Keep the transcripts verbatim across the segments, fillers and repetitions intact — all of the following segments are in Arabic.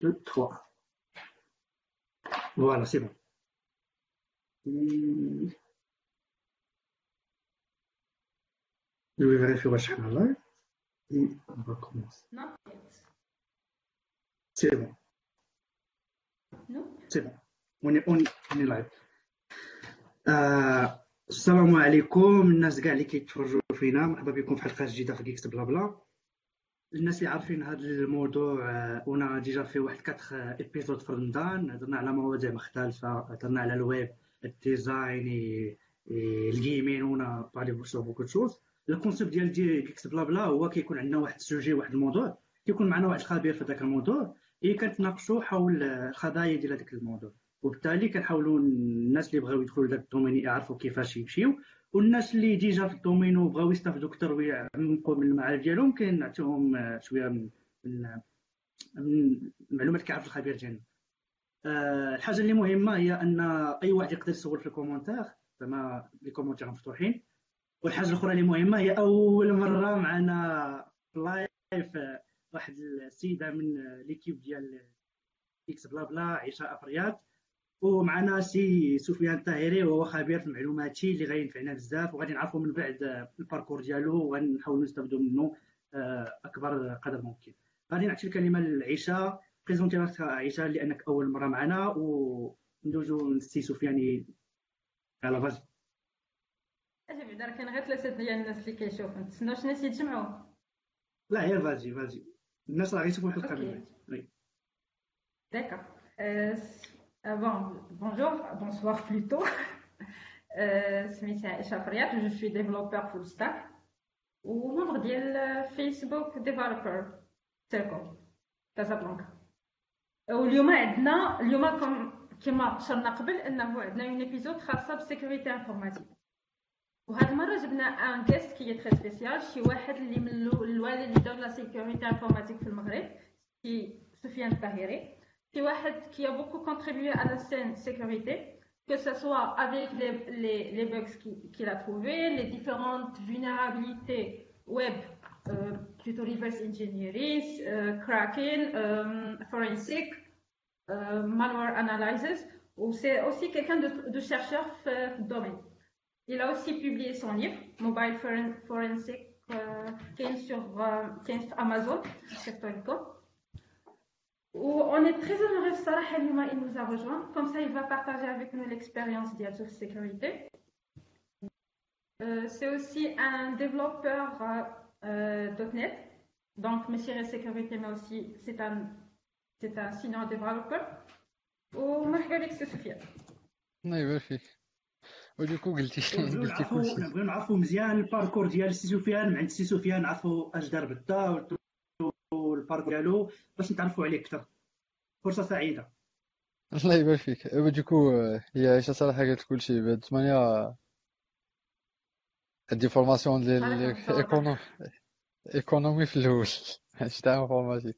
deux, trois. Voilà, c'est bon. Je vais vérifier la chaîne live et on va commencer. C'est bon. C'est bon. On est, on est, on est live. آه، السلام عليكم الناس كاع اللي كيتفرجوا فينا، مرحبا بكم في حلقه جديده في كيكس بلا بلا. الناس اللي عارفين هذا الموضوع انا ديجا في واحد كاتخ ايبيزود في رمضان، هضرنا على مواضيع مختلفه، هضرنا على الويب، الديزاين، الجيمين، ونا بارلي بوسو بوكو تشوز. الكونسيبت ديال ديال كيكس بلا بلا هو كيكون عندنا واحد السوجي، واحد الموضوع، كيكون معنا واحد الخبير في هذاك الموضوع، اي كنتناقشوا حول القضايا ديال هذاك الموضوع. وبالتالي كنحاولوا الناس اللي بغاو يدخلوا لذاك الدومين يعرفوا كيفاش يمشيو، والناس اللي ديجا في الدومين وبغاو يستافدوا اكثر ويعمقوا من المعارف ديالهم كنعطيوهم شويه من المعلومات كيعرف الخبير ديالنا. أه الحاجه اللي مهمه هي ان اي واحد يقدر يسول في الكومونتير، زعما لي كومونتير مفتوحين. والحاجه الاخرى اللي مهمه هي اول مره معنا لايف واحد السيده من ليكيب ديال اكس بلا بلا عشاء افريات، ومعنا سي سفيان طاهري، وهو خبير في المعلوماتي اللي غينفعنا بزاف وغادي نعرفوا من بعد الباركور ديالو وغنحاولوا نستافدوا منه اكبر قدر ممكن. غادي نعطي الكلمه لعيشه، بريزونتي راسك عيشه لانك اول مره معنا، وندوزو للسي سفيان على باج. اجي بعدا راه كاين غير ثلاثه ديال الناس اللي كيشوفوا، نتسناوش الناس يتجمعوا. لا هي باجي باجي الناس راه غيشوفوا الحلقه من بعد. داكا Euh, bon, bonjour, bonsoir plutôt. Euh, je suis développeur full stack ou membre de Facebook Developer Circle, Casablanca. Comme on a un épisode خاصة بالsécurité informatique. وهاد المرة جبنا un guest qui est très spécial, شي واحد اللي من الوالي اللي دار لا sécurité informatique في المغرب، سي سفيان الطاهري. C'est un qui a beaucoup contribué à la scène sécurité, que ce soit avec les, les, les bugs qu'il qui a trouvés, les différentes vulnérabilités web, euh, plutôt reverse engineering, euh, cracking, euh, forensic, euh, malware analysis. C'est aussi quelqu'un de, de chercheur dans le domaine. Il a aussi publié son livre, Mobile Forensic, euh, qui est sur euh, Amazon, sur Toriko. On est très heureux, Sarah Halima, il nous a rejoint. Comme ça, il va partager avec nous l'expérience d'I A sécurité. Euh, c'est aussi un développeur euh, .NET, donc monsieur sécurité, mais aussi c'est un c'est un senior développeur. Ou Marguerite, c'est Sofiane. Oui, parfait. Du coup, قلتي قلتي كلشي. نبغيو نعرفوا مزيان الباركور ديال سي سفيان، مع سي سفيان عرفوا اش دار بالضبط والباركور ديالو باش نتعرفوا عليه اكثر. فرصه سعيده. الله يبارك فيك. ايوا دوكو هي عايشه صراحه قالت كلشي بهاد الثمانيه دي فورماسيون ديال ايكونومي ايكونومي في الاول هادشي تاع انفورماتيك.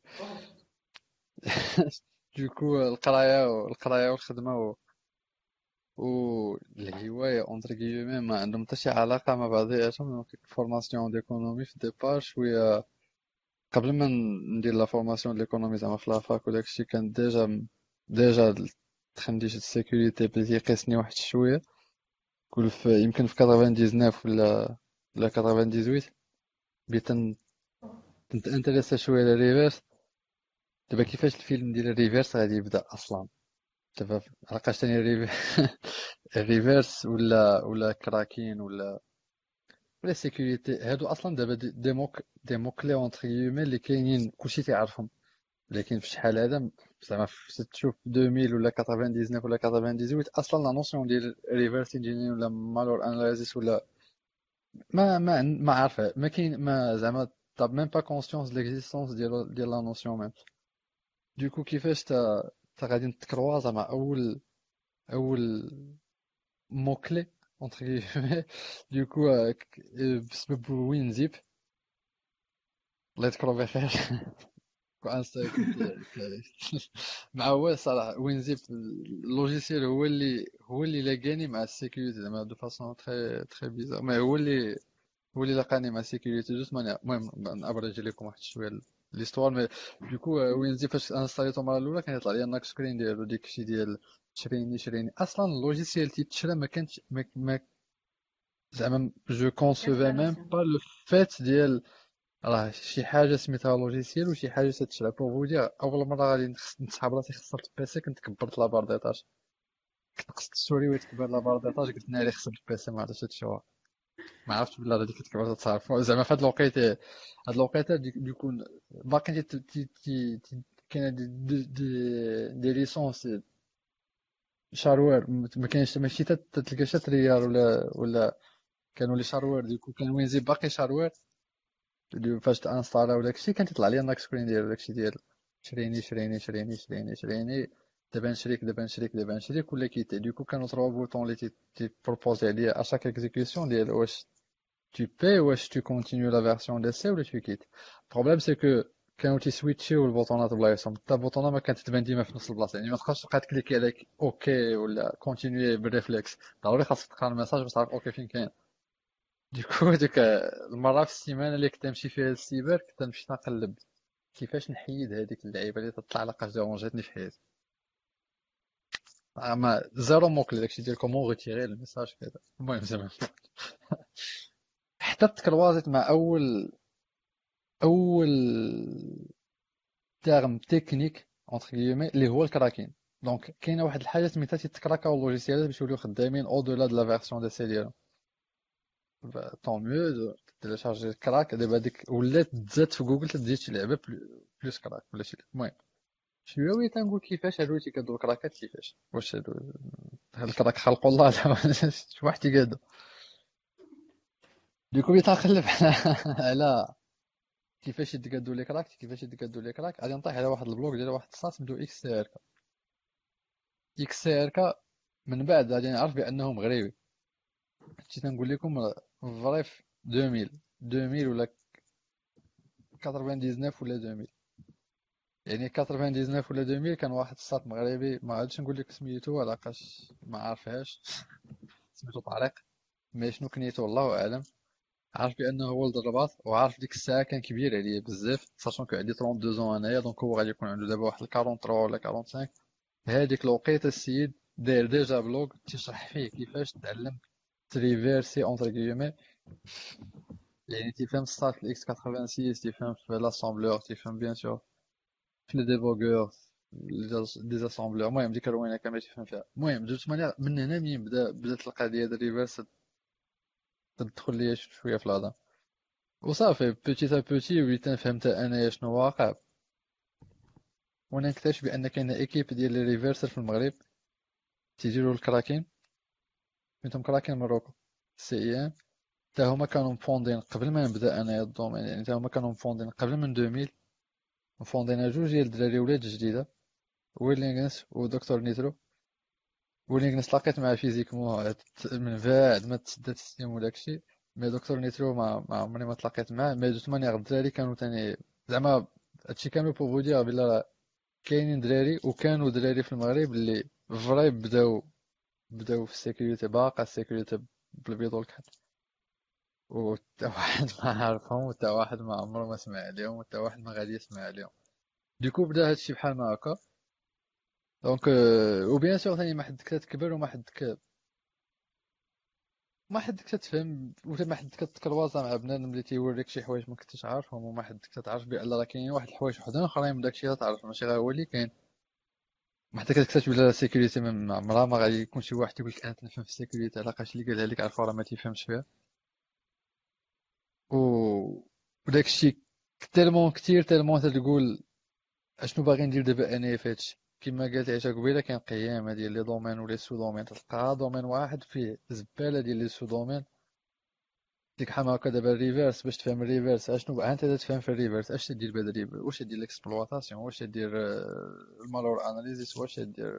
دوكو القرايه والقرايه والخدمه والهوايه اونتر كيومي ما عندهم حتى شي علاقه مع بعضياتهم. الفورماسيون ديكونومي في الديبار شويه قبل ما ندير لا فورماسيون ديال ليكونومي زعما في لافاك وداكشي كان ديجا ديجا تخنديش السيكوريتي بلي قيسني واحد شويه كل في يمكن في تسعة وتسعين ولا ولا ثمانية وتسعين بديت نتانتريسا شويه على الريفيرس. دابا كيفاش الفيلم ديال الريفيرس غادي يبدا اصلا دابا علاقاش ثاني الريفيرس ولا ولا كراكين ولا ولا سيكوريتي هادو اصلا دابا دي موك دي موكلي اونتر غيومي اللي كاينين كلشي تيعرفهم، لكن في شحال هذا زعما تشوف ألفين ولا تسعة وتسعين ولا ثمانية وتسعين اصلا لا نوسيون ديال ريفيرس انجينير ولا مالور اناليزيس ولا ما ما ما عارفه ما كاين ما زعما طاب ميم با كونسيونس ديكزيستونس ديال ديال لا نوسيون ميم. دوكو كيفاش تا تا غادي نتكروازا مع اول اول موكلي اونتر غيومي دوكو بسبب وين زيب الله يذكرو بخير كونسيبت مع هو صراحه وين زيب اللوجيسيال هو اللي هو اللي لاقاني مع السيكوريتي زعما دو فاصون تري تري بيزار، مي هو اللي هو اللي لاقاني مع السيكوريتي دوس مانيا. المهم نابرج لكم واحد شويه ليستوار. مي دوكو وينزي فاش انستاليتو المره الاولى كان يطلع لي الناك سكرين ديالو ديك الشيء ديال تشريني شريني. اصلا اللوجيسيال تيتشرا ما كانش ما زعما جو كونسوفي ميم با لو فات ديال راه شي حاجه سميتها لوجيسيال وشي حاجه تتشرا. بوغ دير اول مره غادي نسحب راسي خسرت البيسي، كنت كبرت لابار ديطاج، كنت قصت السوري وتكبر لابار ديطاج، قلت ناري خسرت البيسي ما عرفتش هادشي، ما عرفتش بلا هذيك كتكبر تتصرفوا زعما فهاد الوقيته. هاد الوقيته بيكون باقي كاين دي دي ليسونس شاروير ما كاينش، ماشي تلقى شات ريال ولا ولا كانوا لي شاروير ديكو كان وين زي باقي شاروير فاش تانستالا ولا داكشي كان تيطلع لي الناك سكرين ديال داكشي ديال شريني شريني شريني شريني شريني دابا نشريك دابا نشريك دابا نشريك ولا كيتي. ديكو كانوا تروا بوطون لي تي بروبوزي عليا اشاك اكزيكسيون ديال واش تو باي واش تو كونتينيو لا فيرسيون دي سي ولا تو كيت. البروبليم سي كو كانوا تيسويتشيو البوطونات بلايصهم، حتى البوطونه ما كتبان ديما في نفس البلاصه، يعني ما تبقاش تبقى تكليكي على اوكي ولا كونتينيو بالريفلكس، ضروري خاصك تقرا الميساج باش تعرف اوكي فين كاين. ديكو ديك المره في السيمانه اللي كنت نمشي فيها للسيبر كنت نمشي نقلب كيفاش نحيد هذيك اللعيبه اللي تطلع لقاش ديرونجاتني في حياتي. اما زيرو موكل داكشي ديال كومون غيتيغي الميساج كذا. المهم زعما حتى تكروازيت مع اول اول تيرم تكنيك اونتر غيومي اللي هو الكراكين. دونك كاينه واحد الحاجه سميتها تيتكراكاو اللوجيسيالات باش يوليو خدامين او دولا دو لا فيرسيون دي سي ديالهم. طون ميو تيليشارجي الكراك دابا هذيك ولات تزاد في جوجل تزيد شي لعبه بلوس كراك ولا شي. المهم شويه وي تنقول كيفاش هادو تيكادو الكراكات، كيفاش واش هادو الكراك خلقوا الله زعما واحد تيكادو. ديكو بيتا نقلب على كيفاش يتقادو لي كراك كيفاش يتقادو لي كراك غادي نطيح على واحد البلوك ديال واحد الساط سميتو اكس سي ار كا. اكس سي ار كا من بعد غادي نعرف بانه مغربي، هادشي تنقول لكم فريف ألفين ألفين ولا تسعة وتسعين ولا ألفين، يعني تسعة وتسعين ولا ألفين كان واحد الساط مغربي ما غاديش نقول لك سميتو علاش ما عارفهاش سميتو طارق، مي شنو كنيتو الله اعلم. عارف بانه هو ولد الرباط وعارف ديك الساعه كان كبير عليا بزاف، ساشون كو عندي اثنين وثلاثين عام انايا، دونك هو غادي يكون عنده دابا واحد ثلاثة وأربعين ولا خمسة وأربعين. هذيك الوقيته السيد داير ديجا بلوغ تيشرح فيه كيفاش تعلم تريفيرسي اونتر غيومي، يعني تيفهم السات الاكس ستة وثمانين تيفهم في لاسامبلور تيفهم بيان سور في لي ديبوغور دي اسامبلور. المهم ديك الروينه كامل تيفهم فيها. المهم دوت مانيير من هنا منين بدا بدات القضيه ديال ريفيرس تدخل ليا شويه في الهضره وصافي بوتي تا بوتي وليت فهمت انايا شنو واقع. وانا نكتشف بان كاينه ايكيب ديال لي ريفيرسر في المغرب تيديروا الكراكين، سميتهم كراكين مروكو سي اي ام، حتى هما كانوا مفوندين قبل ما نبدا انايا الدومين، يعني حتى هما كانوا مفوندين قبل من ألفين مفوندينا جوج ديال الدراري ولاد جديده ويلينغنس ودكتور نيترو. ولي كنت تلاقيت مع فيزيكمون من بعد ما تسدات السيم ولا داكشي، مي دكتور نيترو ما عمرني ما تلاقيت معاه. مي دوت ماني غير الدراري كانوا ثاني زعما هادشي كامل بوغ دير بلا كاينين دراري، وكانوا دراري في المغرب اللي فري بداو بداو في السيكوريتي باقا السيكوريتي بالبيض والكحل، و حتى واحد ما عارفهم و حتى واحد ما عمره ما سمع عليهم و حتى واحد ما غادي يسمع عليهم. ديكو بدا هادشي بحال ما هكا. دونك و بيان سور ثاني ما حدك تكبر وما حدك ما حدك تفهم وما حدك تتكروازا مع بنادم اللي تيوريك شي حوايج ما كنتش عارفهم، وما حدك تعرف بان راه كاينين واحد الحوايج وحدين اخرين من داكشي تعرف ماشي غير هو اللي كاين. ما حدك تكتشف بلا سيكوريتي من عمرها ما غادي يكون شي واحد يقول لك انا تنفهم في السيكوريتي علاش اللي قالها لك عارف راه ما تيفهمش فيها. و وداكشي تيرمون كثير تيرمون تقول اشنو باغي ندير دابا انايا في هادشي. كما قالت عيشة قبيله كاين قيامه ديال لي دومين ولي سو دومين، تلقاها دومين واحد فيه زباله ديال لي سو دومين. ديك حما هكا دابا الريفيرس باش تفهم الريفيرس اشنو انت تفهم في الريفيرس اش تدير بعد الريفيرس، واش تدير ليكسبلواتاسيون، واش تدير المالور اناليزيس، واش تدير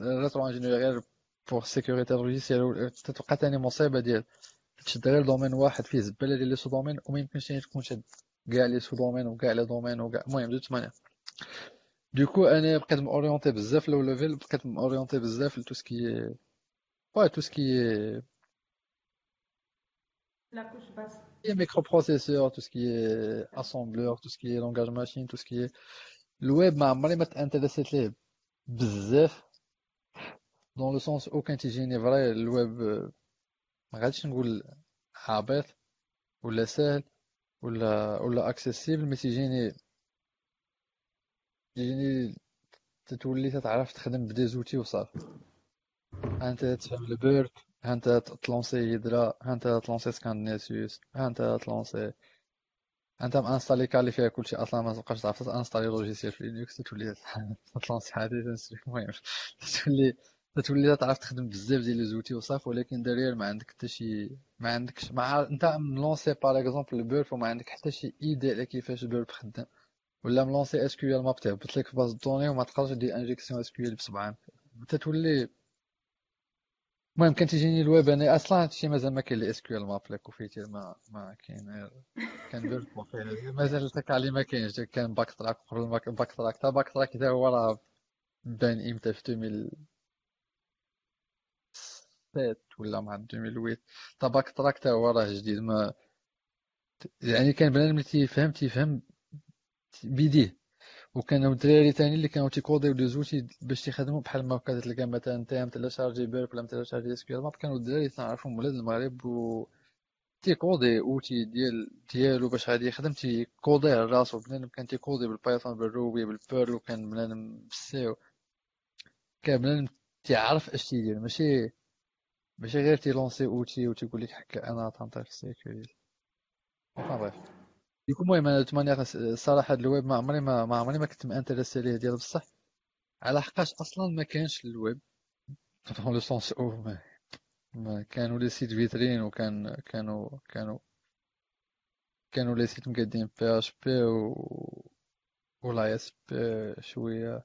الريترو انجينيور غير فور سيكوريتي لوجيسيال. تتوقع ثاني مصيبه ديال تشد غير دومين واحد فيه زباله ديال لي سو دومين وما يمكنش تكون شاد كاع لي سو دومين وكاع لي دومين وكاع. المهم دوت ثمانيه دوكو انا بقيت موريونتي بزاف لو ليفل، بقيت موريونتي بزاف لتو سكي وا تو سكي لا كوش باس qui est microprocesseur, tout ce qui est assembleur, tout ce qui est langage machine, tout ce qui est le web m'a intéressé bzzaf dans le sens aucun تيجيني vrai le web ما غاديش نقول عابط ولا سهل ولا ولا accessible mais تيجيني تيجيني تتولي تتعرف تخدم بدي زوتي وصافي انت تفهم البيرك انت تلونسي هيدرا انت تلونسي سكان نيسيوس انت تلونسي انت مانستالي كالي فيها كلشي اصلا ما تبقاش تعرف تانستالي لوجيسيال في لينكس تولي تلونسي حاجه تنسري المهم تولي تولي تعرف تخدم بزاف ديال لي زوتي وصافي ولكن دارير ما عندك حتى شي ما عندكش مع انت ملونسي باغ اكزومبل البيرف وما عندك حتى شي ايدي على كيفاش البيرف خدام ولا ملونسي اس كيو ال ماب تهبط لك في باز دوني وما تقدرش دير انجيكسيون اس كيو ال بصبعك تتولي المهم كان تيجيني الويب انا اصلا هادشي مازال ما كاين لي اس كيو ال ماب لك وفيتي ما ما كاين كان بيرف وفيتي مازال تاك عليه ما كاينش كان باك تراك قبل ما باك تراك تا باك تراك حتى هو راه بان امتى في ألفين ولا مع ألفين وثمانية طباك تراك تا هو راه جديد ما يعني كان بنادم اللي تيفهم تيفهم بيديه وكانوا الدراري ثاني اللي كانوا تيكوديو دي زوتي باش تيخدموا بحال ما كتلقى مثلا انت مثلا شارجي بيرف ولا مثلا شارجي اس كيو ال ماب كانوا الدراري تنعرفهم ولاد المغرب و تيكودي اوتي ديال ديالو باش غادي يخدم تيكودي على راسو بنادم كان تيكودي بالبايثون بالروبي بالبيرل وكان بنادم بالسيو كان بنادم تيعرف اش تيدير ماشي ماشي غير تيلونسي اوتي وتيقول لك حكا انا تنطير في السيكوريتي صافي ديكو المهم انا ثمانية الصراحه الويب ما عمري ما, ما عمري ما كنت مانتريسي ليه ديال بصح على حقاش اصلا ما كانش الويب فون لو سونس او ما, ما كانوا لي سيت فيترين وكان كانوا كانوا كانوا لي سيت مقادين بي اش بي و ولا اس بي شويه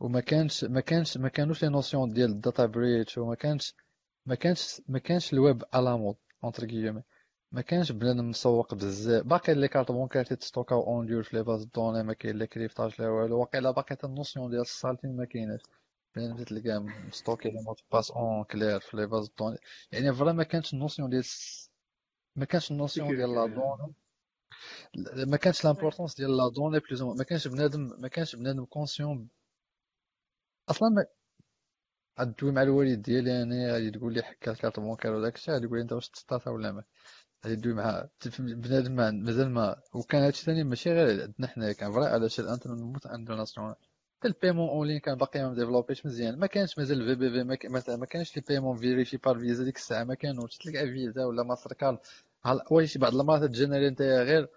وما كانش ما كانش ما كانوش لي نوسيون ديال الداتا بريتش وما كانش ما كانش ما كانش الويب على مود اونتر كيومي ما كانش بنادم مسوق بزاف باقي لي كارت بونكار تيتستوكاو اون ديور في لي باز دوني ما كاين لا كريفتاج لا والو واقيلا باقي حتى النوسيون ديال السالتين ما كايناش بنادم تلقى مستوكي لي مود باس اون كلير في لي باز دوني يعني فرا ما كانش النوسيون ديال ما كانش النوسيون ديال لا دوني ما كانش لامبورطونس ديال لا دوني بلوزو ما كانش بنادم ما كانش بنادم كونسيون اصلا ما غدوي مع الوالد ديالي انا غادي تقول لي حكا الكارت بونكار ولا داكشي غادي يقول لي انت واش تسطاطا ولا ما غادي تدوي معاه بنادم مازال ما وكان هادشي ثاني ماشي غير عندنا حنايا كان فري على شي الانترنت موت انترناسيونال حتى البيمون اونلاين كان باقي ما ديفلوبيش مزيان ما كانش مازال في بي في ما كانش لي بيمون فيريفي بار فيزا ديك الساعه ما كانوش تلقى فيزا ولا ماستر كارد واش بعض المرات تجينيري انت غير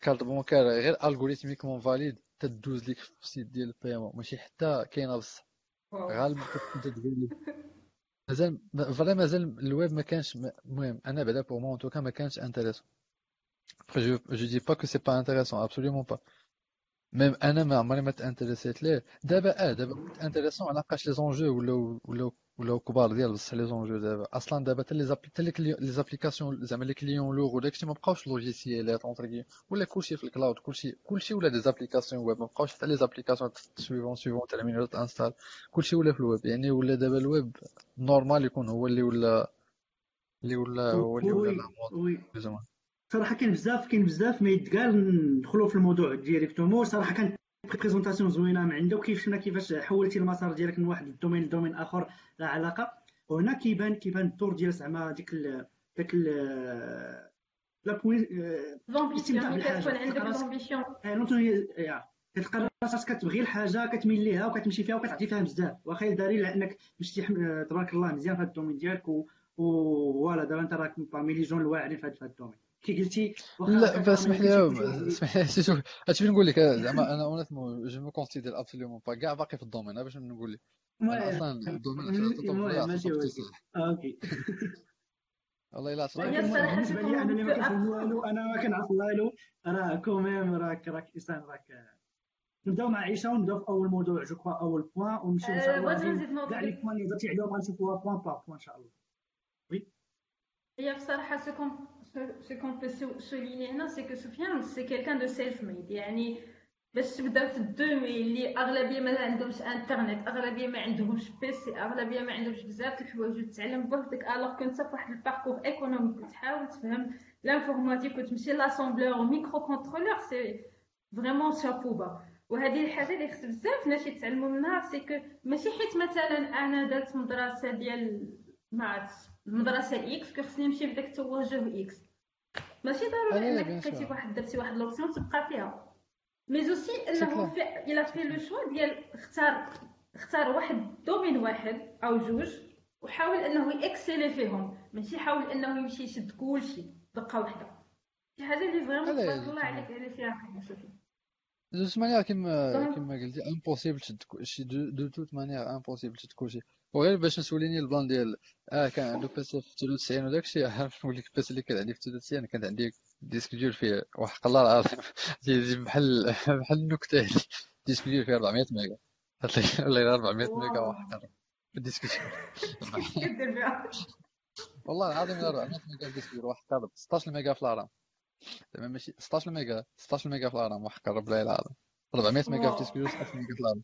كارت بونكار غير الغوريتميكمون فاليد تدوز ليك في السيت ديال البيمون ماشي حتى كاينه بصح غالبا كتدوز مازال فري مازال الويب ما كانش المهم انا بعدا بور مون توكا ما كانش انتريسون جو جو دي با كو سي با انتريسون ابسوليومون با ميم انا ما عمري ما تانتريسيت ليه دابا اه دابا انتريسون على قاش لي زونجو ولاو ولاو ولاو كبار ديال بصح لي زونجو دابا اصلا دابا حتى لي حتى لي زابليكاسيون زعما لي كليون لوغ وداكشي ما بقاوش لوجيسيالات اونتركي ولا كلشي في الكلاود كلشي كلشي ولا دي زابليكاسيون ويب ما بقاوش حتى لي زابليكاسيون سويفون سويفون تاع المينيرات انستال كلشي ولا في الويب يعني ولا دابا الويب نورمال يكون هو اللي ولا اللي ولا هو اللي ولا لامود زعما صراحه كاين بزاف كاين بزاف ما يتقال ندخلوا في الموضوع ديريكتومون صراحه كان بريزونطاسيون زوينه من عندك كيف شفنا كيفاش حولتي المسار ديالك من واحد الدومين لدومين اخر لا علاقه وهنا كيبان كيبان الدور ديال زعما ديك داك لا بوين زومبيسيون كتكون عندك زومبيسيون كتلقى راسك كتبغي الحاجه كتميل ليها وكتمشي فيها وكتعطي فيها بزاف واخا دليل على انك مشيتي تبارك الله مزيان في هذا الدومين ديالك و فوالا دابا انت راك بارمي لي جون الواعرين في هذا الدومين كي قلتي لا فاسمح لي اسمح لي شوف هادشي اللي نقول لك زعما انا اونيتمون جو مو كونسيدير ابسوليومون با كاع باقي في الدومين باش نقول لك اصلا الدومين اوكي والله الا صراحه بالنسبه لي انا اللي ما كنفهم والو انا ما كنعرف والو راه كوميم راك راك انسان راك نبداو مع عيشه ونبداو في اول موضوع جو كوا اول بوان ونمشيو ان شاء الله كاع لي بوان اللي درتي عليهم غنشوفوها بوان با بوان ان شاء الله وي هي بصراحه سكون Ce qu'on peut souligner, c'est que Sofiane, c'est quelqu'un de self-made. باش تبدا في الدومي اللي اغلبيه ما عندهمش انترنت، اغلبيه ما عندهمش بيسي، اغلبيه ما عندهمش بزاف الحوايج تتعلم بوحدك، الوغ كنت فواحد الباركور ايكونوميك وتحاول تفهم لانفورماتيك وتمشي لاسومبلور وميكرو كونترولور سي فريمون شابوبا. وهذه الحاجه اللي خص بزاف الناس يتعلموا منها سيكو ماشي حيت مثلا انا درت مدرسه ديال مع المدرسه اكس كخصني نمشي بداك التوجه اكس، ماشي ضروري انك تكتي واحد درتي واحد لوبسيون تبقى فيها، مي زوسي انه الا في لو شو ديال اختار اختار واحد دومين واحد او جوج وحاول انه يكسلي فيهم، ماشي حاول انه يمشي يشد كلشي دقه واحده. شي حاجه اللي فريمون تبارك الله عليك على فيها شوفي دو توت مانيير كيما كيما قلتي امبوسيبل تشد شي دو توت مانيير امبوسيبل تشد كلشي. وغير باش نسوليني البلان ديال اه كان عندك بيس في تسعين وداكشي، عرفت وليك البيس اللي كان عندي في تسعين كانت عندي ديسك ديور فيه واحد الله العظيم بحال بحال النكته هذه، ديسك ديور فيه أربعمية ميجا والله أربعمية ميجا واحد قرا الديسك ديور والله العظيم أربعمية ميجا ديسك ديور واحد قرا ستاشر ميجا في الرام، تمام ماشي ستاشر ميجا ستاشر ميجا في الرام واحد قرا بالله العظيم أربعمية ميجا في ديسك ديور ستاشر ميجا في الرام.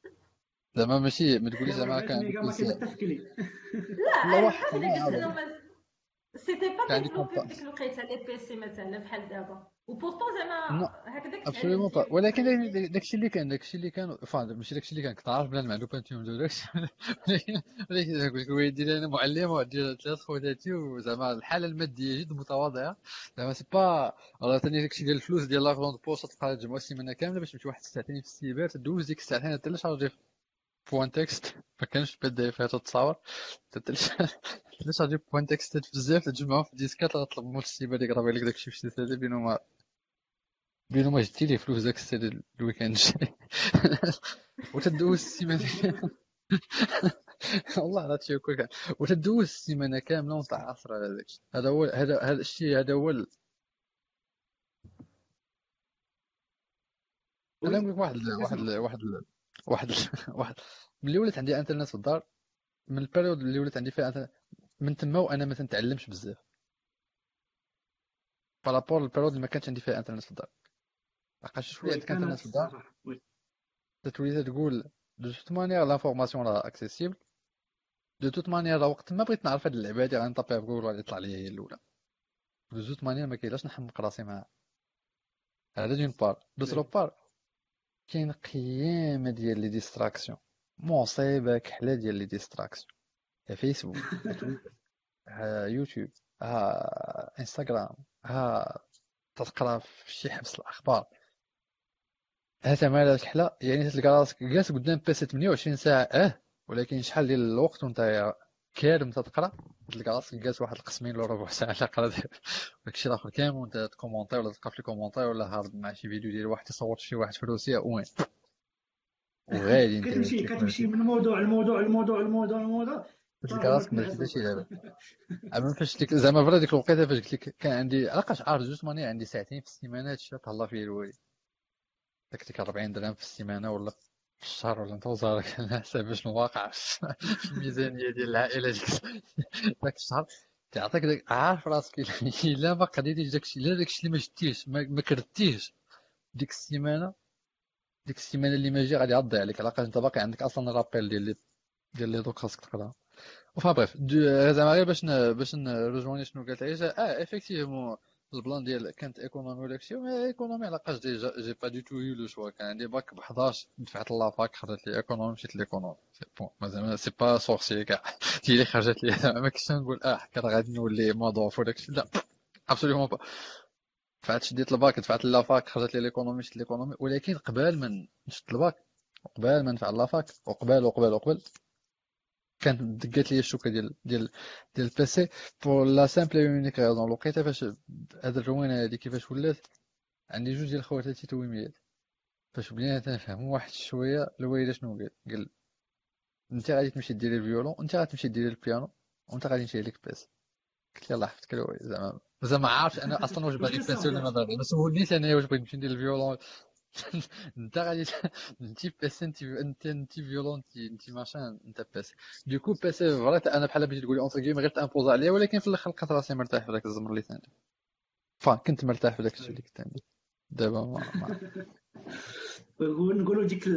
زعما ماشي ما تقوليش زعما كان لا انا حتى اللي قلت لهم سيتي با ديفلوبي في ديك الوقيته لي بي سي مثلا بحال دابا وبورطون زعما هكذاك ابسوليومون با. ولكن داكشي اللي كان داكشي اللي كان فاهم ماشي داكشي اللي كان كتعرف بلا ما عندو بانتيوم دو داكشي، ولكن قلت وليدي انا معلم وعندي ثلاث خواتاتي وزعما الحاله الماديه جد متواضعه زعما سي با. راه ثاني داكشي ديال الفلوس ديال لاغون بوش تلقى تجمع السيمانه كامله باش تمشي واحد الساعتين في السيبر تدوز ديك الساعتين حتى لشارجي بوان تكست، ما كانش بي دي اف هذا التصاور تتلش تتلش غادي بوان تكست بزاف تجمعهم في ديسكات غطلب مول السيبه اللي قراب لك داكشي في شي ساعه بينهما بينهما جبتي لي فلوس داك السيد الويكاند وتدوز السيمانه والله راه تيوكل وتدوز السيمانه كامله وتعاصر على داكشي. هذا هو هذا هذا الشيء هذا هو نقول واحد واحد واحد واحد واحد ملي ولات عندي انترنت في الدار، من البيريود اللي ولات عندي فيها انترنت من تما وانا ما تنتعلمش بزاف بارابور البيريود اللي ما كانش عندي فيها انترنت في الدار. لقاش شويه عندك انترنت في الدار تتولي تقول دو توت مانيير لافورماسيون راه اكسيسيبل، دو توت مانيير وقت ما بغيت نعرف هاد اللعبه هادي غنطابيها في جوجل وغيطلع ليا هي الاولى، دو توت مانيير ما كاينلاش نحمق راسي معاها. هذا دون بار دوترو بار كاين قيامه ديال لي ديستراكسيون، مصيبه كحله ديال لي ديستراكسيون، فيسبوك ها يوتيوب ها انستغرام ها تقرا في شي حبس الاخبار ها تمارات كحله، يعني تلقى راسك جالس قدام بيسي ثمانية وعشرين ساعه اه ولكن شحال ديال الوقت وانت كارم تتقرا تلقى راسك جالس واحد القسمين ولا ربع ساعه على قرا داكشي الاخر كامل وانت تكومونطي ولا تلقى في الكومونطير ولا هارد مع شي فيديو ديال واحد يصور شي واحد في روسيا وين وغادي كتمشي كتمشي من موضوع لموضوع لموضوع لموضوع لموضوع تلقى راسك ما لقيتيش لعبه. عمرك فاش ديك زعما فرا ديك الوقيته فاش قلت لك كان عندي علاش عارف جوج ماني عندي ساعتين في السيمانه هادشي تهلا فيه الوالد داك ديك أربعين درهم في السيمانه ولا في الشهر ولا انت وزارك على حساب شنو واقع في الميزانيه ديال العائله داك الشهر تعطيك داك عارف راسك الا ما قديتيش داكشي الا داكشي اللي ما شتيش ما كردتيش ديك السيمانه ديك السيمانه اللي ما جا غادي يضيع عليك علاقاش انت باقي عندك اصلا رابيل ديال ديال لي دوك خاصك تقراها. وفا بريف زعما غير باش باش نرجعوني شنو قالت عيشه اه ايفيكتيفمون البلان ديال كانت ايكونومي وداكشي مي ايكونومي علاقاش ديجا جي با دي تو يو لو شوا كان عندي باك ب حداش دفعت لافاك خرجت لي ايكونومي مشيت ليكونومي سي بون مازال سي با سورسي كاع تي اللي خرجت لي ما كنتش نقول اه كان غادي نولي موظف وداكشي لا ابسوليومون با. دفعت شديت الباك دفعت لافاك خرجت لي ليكونومي مشيت ليكونومي، ولكن قبل من نشد الباك قبل ما ندفع لافاك وقبل وقبل وقبل كانت دقات لي الشوكه ديال ديال ديال البيسي بور لا سامبل يونيك ريزون. لقيتها فاش هاد الروينه هادي كيفاش ولات عندي جوج ديال خواتاتي تويميات فاش بدينا تنفهموا واحد شويه الوالده شنو قال قال انت غادي تمشي ديري الفيولون انت غتمشي ديري البيانو وانت غادي نشري لك بيس. قلت لها الله يحفظك الوالد زعما زعما عارف انا اصلا واش باغي بيسي ولا ما باغي ما سولنيش انا واش بغيت نمشي ندير الفيولون انت غادي انت بيسي انت انت فيولونتي انت ماشان انت بيسي دوكو بيسي فرات انا بحال بغيتي تقولي اونتر كيم غير تامبوز عليا، ولكن في الاخر لقيت راسي مرتاح في داك الزمر اللي ثاني فكنت مرتاح في داك الشيء اللي كنت عندي دابا ما ونقولوا ديك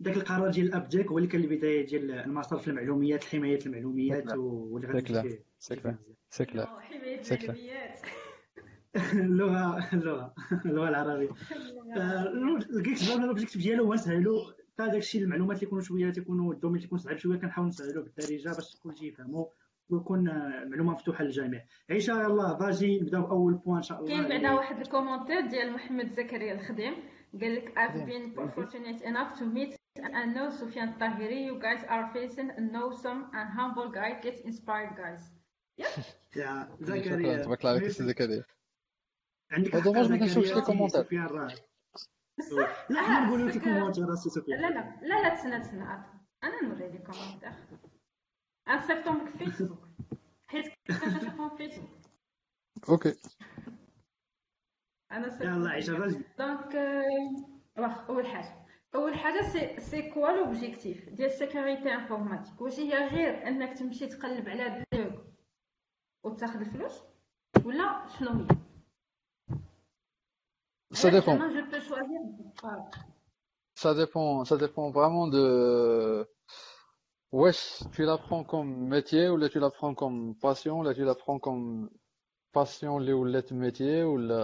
داك القرار ديال الابديك هو اللي كان البدايه ديال المسار في المعلومات، حمايه المعلومات والغد سكلا سكلا حمايه المعلومات، اللغه اللغه اللغه العربيه. لقيت دابا الاوبجيكتيف ديالو هو نسهلوا حتى داكشي المعلومات اللي يكونوا شويه تيكونوا الدومين اللي يكون صعيب شويه كنحاولوا نسهلوه بالدارجه باش كلشي يفهموا ويكون معلومه مفتوحه للجميع. عيشه يلاه باجي نبداو باول بوان ان شاء الله. كاين بعدا واحد الكومونتير ديال محمد زكريا الخديم قال لك I've been fortunate enough to meet and know Sofiane Tahiri. You guys are facing a awesome and humble guy. Get inspired guys. يا زكريا تبارك الله عليك سي زكريا. عندك دوماج ما كنشوفش لي كومونتير. لا حنا نقولوا لك الكومونتير سي سفيان. لا لا لا لا تسنى تسنى انا نوري لك الكومونتير. انصيفطهم في فيسبوك حيت كتشوفهم في فيسبوك. اوكي انا سي يلاه عيشه باجي. دونك واخ اول حاجه اول حاجه سي سي كوا لوبجيكتيف ديال سيكوريتي انفورماتيك؟ واش هي غير انك تمشي تقلب على بلوغ وتاخذ الفلوس ولا شنو هي؟ Ça dépend. Je peux choisir. Ça dépend. Ça dépend vraiment de. Wesh, tu l'apprends comme métier ou là tu l'apprends comme passion, là tu l'apprends comme passion ou là tu métier ou là.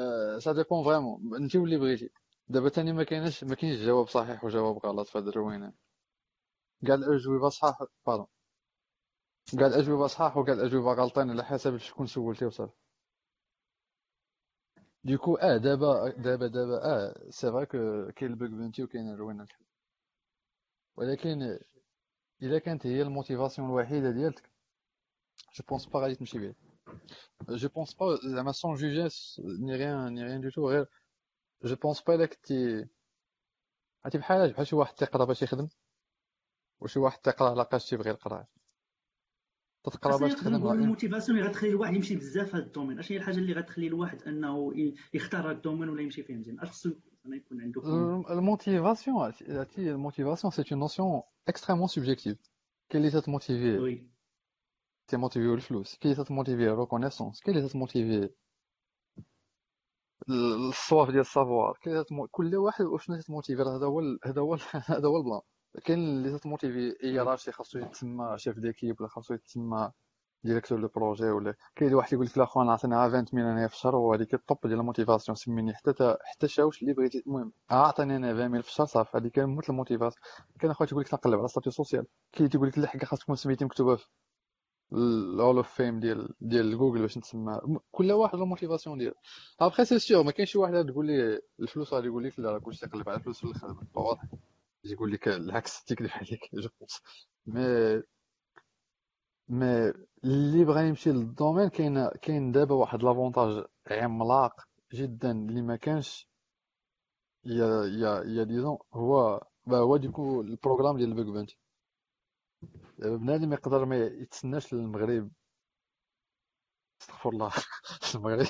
Euh, ça dépend vraiment. نجيو اللي بغيتي. دابا ثاني ما كاينش ما كاينش جواب صحيح وجواب غلط في هاد الروينه. كاع الأجوبة صحاح باردون. كاع الأجوبة صحاح وكاع الأجوبة غلطين على حسب شكون سولتي وصافي. Du coup, ah, d'abord, d'abord, d'abord, ah, c'est vrai que quel bug vingt ou quel ruinage. Mais qu'il, il a qu'un tel motivation loyale à dire. Je pense pas à l'être motivé. Je pense pas, la façon juger ni rien, ni rien du tout. Je pense pas là que tu, à tes bras, je pense que واحد تقرأ باش يخدم، وشي واحد تقرأ لقاش تبغي القراءة. تتقرا باش تخدم. الموتيفاسيون اللي غتخلي الواحد يمشي بزاف في هذا الدومين، اش هي الحاجه اللي غتخلي الواحد انه يختار هذا الدومين ولا يمشي فيه مزيان؟ اش خصو يكون عنده؟ الموتيفاسيون الموتيفاسيون سي اون نوسيون اكستريمون سوبجيكتيف. كاين اللي تتموتيفي وي تي موتيفي الفلوس، كاين اللي تتموتيفي ريكونيسونس، كاين اللي تتموتيفي الصواف ديال السافوار، كاين كل واحد وشنو تتموتيفي. هذا هو هذا هو هذا هو البلان. كاين اللي تتموتيفي ايراشي خاصو يتسمى شيف ديكيب ولا خاصو يتسمى ديريكتور دو بروجي، ولا كاين واحد يقول لك لا خويا نعطينا عشرين مليون انا في الشهر وهذيك الطوب ديال الموتيفاسيون. سميني حتى حتى شاوش اللي بغيتي، المهم اعطيني انا عشرين مليون في الشهر صافي، هذيك موت الموتيفاسيون. كاين اخويا تيقول لك نقلب على سطاتي سوسيال، كاين تيقول لك لا حق خاص تكون سميتي مكتوبه في الهول اوف فيم ديال ديال جوجل باش نسمى. كل واحد الموتيفاسيون ديالو. ابخي سي سيغ ما كاينش شي واحد تقول لي الفلوس غادي يقول لك لا كلشي تقلب على الفلوس في الاخر، واضح يقول لك العكس تيكذب عليك جو بونس. مي مي اللي بغى يمشي للدومين كاين كاين دابا واحد لافونتاج عملاق جدا اللي ما كانش يا يا يا ديزون هو هو ديكو البروغرام ديال البيغ بانتي. بنادم يقدر ما يتسناش للمغرب، استغفر الله المغرب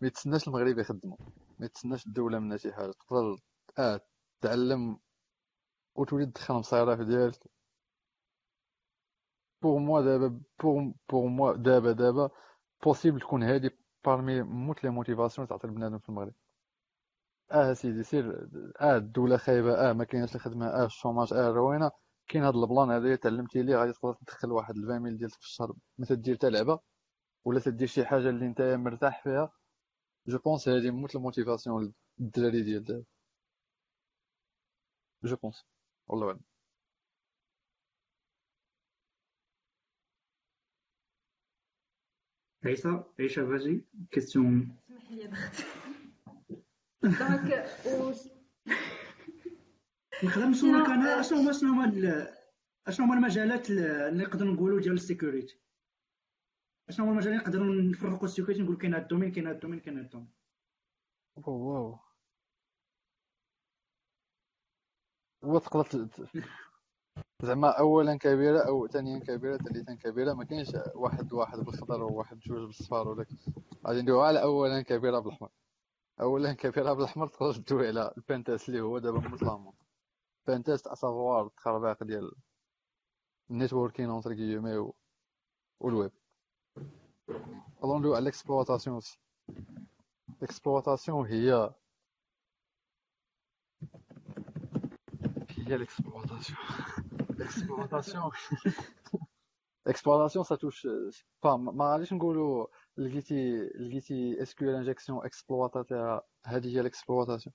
ما يتسناش المغرب يخدمو، ما يتسناش الدولة منها شي حاجة. تقدر اه تعلم وتولي تدخل مصاريف ديالك. بوغ موا دابا بوغ بوغ موا دابا دابا بوسيبل تكون هادي بارمي موت لي موتيفاسيون تعطي لبنادم في المغرب. اه سيدي سير اه الدولة خايبة، اه ما كايناش الخدمة، اه الشوماج، اه الروينة. كاين هاد البلان هذا تعلمتي ليه غادي تقدر تدخل واحد الفاميل ديالك في الشهر، ما تدير حتى لعبة ولا تدير شي حاجة اللي نتايا مرتاح فيها. جو بونس هادي موت الموتيفاسيون للدراري ديال دابا. جو بونس والله أعلم. عيسى عيسى باجي كيسيون. اسمح لي دخلت. دونك واش نخدم سولك انا اشنو هما شنو هما اشنو هما المجالات اللي نقدروا نقولوا ديال السيكوريتي؟ اشنو هما المجالات اللي نقدروا نفرقوا السيكوريتي نقول كاين هاد الدومين كاين هاد الدومين كاين هاد الدومين؟ واو هو تقدر زعما اولا كبيره او ثانيا كبيره ثالثا كبيره، ما كاينش واحد واحد بالخضر وواحد جوج بالصفار ولا غادي ندويو على اولا كبيره بالاحمر. اولا كبيره بالاحمر تقدر تدوي على البانتاس اللي هو دابا مطلامون بانتاس اسافوار التخربيق ديال النيتوركين اونتر كيومي والويب. allons-nous à l'exploitation aussi. L'exploitation هي هي l'exploitation. L'exploitation. Exploitation ça touche pas ما غاديش نقولوا لقيتي لقيتي اس كيو ال انجكسيون اكسبلواتاتها هذه هي l'exploitation.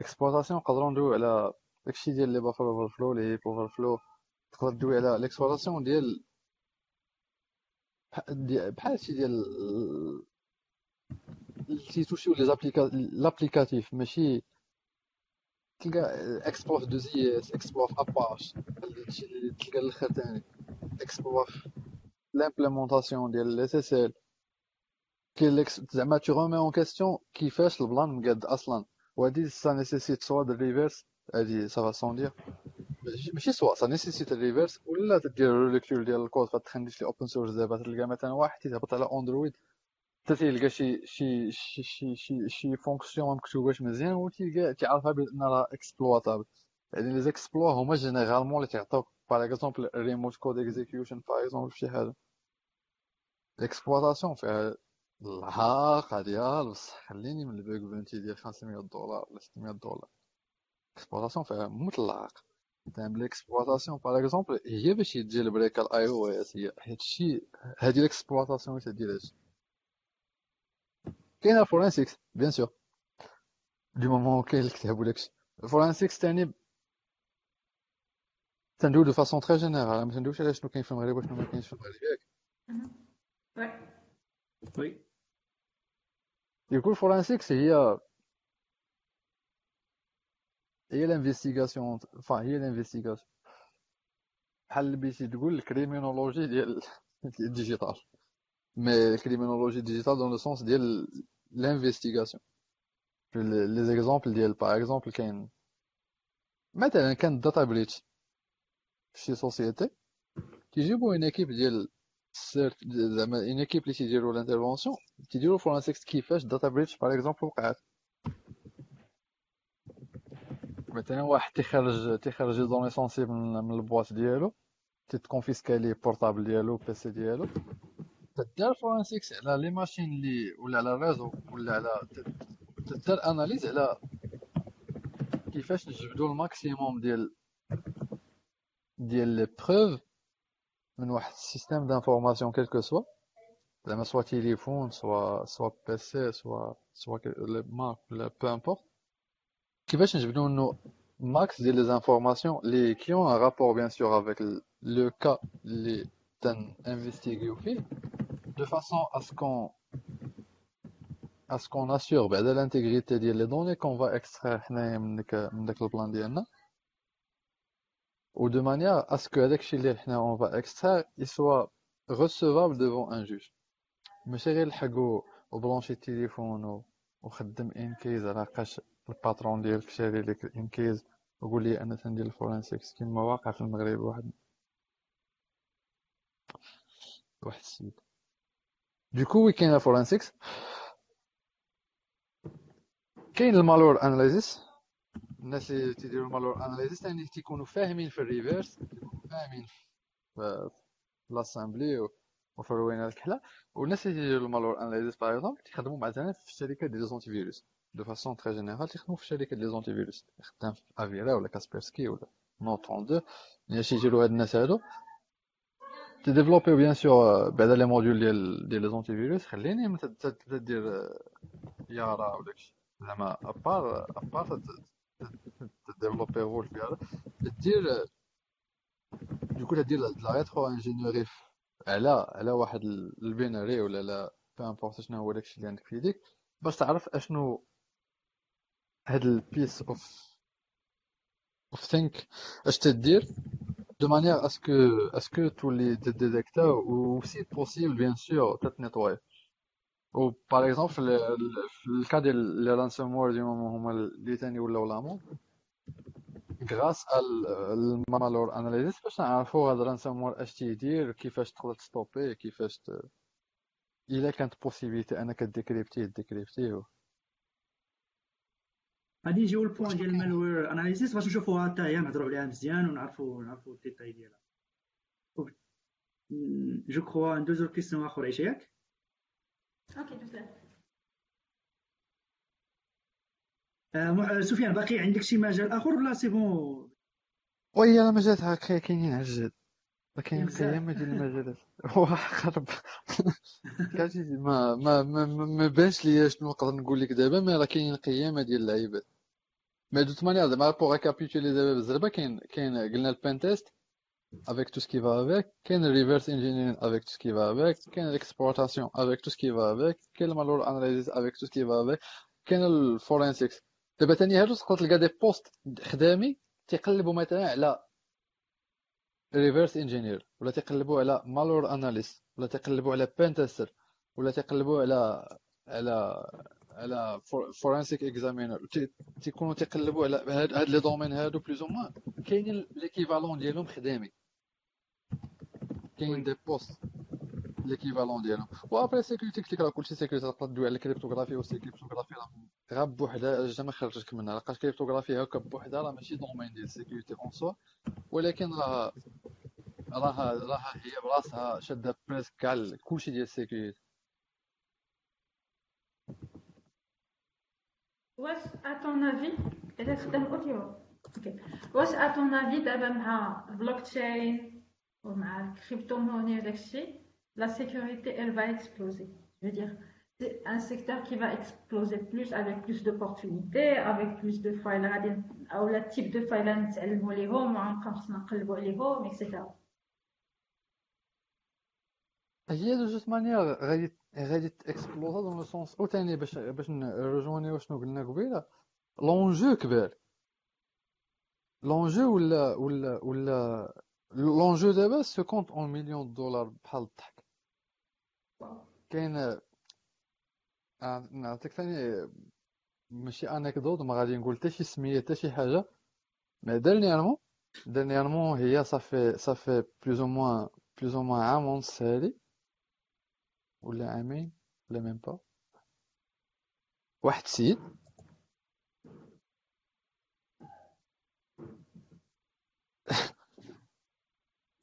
Exploitation نقدروا ندويو على داكشي ديال لي بافر اوفر فلو لي هيب اوفر فلو تقدر دوي على ليكسبلواتاسيون ديال بحال شي ديال اللي توشيو لي زابليكا لابليكاتيف ماشي تلقى اكسبلوات دو زي اس اكسبلوات اباش اللي تلقى الاخر ثاني اكسبلوات لامبليمونطاسيون ديال الاس اس ال كي زعما تو رومي اون كاستيون كيفاش البلان مقاد اصلا وهادي سا نيسيسيت سوا دو ريفيرس هادي سا فا سون دير ماشي سوا سا نيسيسيت الريفيرس ولا تدير ليكتور ديال الكود فتخنديش لي اوبن سورس. دابا تلقى مثلا واحد تيهبط على اندرويد حتى تيلقى شي شي شي شي شي فونكسيون مكتوباش مزيان و تيلقى تيعرفها بان راه اكسبلواتابل. يعني لي زيكسبلوا هما جينيرالمون اللي تيعطوك باغ اكزومبل ريموت كود اكزيكيوشن باغ اكزومبل فشي حاجه. الاكسبلواتاسيون فيها العاقه ديال بصح خليني من البيغ بنتي ديال خمسمية دولار ولا ستمية دولار. الاكسبلواتاسيون فيها مطلق تم ليكسبلواتاسيون باغ اكزومبل هي باش يدير بريك على الاي او اس هي هادشي هادي ليكسبلواتاسيون اللي تدير هادشي. كاين الفورنسيكس بيان سور دي مومون كاين اللي كتهبوا داكشي. الفورنسيكس ثاني تندويو دو فاسون تري جينيرال ما تندويوش على شنو كاين في المغرب وشنو ما كاينش في المغرب ياك. وي وي يقول الفورنسيكس هي هي الانفستيغاسيون فا هي الانفستيغاسيون بحال اللي بغيتي تقول الكريمينولوجي ديال الديجيتال mais criminologie digitale dans le sens de l'investigation. Les exemples ديال par exemple كاين مثلا كان داتا بريتش شي سوسيتي كيجيبوا ان ايكيب ديال زعما ان ايكيب اللي تيديروا الانترفونسيون تيديروا فورنسيكس كيفاش داتا بريتش par exemple وقعت. مثلا واحد تيخرج تيخرج دوني سونسيبل من البواط ديالو تيتكونفيسكا ليه البورطابل ديالو البيسي ديالو تدار فورنسيكس على لي ماشين اللي ولا على الريزو ولا على تدار اناليز على كيفاش نجبدوا الماكسيموم ديال ديال لي بروف من واحد السيستيم دانفورماسيون كلكو سوا زعما سوا تيليفون سوا سوا بيسي سوا سوا لي مارك ولا بو امبورط كيفاش نجبدوا انه ماكس ديال لي انفورماسيون لي كيون ان رابور بيان سور افيك لو كا لي تنفستيغيو فيه de façon à ce qu'on à ce qu'on assure بعد l'intégrité ديال les données qu'on va extraire حنايا من داك من داك البلان ديالنا و de manière à ce que هذاك الشيء اللي حنا on va extraire il soit recevable devant un juge. ماشي غير نلحقوا وبلونشي التليفون وخدم ان كيز على قاش الباترون ديالك شاري لك ان كيز وقول لي انا تندير الفورنسيكس كيما واقع في المغرب واحد واحد السيد. Du coup, oui, كاين الفورنسيكس كاين المالور اناليزيس. الناس اللي تيديروا المالور اناليزيس يعني تيكونوا فاهمين في الريفيرس فاهمين في لاسامبلي وفي روينه الكحله. والناس اللي تيديروا المالور اناليزيس باغ اكزومبل تيخدموا مثلا في الشركات ديال ليزونتي فيروس دو فاسون تري جينيرال تيخدموا في الشركات ديال ليزونتي فيروس خدام في افيرا ولا كاسبيرسكي ولا نوت اثنين وعشرين اللي تيديروا هاد الناس هادو تديفلوبيو بيان سور بعد لي موديول ديال ديال لي زونتي فيروس. خليني ملي تدير يارا وداكشي زعما ابار ابار تديفلوبيو في هذا دير دوكو تدير لا ريترو انجينيوري على على واحد البيناري ولا لا بامبورت شنو هو داكشي اللي عندك في يديك باش تعرف اشنو هاد البيس اوف اوف ثينك اش تدير de manière à ce que à ce que tous les détecteurs ou si possible bien sûr te nettoyer. Ou par exemple le, le, le cas de la ransomware du moment huma les tani ولا ولا grâce à malware analysis باش نعرفوا هذا ransomware اش تيدير كيفاش تقدر تستوبيه كيفاش الا كانت بوسيبيليتي انك ديكريبتيه ديكريبتيه. غادي يجيو البوان ديال المالوير اناليسيس باش نشوفوها حتى هي نهضروا عليها مزيان ونعرفوا نعرفوا الديتاي ديالها. جو كخوا ندوزو لكيستيون اخر عيش ياك. اوكي دوزو. سفيان باقي عندك شي مجال اخر ولا سي بون؟ وي انا مجالات هاكا كاينين على الجد، كاين قيامه ديال المجالات وقرب كاش ما ما ما باش ليا شنو نقدر نقول لك دابا، ما راه كاينين قيامه ديال اللعيبات ما دوت مانيير دابا بوغ كابيتولي دابا بزربه. كاين كاين قلنا البين تيست avec tout ce qui va avec, كاين reverse engineering avec tout ce qui va avec, كاين l'exploitation avec tout ce qui va avec, كاين malware analysis avec tout ce qui va avec, كاين الفورنسيكس. دابا ثاني هادو تقدر تلقى دي بوست خدامي تيقلبوا مثلا على ريفيرس انجينير ولا تيقلبوا على مالور اناليست ولا تيقلبوا على بينتستر ولا تيقلبوا على على على فورنسيك اكزامينر، تيكونوا تيقلبوا على هاد هاد لي دومين هادو بلوز او موان كاينين ليكيفالون ديالهم خدامي، كاين دي بوست ليكيفالون ديالهم. وابري سيكيورتي كتقرا كلشي سيكيورتي، تقدر تدوي على الكريبتوغرافي، وسي الكريبتوغرافي راه غا بوحدها جا ما خرجتك منها، لقاش الكريبتوغرافي هاكا بوحدها راه ماشي دومين ديال السيكيورتي اون سوا، ولكن راه راه راه هي براسها شاده بريس كاع كلشي ديال السيكيورتي. واش اتون افي اذا خدام اوكي اوكي واش اتون افي دابا مع بلوك تشين ومع الكريبتو موني داكشي لا سيكوريتي elle va exploser. Je veux dire c'est un secteur qui va exploser plus avec plus d'opportunités avec plus de files غادي او لا تيب دو فايلات نتعلموا ليهم وغنبقاو خصنا نقلبوا عليهم اكسيتيرا. هي دو جوست مانيير غادي غادي تكسبلوزا دون لو سونس او ثاني باش باش نرجونيو شنو قلنا قبيله. لونجو كبير، لونجو ولا ولا ولا لونجو دابا سو كونت اون مليون دولار بحال الضحك. كاين نعطيك ثاني ماشي انكدوت، ما غادي نقول حتى شي سميه حتى شي حاجه، مي ديرنييرمون ديرنييرمون هي صافي صافي بلوز او موان بلوز او موان عام ونص هادي ولا عامين ولا ميم با، واحد السيد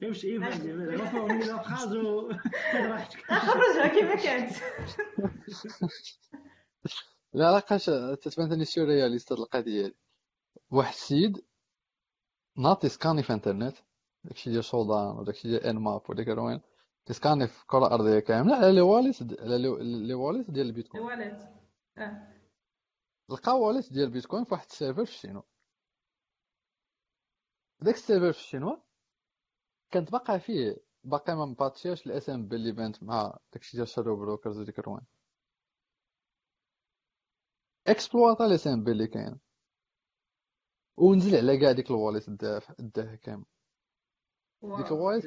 كيفاش ايفان دابا ما فهمني لا فراز و راحتك خرجها كيما كانت. لا لقاش تتبان سيو رياليست هاد القضيه هادي. واحد السيد ناطي سكاني في انترنت داكشي ديال شودان وداكشي ديال ان ماب وديك الروين، تسكاني في الكره الارضيه كامله على لي واليت على لي واليت ديال البيتكوين. واليت اه لقى واليت ديال البيتكوين في واحد السيرفر في الشينوا. داك السيرفر في الشينوا كانت باقا فيه باقي ما مباتشياش الاس ام بي اللي بانت مع داكشي ديال شادو بروكرز وديك الروان. اكسبلواطا الاس ام بي اللي كاين ونزل على كاع ديك الواليت داها كامل. ديك الواليت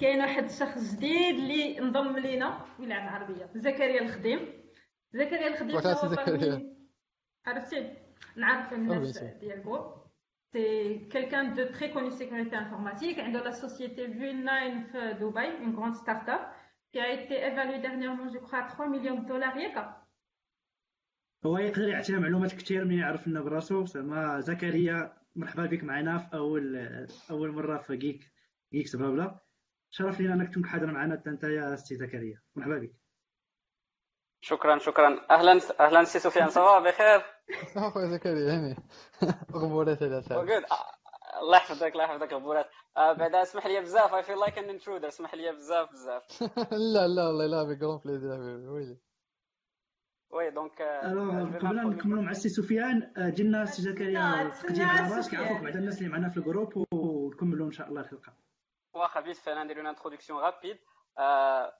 كاين واحد الشخص جديد اللي انضم لينا ويلعب العربيه، زكريا الخديم. زكريا الخديم عرفتي نعرف الناس ديالكم، سي كيلكان دو تري كوني سيكوريتي انفورماتيك، عنده لا سوسيتي فيل ناين في دبي، اون غروند ستارت اب كي ا ايتي ايفالوي ديرنييرمون جو كخوا ثلاثة مليون دولار. ياك هو يقدر يعطينا معلومات كثير من يعرف لنا براسو. زعما زكريا مرحبا بك معنا في اول اول مره في جيك جيك سبابله، شرف لينا انك تكون حاضر معنا حتى نتايا السي زكريا، مرحبا بك. شكرا شكرا، اهلا اهلا سي سفيان، صباح بخير. صباح زكريا هاني غبورات هذا صافي. الله يحفظك الله يحفظك غبورات. بعدا اسمح لي بزاف اي فيل لايك ان انترودر، اسمح لي بزاف بزاف. لا لا والله لا بك غون بليزير حبيبي ويلي. وي دونك قبل نكملوا مع السي سفيان جينا السي زكريا تقديم راسك، عفوك بعد الناس اللي معنا في الجروب ونكملوا ان شاء الله الحلقه. واخا بيت انا ندير اون انتروداكسيون رابيد.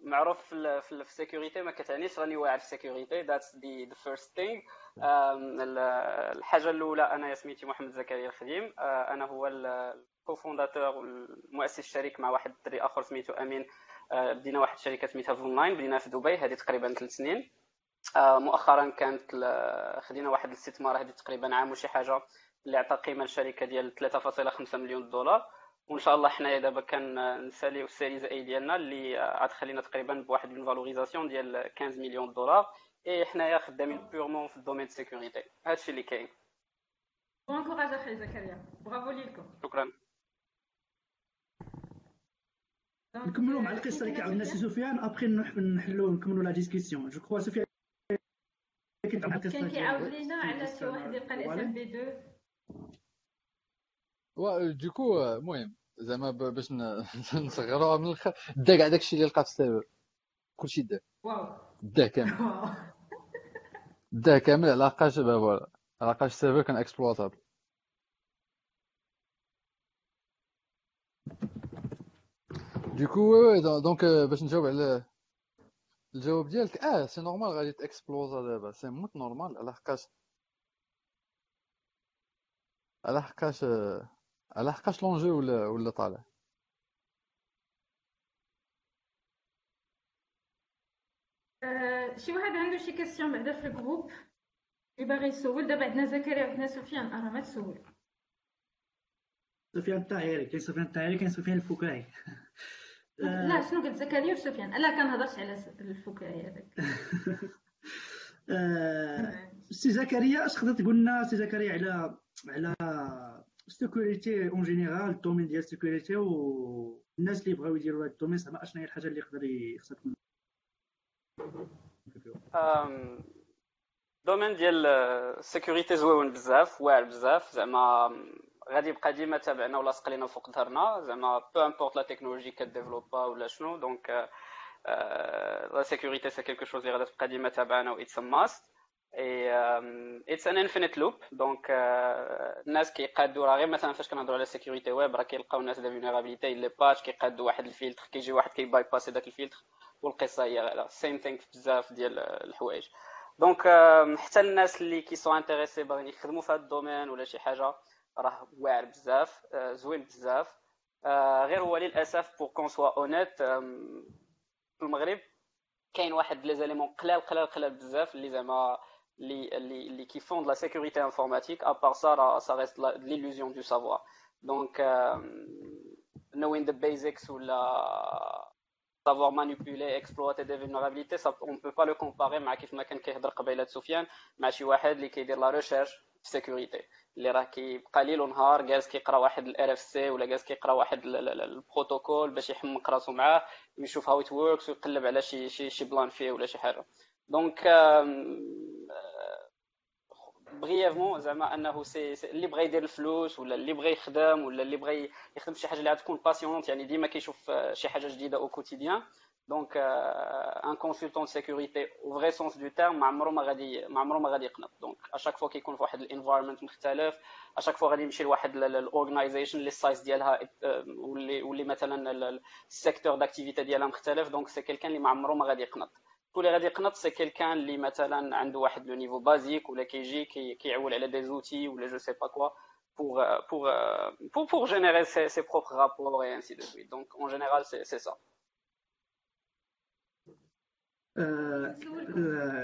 معروف في في السيكوريتي ما كتعنيش راني واعر في السيكوريتي، ذاتس ذا فيرست ثينغ. الحاجه الاولى انا سميتي محمد زكريا الخديم، انا هو الكوفونداتور المؤسس الشريك مع واحد الدري اخر سميتو امين، بدينا واحد الشركه سميتها فونلاين، بدينا في دبي هذه تقريبا ثلاث سنين. مؤخرا كانت خدينا واحد الاستثمار هذه تقريبا عام وشي حاجه اللي عطى قيمه للشركه ديال ثلاثة فاصلة خمسة مليون دولار، وان شاء الله حنايا دابا كنساليو السيريز اي ديالنا اللي عاد خلينا تقريبا بواحد اون فالوريزاسيون ديال خمسة مليون دولار، اي حنايا خدامين بيورمون في الدومين سيكوريتي. هادشي اللي كاين. بون كوراج اخي زكريا، برافو ليكم. شكرا. نكملوا مع القصه اللي كيعاودنا سي سفيان، ابخي نحلوا نكملوا لا ديسكسيون. جو كخوا سفيان كنت عم القصه كان كيعاود لينا على شي واحد يلقى الاس ام بي اثنين. وا دوكو المهم زعما باش نصغروها من الاخر، دا كاع داكشي اللي لقى في السيرفر، كلشي دا واو دا كامل دا كامل علاقاش دابا علاقاش السيرفر كان اكسبلواتابل. دوكو دونك باش نجاوب على الجواب ديالك، اه سي نورمال غادي تاكسبلوزا دابا، سي موت نورمال علاقاش علاقاش علاقاش لونجي ولا ولا طالع. شي واحد عنده شي كاستيون بعدا في الجروب اللي باغي يسول؟ دابا عندنا زكريا وعندنا سفيان، راه ما تسول. سفيان الطاهري، كاين سفيان الطاهري، كاين سفيان الفكاهي. لا شنو قلت زكريا وسفيان؟ انا كنهضرش على الفكاهي هذاك. سي زكريا اش تقدر تقول لنا سي زكريا على على السيكوريتي اون جينيرال، الدومين ديال السيكوريتي والناس اللي بغاو يديروا هاد الدومين، زعما اشنو هي الحاجه اللي يقدر يخصها تكون؟ امم الدومين ديال السيكوريتي زوين بزاف، واعر بزاف، زعما غادي يبقى ديما تابعنا ولاصق لينا فوق ظهرنا، زعما بو امبورط لا تكنولوجي كديفلوبا ولا شنو. دونك لا سيكوريتي سي كالكو شوز اللي غادي تبقى ديما تابعنا و اتس ماست اي اتس ان انفينيت لوب. دونك الناس كيقادوا راه غير مثلا فاش كنهضروا على سيكوريتي ويب راه كيلقاو الناس ديال فيلنيرابيليتي لي باج كيقادوا واحد الفلتر، كيجي واحد كيباي باس داك الفلتر والقصه هي غالا سيم ثينك بزاف ديال الحوايج. دونك حتى الناس اللي كيسو انتريسي باغيين يخدموا في هذا الدومين ولا شي حاجه راه واعر بزاف، زوين بزاف، غير هو للاسف بور كون سوا اونيت في المغرب كاين واحد لي زاليمون قلال قلال قلال بزاف اللي زعما اللي اللي كيفون لا سيكوريتي انفورماتيك. ابار سا سا ريست ليلوزيون دو سافوار. دونك knowing the basics ولا savoir manipuler exploiter des vulnérabilités ça on peut pas le comparer مع كيف ما كان كيهضر قبيله سفيان مع شي واحد اللي كيدير لا ريشيرش في سيكوريتي اللي راه كيبقى ليل ونهار جالس كيقرا واحد الار اف سي ولا جالس كيقرا واحد البروتوكول باش يحمق راسو معاه ويشوف هاو ات ووركس ويقلب على شي شي شي بلان فيه ولا شي حاجه. دونك بريفمون زعما انه سي اللي بغى يدير الفلوس ولا اللي بغى يخدم ولا اللي بغى يخدم شي حاجه اللي غتكون باسيونت، يعني ديما كيشوف شي حاجه جديده او كوتيديان. دونك ان كونسلتون سيكوريتي او فري سونس دو تيرم ما عمره ما غادي ما عمره ما غادي يقنط. دونك اشاك فوا كيكون في واحد الانفايرمنت مختلف، اشاك فوا غادي يمشي لواحد الاورغنايزيشن اللي السايز ديالها واللي واللي مثلا السيكتور داكتيفيتي ديالها مختلف. دونك سي كيلكان اللي ما عمره ما غادي يقنط، كل غادي يقنط سي كيلكان اللي مثلا عنده واحد لو نيفو بازيك ولا كيجي كيعول على دي زوتي ولا جو سي با كوا pour pour pour pour générer ses ses propres rapports et ainsi de suite. Donc en général c'est c'est ça.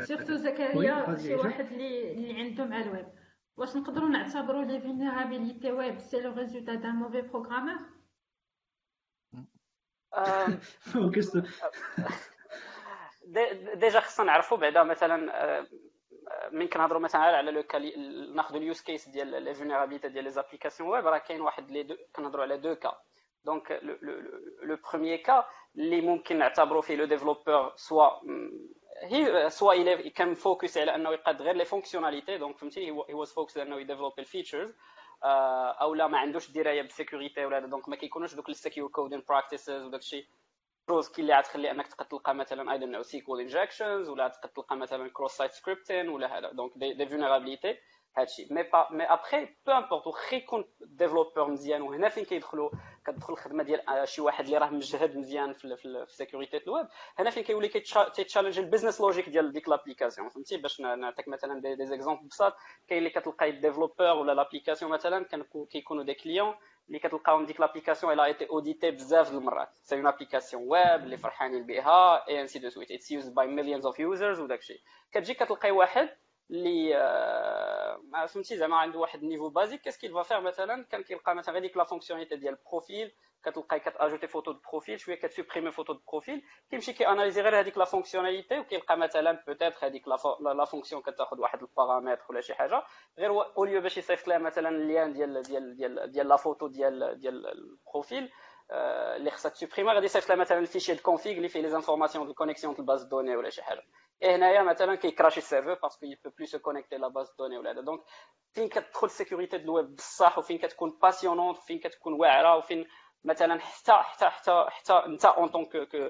سيرتو زكريا شي واحد اللي اللي عنده مع الويب، واش نقدروا نعتبروا لي فيلنيرابيليتي ويب سي لو ريزولتا دان موفي بروغرامور؟ ديجا خصنا نعرفوا بعدا مثلا من كنهضروا مثلا على لو ناخذ اليوز كيس ديال لي فيلنيرابيليتي ديال لي زابليكاسيون ويب راه كاين واحد لي دو كنهضروا على دو كا. Donc le le le premier cas اللي ممكن نعتبروا فيه لو ديفلوبور سوا هي سوا il كان فوكس على انه يقاد غير لي فونكسيوناليتي، دونك فهمتي هي واز فوكس انه يديفلوب الفيتشرز او لا ما عندوش درايه بالسيكوريتي ولا، دونك ما كيكونوش دوك السكيور كودين براكتيسز وداك الشيء بروز كي اللي غتخلي انك تلقى مثلا ايضا نو سيكول انجكشنز ولا تلقى مثلا كروس سايت سكريبتين ولا هذا. دونك دي فولنرابيليتي هادشي مي با مي ابري بو امبورط، واخا يكون ديفلوبور مزيان وهنا فين كيدخلوا كتدخل الخدمه ديال شي واحد اللي راه مجهد مزيان في في سيكوريتي الويب، هنا فين كيولي كيتشالنج البيزنس لوجيك ديال ديك لابليكاسيون فهمتي. باش نعطيك مثلا دي دي زيكزامبل بساط، كاين اللي كتلقاي الديفلوبور ولا لابليكاسيون مثلا كيكونوا دي كليون اللي كتلقاهم ديك لابليكاسيون الا ايتي اوديتي بزاف د المرات، سي اون ابليكاسيون ويب اللي فرحانين بها اي ان سي دو سويت اتس يوز باي مليونز اوف يوزرز وداكشي. كتجي كتلقاي واحد اللي ما فهمتي زعما عنده واحد النيفو بازيك كاس كيل فا فير مثلا كان كيلقى مثلا غير ديك لا فونكسيوناليتي ديال البروفيل كتلقاي كتاجوتي فوتو دو بروفيل شويه كتسوبريمي فوتو دو بروفيل كيمشي كياناليزي غير هذيك لا فونكسيوناليتي وكيلقى مثلا بوتيت هذيك لا فونكسيون كتاخذ واحد البارامتر ولا شي حاجه غير او ليو باش يصيفط لها مثلا اللين ديال ديال ديال ديال لا فوتو ديال ديال البروفيل اللي خصها تسوبريمي غادي يصيفط لها مثلا الفيشي الكونفيغ اللي فيه لي زانفورماسيون دو كونيكسيون ديال الباز دوني ولا شي حاجه. Et là, maintenant, il crache le serveur parce qu'il ne peut plus se connecter à la base de données. Donc, il y a trop de sécurité de web, il y a trop de passionnante, il y a trop de web, il y a en tant que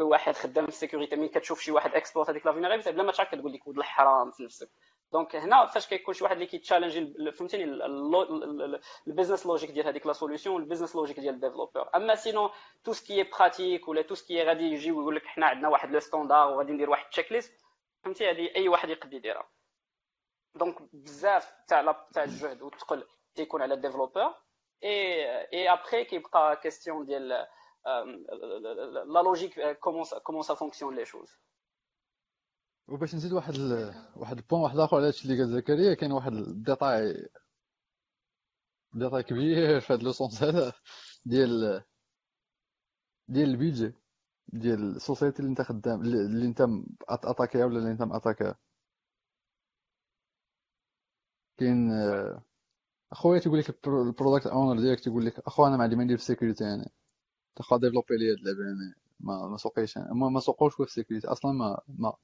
واحد خدام في السيكوريتي ملي كتشوف شي واحد اكسبورت هذيك لا فينيرابيلتي بلا ما تعرف كتقول لك ود الحرام في نفسك. دونك هنا فاش كيكون شي واحد اللي كيتشالنجي فهمتيني البيزنس لوجيك ديال هذيك لا سوليوشن والبيزنس لوجيك ديال الديفلوبر. اما سينو تو سكي براتيك ولا تو سكي غادي يجي ويقول لك حنا عندنا واحد لو ستاندار وغادي ندير واحد تشيك ليست فهمتي هذه اي واحد يقدر يديرها. دونك بزاف تاع تاع الجهد والثقل تيكون على الديفلوبر اي اي ابري كيبقى كاستيون ديال لا لوجيك كومون كومون سا فونكسيون لي شوز. وباش نزيد واحد ال... واحد البوان واحد اخر على هادشي اللي قال زكريا كاين واحد الديتاي ديتاي كبير في هاد لو سونس هذا ديال ديال البيدجي ديال السوسيتي اللي انت خدام اللي انت اتاكيها ولا اللي انت ماتاكيها. كاين اخويا تيقول لك البرودكت اونر ديالك تيقول لك اخويا انا ما عندي ما ندير في السيكوريتي انا يعني. تخا ديفلوبي لي هاد اللعبه يعني ما ما سوقيش ما ما سوقوش في السيكوريتي اصلا ما ما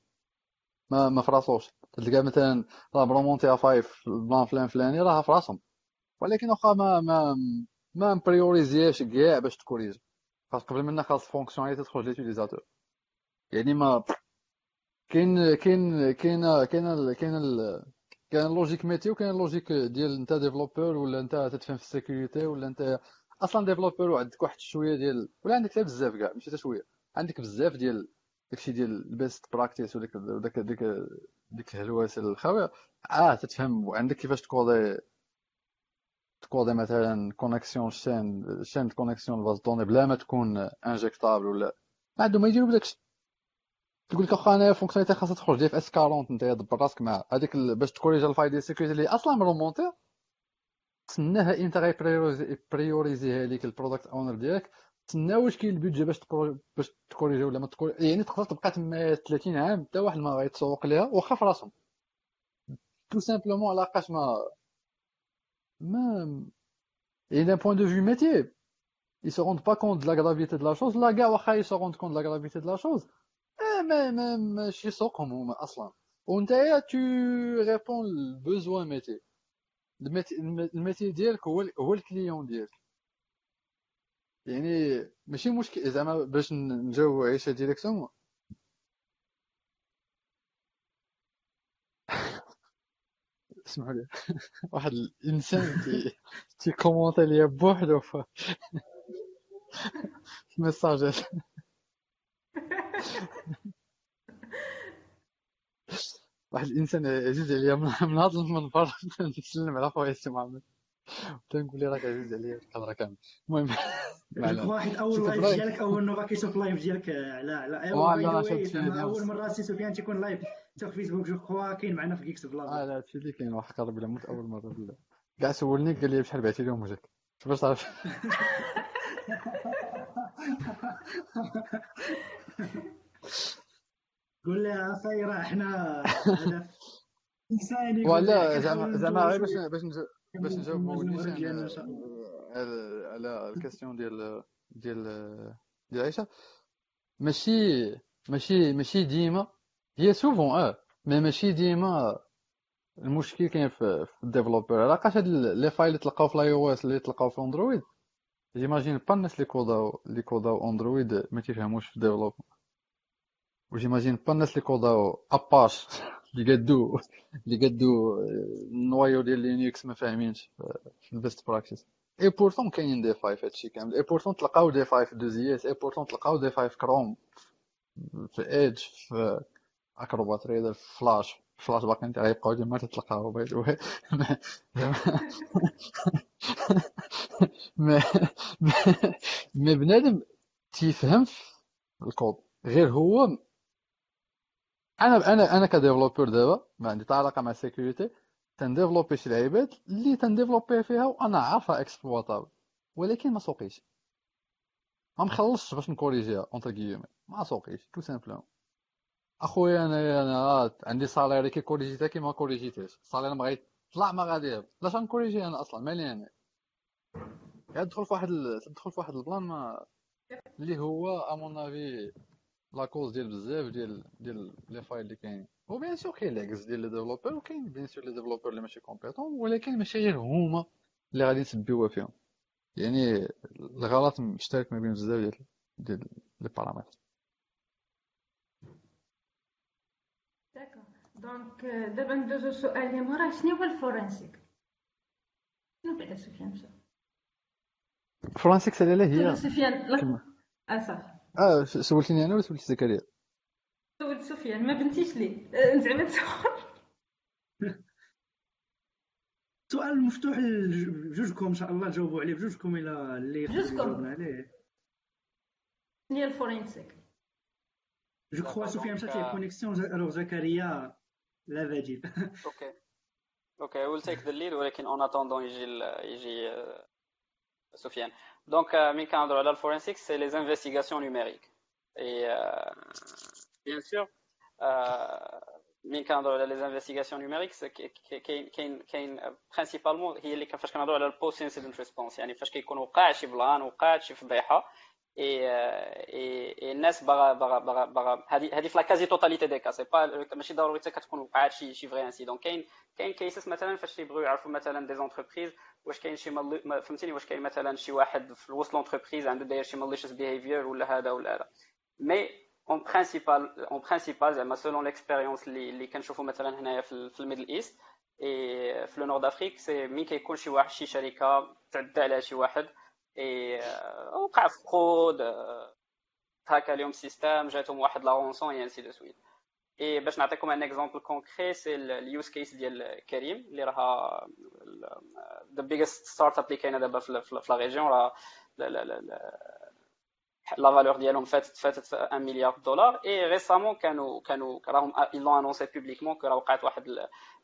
ما, ما فراسوش تلقى مثلا راه برمونتي خمسة بلان فلان فلاني راه فراسهم ولكن واخا ما ما ما مبريوريزياش كاع باش تكوريج خاص قبل منا خاص فونكسيوناليتي تخرج ليوتيليزاتور يعني ما كاين كاين كاين كاين كاين كاين لوجيك ميتي وكاين لوجيك ديال انت ديفلوبور ولا انت تتفهم في السيكوريتي ولا انت اصلا ديفلوبر وعندك واحد شويه ديال ولا عندك لا بزاف كاع ماشي حتى شويه عندك بزاف ديال داكشي ديال بيست براكتيس وداك داك ديك ديك الهلوات الخاويه اه تتفهم وعندك كيفاش تكودي تكودي مثلا كونيكسيون شين شين كونيكسيون الباز دوني بلا ما تكون انجيكتابل ولا ما عندهم ما يديروا بداكشي تقول لك واخا انا فونكسيوناليتي خاصها تخرج لي في اس أربعين انت دبر راسك مع هذيك باش تكوريج الفاي ديال السيكوريتي اللي اصلا مرومونتي تسناها انت غير بريوريزيها ليك البرودكت اونر ديالك تسنا واش كاين البيدجي باش تبرو... باش تكوريجي ولا ما تكور يعني تقدر تبقى تما ثلاثين عام حتى واحد ما غيتسوق ليها واخا في راسهم تو سامبلومون علاقاش ما ما اي دان بوين دو في ميتي ils se rendent pas compte de la gravité de la chose لا كاع واخا ils se rendent compte de la gravité de la chose ما ما ماشي سوقهم هما اصلا وانتيا tu réponds le besoin métier الميتي ديالك هو هو الكليون ديالك يعني ماشي مشكل زعما باش نجاوب عيشه ديريكسيون اسمعوا لي واحد الانسان تي تي كومونتي ليا بوحدو في الميساجات واحد الانسان عزيز عليا من هذا المنبر نسلم على خويا سي محمد تنقول لي راك عزيز عليا الهضره كامل المهم واحد اول واحد ديالك اول نوبه كيشوف لايف ديالك على على اول مره سي سفيان تيكون لايف حتى في فيسبوك جو كوا كاين معنا في كيكس بلاصه اه لا هادشي اللي كاين وحق ربي موت اول مره بالله كاع سولني قال لي بشحال بعتي لهم وجهك باش تعرف قول لي اخي راه حنا انساني ولا زعما زعما غير باش باش باش نجاوبوا على على الكاستيون ديال ديال ديال عائشه ماشي ماشي ماشي ديما هي سوفون اه مي ماشي ديما المشكل كاين في الديفلوبر علاش هاد لي فايل اللي تلقاو في الاي او اس اللي تلقاو في اندرويد جيماجين با الناس اللي كوداو اللي كوداو اندرويد ما تيفهموش في الديفلوب وجيماجين با الناس اللي كوداو اباش اللي قادو اللي قادو النوايو ديال لينكس ما فاهمينش في البيست براكتيس اي بورتون كاينين دي فايف هادشي كامل اي بورتون تلقاو دي فايف دوزياس اي بورتون تلقاو دي فايف كروم في ايدج في اكروبات ريدر في فلاش فلاش باقي انت غيبقاو ديما تتلقاو باي ذا واي ما ما بنادم تيفهم الكود غير هو انا انا انا كديفلوبر دابا ما عندي علاقه مع السيكوريتي تنديفلوبي شي لعيبات اللي تنديفلوبي فيها وانا عارفها اكسبلوطابل ولكن ما سوقيش ما مخلصش باش نكوريجيها اونتر كيومي، ما سوقيش تو سامبلومون. اخويا انا انا عندي صاليري كي كوريجيتها كي ما كوريجيتهاش، الصالير ما غيطلع ما غادي يهبط، علاش غنكوريجي انا اصلا مالي انا؟ كتدخل فواحد تدخل فواحد البلان ما اللي هو امونافي لاكوز ديال بزاف ديال ديال لي فايل اللي كاينين. و بيان سور كاين لاكس ديال لي ديفلوبر، وكاين بيان سور لي ديفلوبر اللي ماشي كومبيتون، ولكن ماشي غير هما اللي غادي نسبيوها فيهم. يعني الغلط مشترك ما بين بزاف ديال ديال لي بارامتر. داكو دونك دابا ندوزو السؤال اللي موراه، شنو هو الفورنسيك؟ شنو بعدا سفيان مشى؟ الفورنسيك ساليلا هي سفيان اه اه سولتيني انا ولا سولتي زكريا؟ سولت سفيان ما بنتيش ليه زعما تسول. سؤال مفتوح لجوجكم ان شاء الله جاوبوا عليه بجوجكم الى اللي جاوبنا عليه. شنو هي الفورنسيك؟ جو كخوا سفيان مشات ليه كونيكسيون الوغ زكريا لا فاجيل. اوكي اوكي ويل تيك ذا ليد، ولكن اون اتوندون يجي يجي سفيان. دونك مين كنهضروا على الفورنسيك سي لي انفستيغاسيون نوميريك اي بيان سور. مين كنهضروا على لي انفستيغاسيون نوميريك كاين كاين كاين برينسيبالمون هي اللي فاش كنهضروا على البوست انسيدنت ريسبونس، يعني فاش كيكون وقع شي بلان وقعت شي فضيحه اي اي الناس باغا باغا باغا باغا هذه هذه في لا كازي توتاليتي ديكا سي با ماشي ضروري حتى كتكون وقعت شي شي فغي انسيدون. كاين كاين كيسس مثلا فاش يبغيو يعرفوا مثلا دي زونتربريز واش كاين شي مال... فهمتيني واش كاين مثلا شي واحد في وسط لونتربريز عنده داير شي ماليشيس بيهيفير ولا هذا ولا هذا، مي اون برينسيبال اون برينسيبال زعما سولون ليكسبيريونس اللي اللي كنشوفوا مثلا هنايا في, في الميدل ايست اي في لو نورد افريك، سي مين كيكون شي واحد شي شركه تعدى على شي واحد اي وقع فقود هاكا لهم سيستم جاتهم واحد لا رونسون اي انسي دو سويت. اي باش نعطيكم ان اكزامبل كونكري سي اليوز كيس ديال كريم اللي راها ذا بيجست ستارت اب اللي كاينه دابا في لا ريجيون، راه لا فالور ديالهم فاتت فاتت واحد مليار دولار. اي ريسامون كانوا كانوا راهم ايلون انونسي بوبليكمون كرا وقعت واحد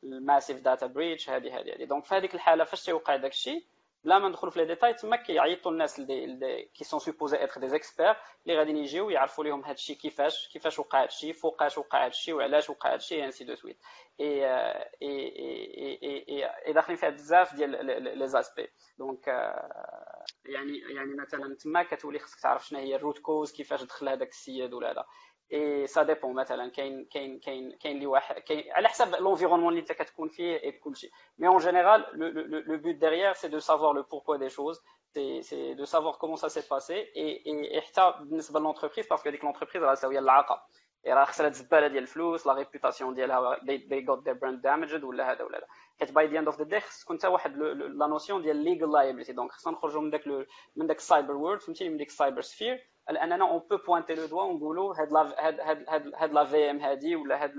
الماسيف داتا بريتش هذه هذه هذه. دونك في هذيك الحاله فاش تيوقع داك الشيء بلا ما ندخلوا في لي ديتاي تما كيعيطوا الناس اللي كي سون سوبوزي اتر دي زيكسبير اللي غادي يجيو يعرفوا لهم هذا الشيء كيفاش كيفاش وقع هذا الشيء فوقاش وقع هذا الشيء وعلاش وقع هذا الشيء انسي دو سويت. اي اي اي داخلين فيها بزاف ديال لي زاسبي. دونك يعني يعني مثلا تما كتولي خصك تعرف شنو هي الروت كوز كيفاش دخل هذاك السيد ولا هذا اي سا ديبون. مثلا كاين كاين كاين كاين اللي واحد كاين على حسب لونفيرونمون اللي انت كتكون فيه اي كلشي، مي اون جينيرال لو بوت ديريير سي دو سافوار لو بوركوا دي شوز سي سي دو سافوار كومون سا سي باسي اي اي حتى بالنسبه للونتربريز باسكو ديك لونتربريز راه ساويه العاقه اي راه خسرات الزباله ديال الفلوس لا ريبيتاسيون ديالها دي غوت دي براند دامجد ولا هذا ولا هذا، حيت باي دي اند اوف ذا دي خصك انت واحد لا نوسيون ديال ليغال لايبيليتي. دونك خصنا نخرجوا من داك من داك السايبر وورد فهمتيني من ديك السايبر سفير لاننا اون بو بوينتي لو دوا ونقولوا هاد هاد هاد هاد لا في ام هادي ولا هاد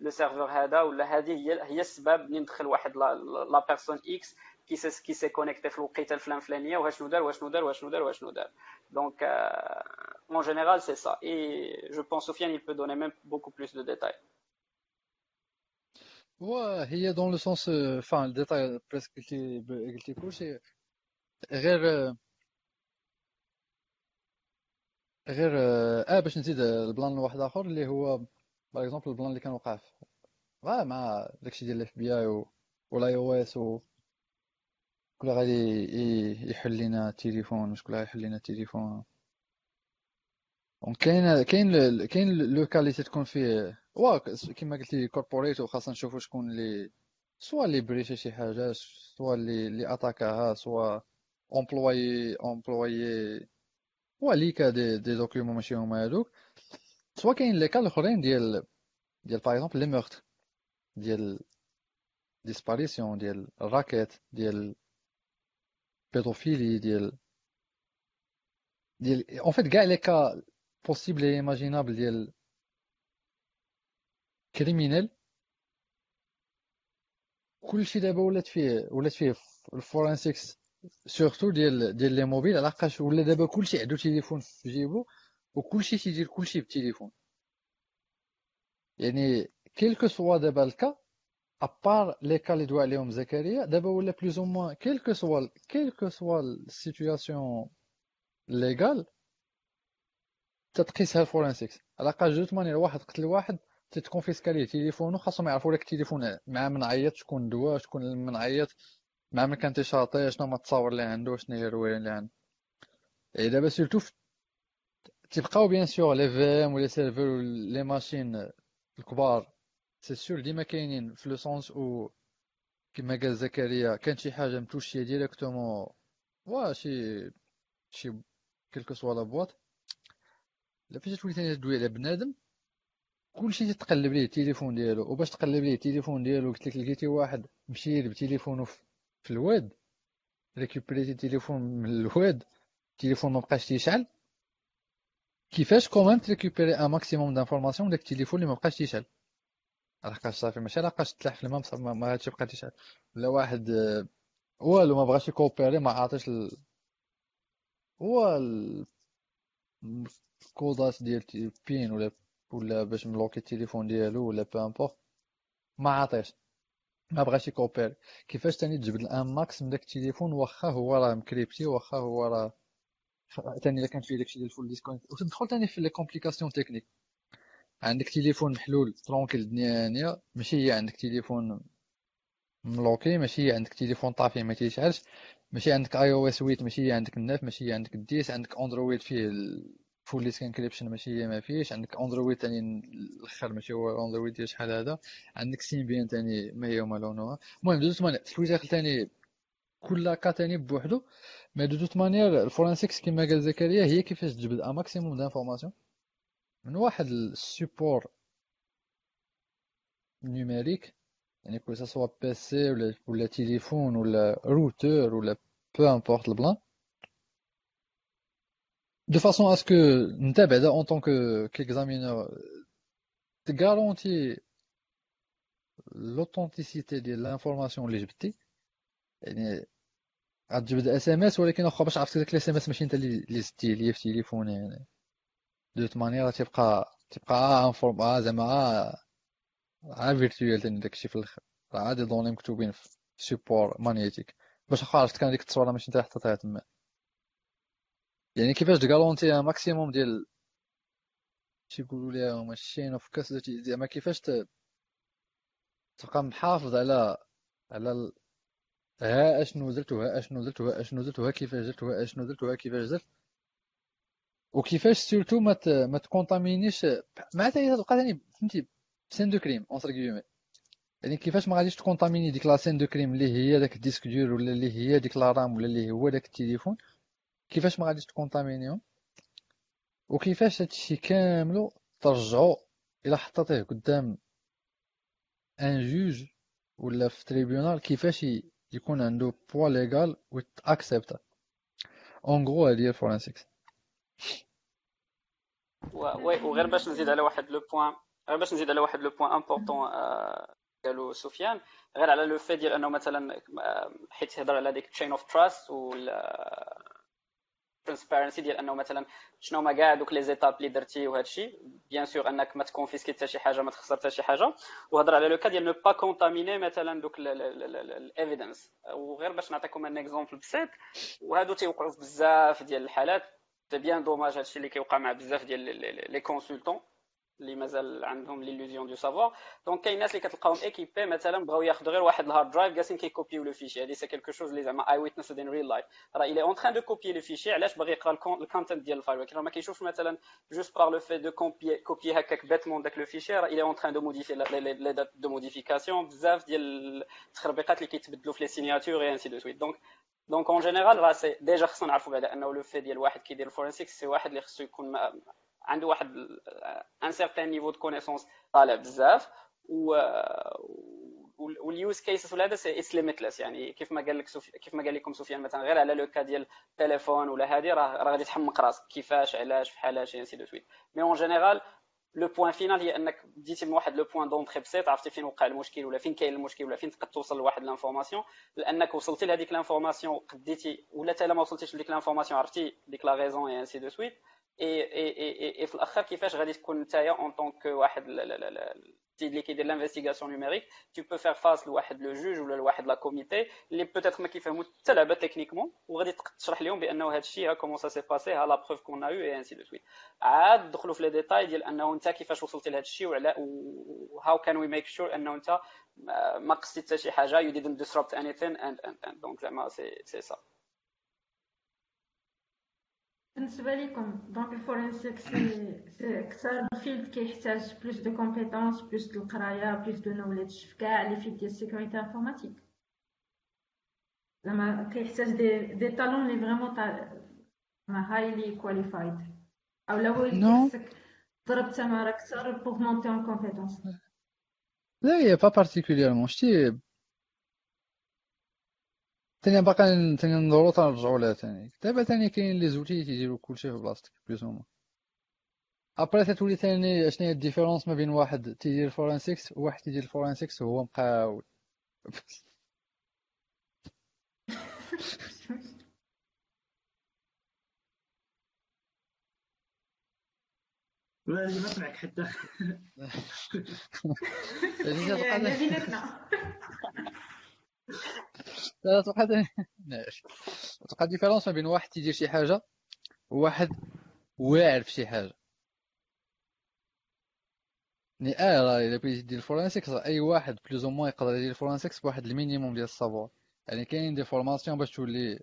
لو سيرفور هذا ولا هذه هي هي السبب ملي ندخل واحد لا بيرسون اكس كي سي كي سي كونيكتي في الوقيته الفلان فلانيه واشنو دار واشنو دار واشنو دار واشنو دار. دونك اون جينيرال سي سا اي جو بونس Sofiane il peut donner même beaucoup plus de détails. وهي دون لو سونس فان الديتاي بريسك قلتي قلتي كلشي غير غير اه باش نزيد البلان لواحد اخر اللي هو باغ اكزومبل البلان اللي كان وقع راه مع داكشي ديال الاف بي اي ولا اي او اس و كل غادي يحل لينا التليفون شكون اللي يحل لينا التليفون. دونك كاين كاين كاين لو كا اللي تكون فيه وا كما قلتي كوربوريت وخاصنا نشوفوا شكون اللي سوا اللي بريشا شي حاجه سوا اللي اللي اتاكاها سوا امبلوي امبلوي وليك دي دي دوكيومون ماشي هما هادوك. سوا كاين لي كال اخرين ديال ديال باغ اكزومبل لي مورت ديال ديسباريسيون ديال الراكيت ديال بيدوفيلي ديال ديال اون فيت كاع لي كا بوسيبل اي ايماجينابل ديال كريمينال كلشي دابا ولات فيه ولات فيه الفورنسيكس سورتو ديال ديال لي موبيل علاش ولا دابا كلشي عندو تليفون في جيبو وكلشي تيدير كلشي بالتليفون. يعني كيلكو سوا دابا الكا ابار لي كا لي دوا عليهم زكريا دابا ولا بلوز او موان كيلكو سوا كيلكو سوا السيتوياسيون ليغال تتقيسها الفورنسيكس. علاقه جوج مانير، واحد قتل واحد تتكونفيسكا ليه تليفونه، خاصهم يعرفوا لك التليفون مع من عيط، شكون دوا، شكون من عيط، مع من كان تيشاطي، شنو ما تصور اللي عنده، شنو هي الروايه اللي عنده. اي دابا سيرتو تيبقاو بيان سيغ لي في ام ولي سيرفور ولي ماشين الكبار سي سير ديما كاينين، في لو سونس او كما قال زكريا كان شي حاجه متوشيه ديريكتومون وا شي شي كلكو سوا لا بواط. لا فاش تولي ثاني تدوي على بنادم كلشي تقلب ليه التليفون ديالو، وباش تقلب ليه التليفون ديالو قلت لك لقيتي واحد مشي يرب تليفونه في الواد، ريكوبريتي التليفون من الواد، التليفون ما بقاش تيشعل، كيفاش كومون تريكوبيري ان ماكسيموم دانفورماسيون داك التليفون اللي ما بقاش تيشعل؟ لحقاش صافي ماشي لحقاش تلاح في الماء بصح ما هادشي بقى تيشعل، ولا واحد والو ما بغاش يكوبيري، ما عاطيش ال... هو ال... الكودات ديال البين ولا ولا باش ملوكي التليفون ديالو ولا بامبورت، ما عاطيش، ما بغاش يكوبيري. كيفاش تاني تجبد الان ماكس من داك التليفون واخا هو راه مكريبتي، واخا هو راه ثاني الا كان فيه داكشي ديال الفول ديسكونيكت، وتدخل ثاني في لي كومبليكاسيون تكنيك. عندك تليفون محلول ترونكيل دنيانيه، ماشي هي عندك تليفون ملوكي، ماشي هي عندك تليفون طافي ما تيشعلش، ماشي عندك اي او اس ثمانية، ماشي هي عندك الناف، ماشي هي عندك الديس، عندك اندرويد فيه فول ديسك انكريبشن ماشي هي ما فيهش، عندك اندرويد ثاني الاخر ماشي هو اندرويد ديال شحال هذا، عندك سيمبيان ثاني ما هي وما لونها. المهم دوزت مانير الحوايج ثاني كل لاكا ثاني بوحدو، ما دوت مانير الفورنسيكس كما قال زكريا هي كيفاش تجبد ا ماكسيموم دانفورماسيون من واحد السيبور نيميريك، يعني كو سوا بي سي ولا ولا تليفون ولا روتور ولا بو امبورط البلان، دو فاصون اسكو نتا بعدا اون طونك كيكزامينور تغارونتي لوثنتيسيتي ديال لانفورماسيون اللي جبتي. يعني غتجبد اس ام اس، ولكن واخا باش عرفتي داك الاس ام اس ماشي انت اللي زدتيه ليا في تليفوني، يعني دوت مانيير تيبقى تيبقى انفورم ا زعما ا فيرتوال ثاني داكشي في الاخر، راه عادي دوني مكتوبين في سيبور مانيتيك، باش واخا عرفت كان ديك التصويره ماشي انت حطيتها تما. يعني كيفاش تكالونتي ماكسيموم ديال شي يقولوا ليها ماشين اوف كاس، زعما كيفاش تبقى محافظ على على ها اشنو درت وها اشنو درت وها اشنو درت وها كيفاش درت وها اشنو درت وها كيفاش درت، وكيفاش سيرتو ما ما تكونطامينيش مع حتى تبقى ثاني فهمتي سين دو كريم اونتر كيومي. يعني كيفاش ما غاديش تكونطاميني ديك لا سين دو كريم اللي هي داك الديسك دور ولا اللي هي ديك لا رام ولا اللي هو داك التليفون، كيفاش ما غاديش تكونطامينيهم، وكيفاش هادشي كاملو ترجعو الى حطيتيه قدام ان جوج ولا في تريبيونال كيفاش يكون عنده بوا ليغال و تاكسبت اون غرو هادي الفورنسيكس. وي وغير باش نزيد على واحد لو بوين، غير باش نزيد على واحد لو بوين امبورطون قالو سفيان، غير على لو في ديال انه مثلا حيت هضر على ديك تشين اوف تراست و ترانسبيرنسي ديال انه مثلا شنو ما كاع دوك لي زيتاب اللي درتي وهادشي، بيان سور انك ما تكونفيسكي حتى شي حاجه، ما تخسر حتى شي حاجه، وهضر على لو كا ديال نو با كونتاميني مثلا دوك الايفيدنس. وغير باش نعطيكم ان اكزومبل بسيط، وهادو تيوقعوا في بزاف ديال الحالات، سي بيان دوماج هادشي اللي كيوقع مع بزاف ديال لي كونسلطون اللي مازال عندهم ليلوزيون دو سافوار. دونك كاين ناس اللي كتلقاهم ايكيبي مثلا بغاو ياخذوا غير واحد الهارد درايف جالسين كيكوبيو لو فيشي، هادي سي كلكو شوز اللي زعما اي ويتنس ان ريل لايف، راه الى اون تران دو كوبيي لو فيشي. علاش؟ باغي يقرا الكونتنت ديال الفايل، ولكن راه ما كيشوفش مثلا جوست بار لو في دو كوبيي كوبيي هكاك باتمون داك لو فيشي، راه الى اون تران دو موديفي لي دات دو موديفيكاسيون، بزاف ديال التخربيقات اللي كيتبدلوا في لي سينياتور اي انسي دو سويت. دونك دونك اون جينيرال راه سي ديجا خصنا نعرفوا بعدا انه لو في ديال واحد كيدير الفورنسيكس سي واحد اللي خصو يكون عنده واحد ان سيرتان نيفو دو كونيسونس طالع بزاف، و واليوز كيسز ولا هذا سي اتس ليميتليس. يعني كيف ما قال لك سوف... كيف ما قال لكم سفيان مثلا غير على لو كا ديال التليفون ولا هذه راه راه غادي تحمق راسك كيفاش علاش فحال هادشي انسي دو سويت. مي اون جينيرال لو بوين فينال هي انك بديتي من واحد لو بوين دونطري بسيط، عرفتي فين وقع المشكل ولا فين كاين المشكل ولا فين تقد توصل لواحد لانفورماسيون، لانك وصلتي لهذيك لانفورماسيون قديتي، ولا حتى ما وصلتيش لديك لانفورماسيون عرفتي ديك لا ريزون اي انسي دو سويت. اي في الاخر كيفاش غادي تكون نتايا اون طونك واحد اللي كيدير لانفستيغاسيون نيميريك تي بو فير فاس لواحد لو جوج ولا لواحد لا كوميتي اللي بوتيتر ما كيفهموش حتى لعبه تكنيكمون وغادي تشرح لهم بانه هذا الشيء ها كومون سا سي باسي ها لا بروف كون ا يو اي انسي دو سويت. عاد دخلوا في لي ديتاي ديال انه انت كيفاش وصلتي لهذا الشيء وعلى هاو كان وي ميك شور انه انت ما قصيتي حتى شي حاجه يو ديدنت ديسروبت انيثين اند اند دونك زعما سي سي سا. بالنسبه لكم دونك الفورنسيك سي سي اكثر فيلد كيحتاج بلوس دو كومبيتونس بلوس د القرايه بلوس دو نوليدج في كاع لي فيلد ديال السيكوريتي انفورماتيك زعما كيحتاج دي دي تالون لي فريمون ما هايلي كواليفايد او لا هو خصك تضرب تماره اكثر بوغ مونتي اون كومبيتونس. لا هي با بارتيكوليرمون شتي ثاني باقي ثاني نضرو تنرجعوا لها ثاني دابا ثاني كاين لي زوتي تيديروا كلشي في بلاصتك بلوس هما ابري تتولي ثاني شنو هي الديفيرونس ما بين واحد تيدير فورنسيكس وواحد تيدير الفورنسيكس هو مقاول ولا ما سمعك حتى لا تبقى ناش تبقى ديفيرونس ما بين واحد تيدير شي حاجه وواحد واعر في شي حاجه ني اه راه الا بغيتي دير الفورنسيكس اي واحد بلوز او موان يقدر يدير الفورنسيكس بواحد المينيموم ديال الصبور يعني كاين دي فورماسيون باش تولي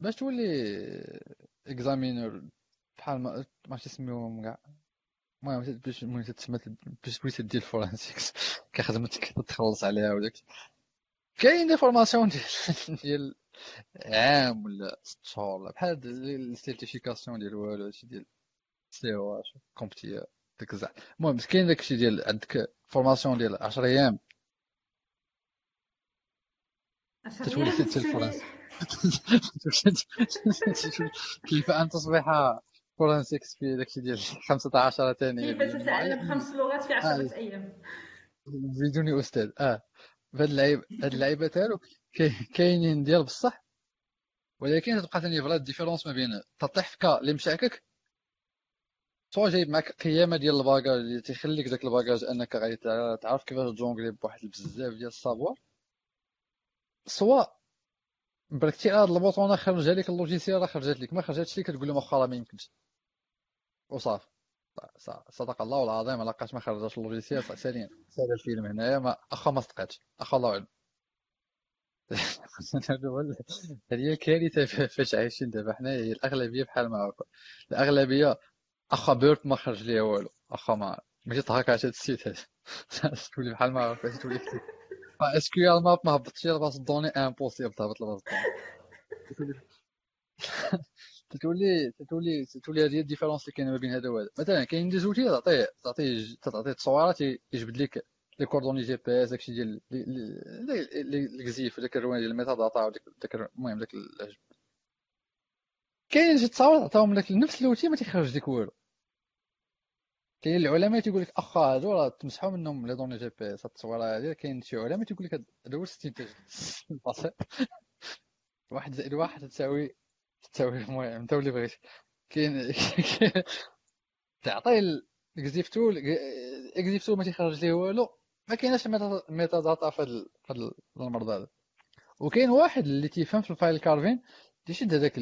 باش تولي اكزامينور بحال ما عرفتش نسميوهم كاع المهم باش المهم تسمى باش بغيتي دير الفورنسيكس كخدمتك تخلص عليها وداك كاين دي فورماسيون ديال عام ولا ست شهور ولا بحال السيرتيفيكاسيون ديال والو هادشي ديال سي او اش كومبتي داك الزعم المهم كاين داكشي ديال عندك فورماسيون ديال عشرة ايام تولي تدير الفرنسي كيف ان تصبح فورنسيك في داكشي ديال خمسة عشر ثانيه كيف تتعلم خمس لغات في عشرة ايام بدون استاذ اه فهاد اللعيبه هاد اللعيبه تالو كاينين ديال بصح ولكن تبقى ثاني فلا ديفيرونس ما بين تطيح في كا اللي مشاكك سوا جايب معاك قيامه ديال الباكاج اللي تيخليك داك الباكاج انك غتعرف كيفاش تجونغلي بواحد بزاف ديال الصابور سوا بركتي هاد البوطونه خرج عليك اللوجيسيال راه خرجت لك ما خرجتش لك كتقول لهم واخا راه ما يمكنش وصافي صدق الله العظيم علاقاش ما خرجتش اللوجيسيال ثانيا سال الفيلم هنايا ما اخا ما صدقاتش اخا الله علم هذه كارثه فاش عايشين دابا حنايا هي الاغلبيه بحال ما هكا الاغلبيه اخا بيرت ما خرج ليها والو اخا ما ماشي تهكا هاد السيت هذا تولي بحال ما هكا تولي اس كيو ال ماب ما هبطش ليها باس دوني امبوسيبل تهبط لباس دوني تتولي تتولي تتولي هذه الديفيرونس اللي كاينه ما بين هذا وهذا مثلا كاين دي زوتي تعطيه تعطيه تعطيه تصويرات يجبد لك لي كوردوني جي بي اس داكشي ديال الكزيف داك الروان ديال الميتا داتا وداك داك المهم داك كاين شي تصاور عطاهم لك نفس اللوتي ما تيخرج لك والو كاين العلماء تيقول لك اخا هادو راه تمسحوا منهم لي دوني جي بي اس التصويره هذه كاين شي علماء تيقول لك هذا هو الاستنتاج البسيط واحد زائد واحد تساوي تساوي المهم نتا ولي بغيت كاين تعطي الاكزيفتول الاكزيفتول ما تيخرج ليه والو ما كايناش الميتا داتا في هذا المرض هذا وكاين واحد اللي تيفهم في الفايل كارفين تيشد هذاك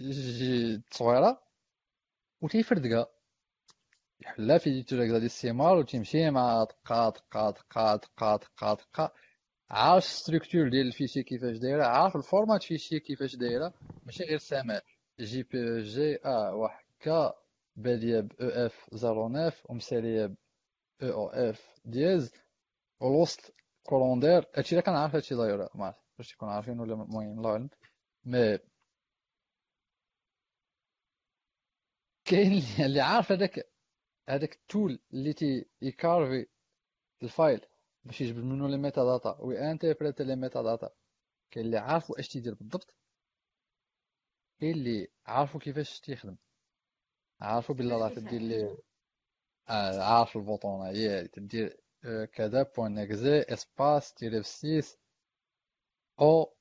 التصويره وتيفردها يحلها في ديتوراك ديال السيمار وتيمشي مع دقه دقه دقه دقه دقه دقه عارف ستركتور ديال الفيشي كيفاش دايره عارف الفورمات فيشي كيفاش دايره ماشي غير سامع جي بي جي ا واحد كا باديه ب او اف صفر تسعة ومساليه ب او او اف دياز والوسط كولوندير هادشي راه كنعرف هادشي دايره ما عرفتش واش تكون عارفين ولا المهم الله علم مي كاين اللي عارف هذاك هذاك التول اللي تي يكارفي الفايل باش يجبد منو لي ميتا داتا وانتربريت لي ميتا داتا كاين اللي عارف واش تيدير بالضبط كاين اللي عارفو كيفاش تيخدم عارفو بلي راه تدير لي عارف البوطونه هي تدير كذا بوين اكزي اسباس تيريف ستة او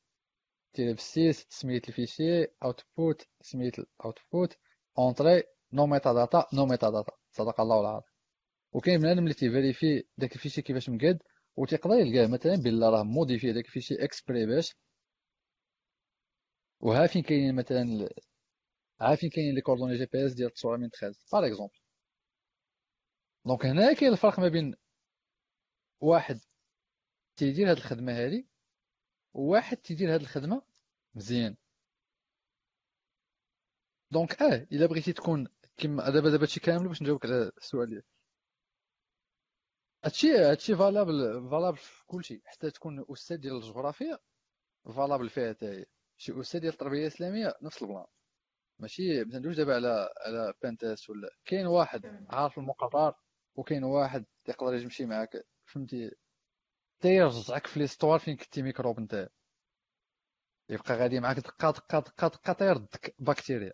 تيريف ستة سميت الفيشي اوتبوت سميت الاوتبوت اونتري نو ميتا داتا نو ميتا داتا صدق الله العظيم. وكاين بنادم اللي تيفيريفي داك الفيشي كيفاش مقاد وتيقدر يلقاه مثلا بلا راه موديفي داك الفيشي اكسبري باش وها فين كاينين مثلا عارفين كاينين لي كوردوني جي بي اس ديال تسعمية وتلطاش باغ اكزومبل. دونك هنا كاين الفرق ما بين واحد تيدير هاد الخدمه هادي وواحد تيدير هاد الخدمه مزيان. دونك اه الا بغيتي تكون كيما دابا دابا هادشي كامل باش نجاوبك على السؤال ديالك. هادشي هادشي فالابل فالابل في كلشي حتى تكون استاذ ديال الجغرافيا فالابل فيها حتى هي. شي استاذ ديال التربيه الاسلاميه نفس البلان، ماشي ما ندوش دابا على على بانتاس ولا كاين واحد عارف المقرر وكاين واحد يقدر يمشي معاك فهمتي تيرجعك في ليستوار فين كنتي ميكروب نتاعك يبقى غادي معاك دقه دقه دقه دقه تيردك بكتيريا.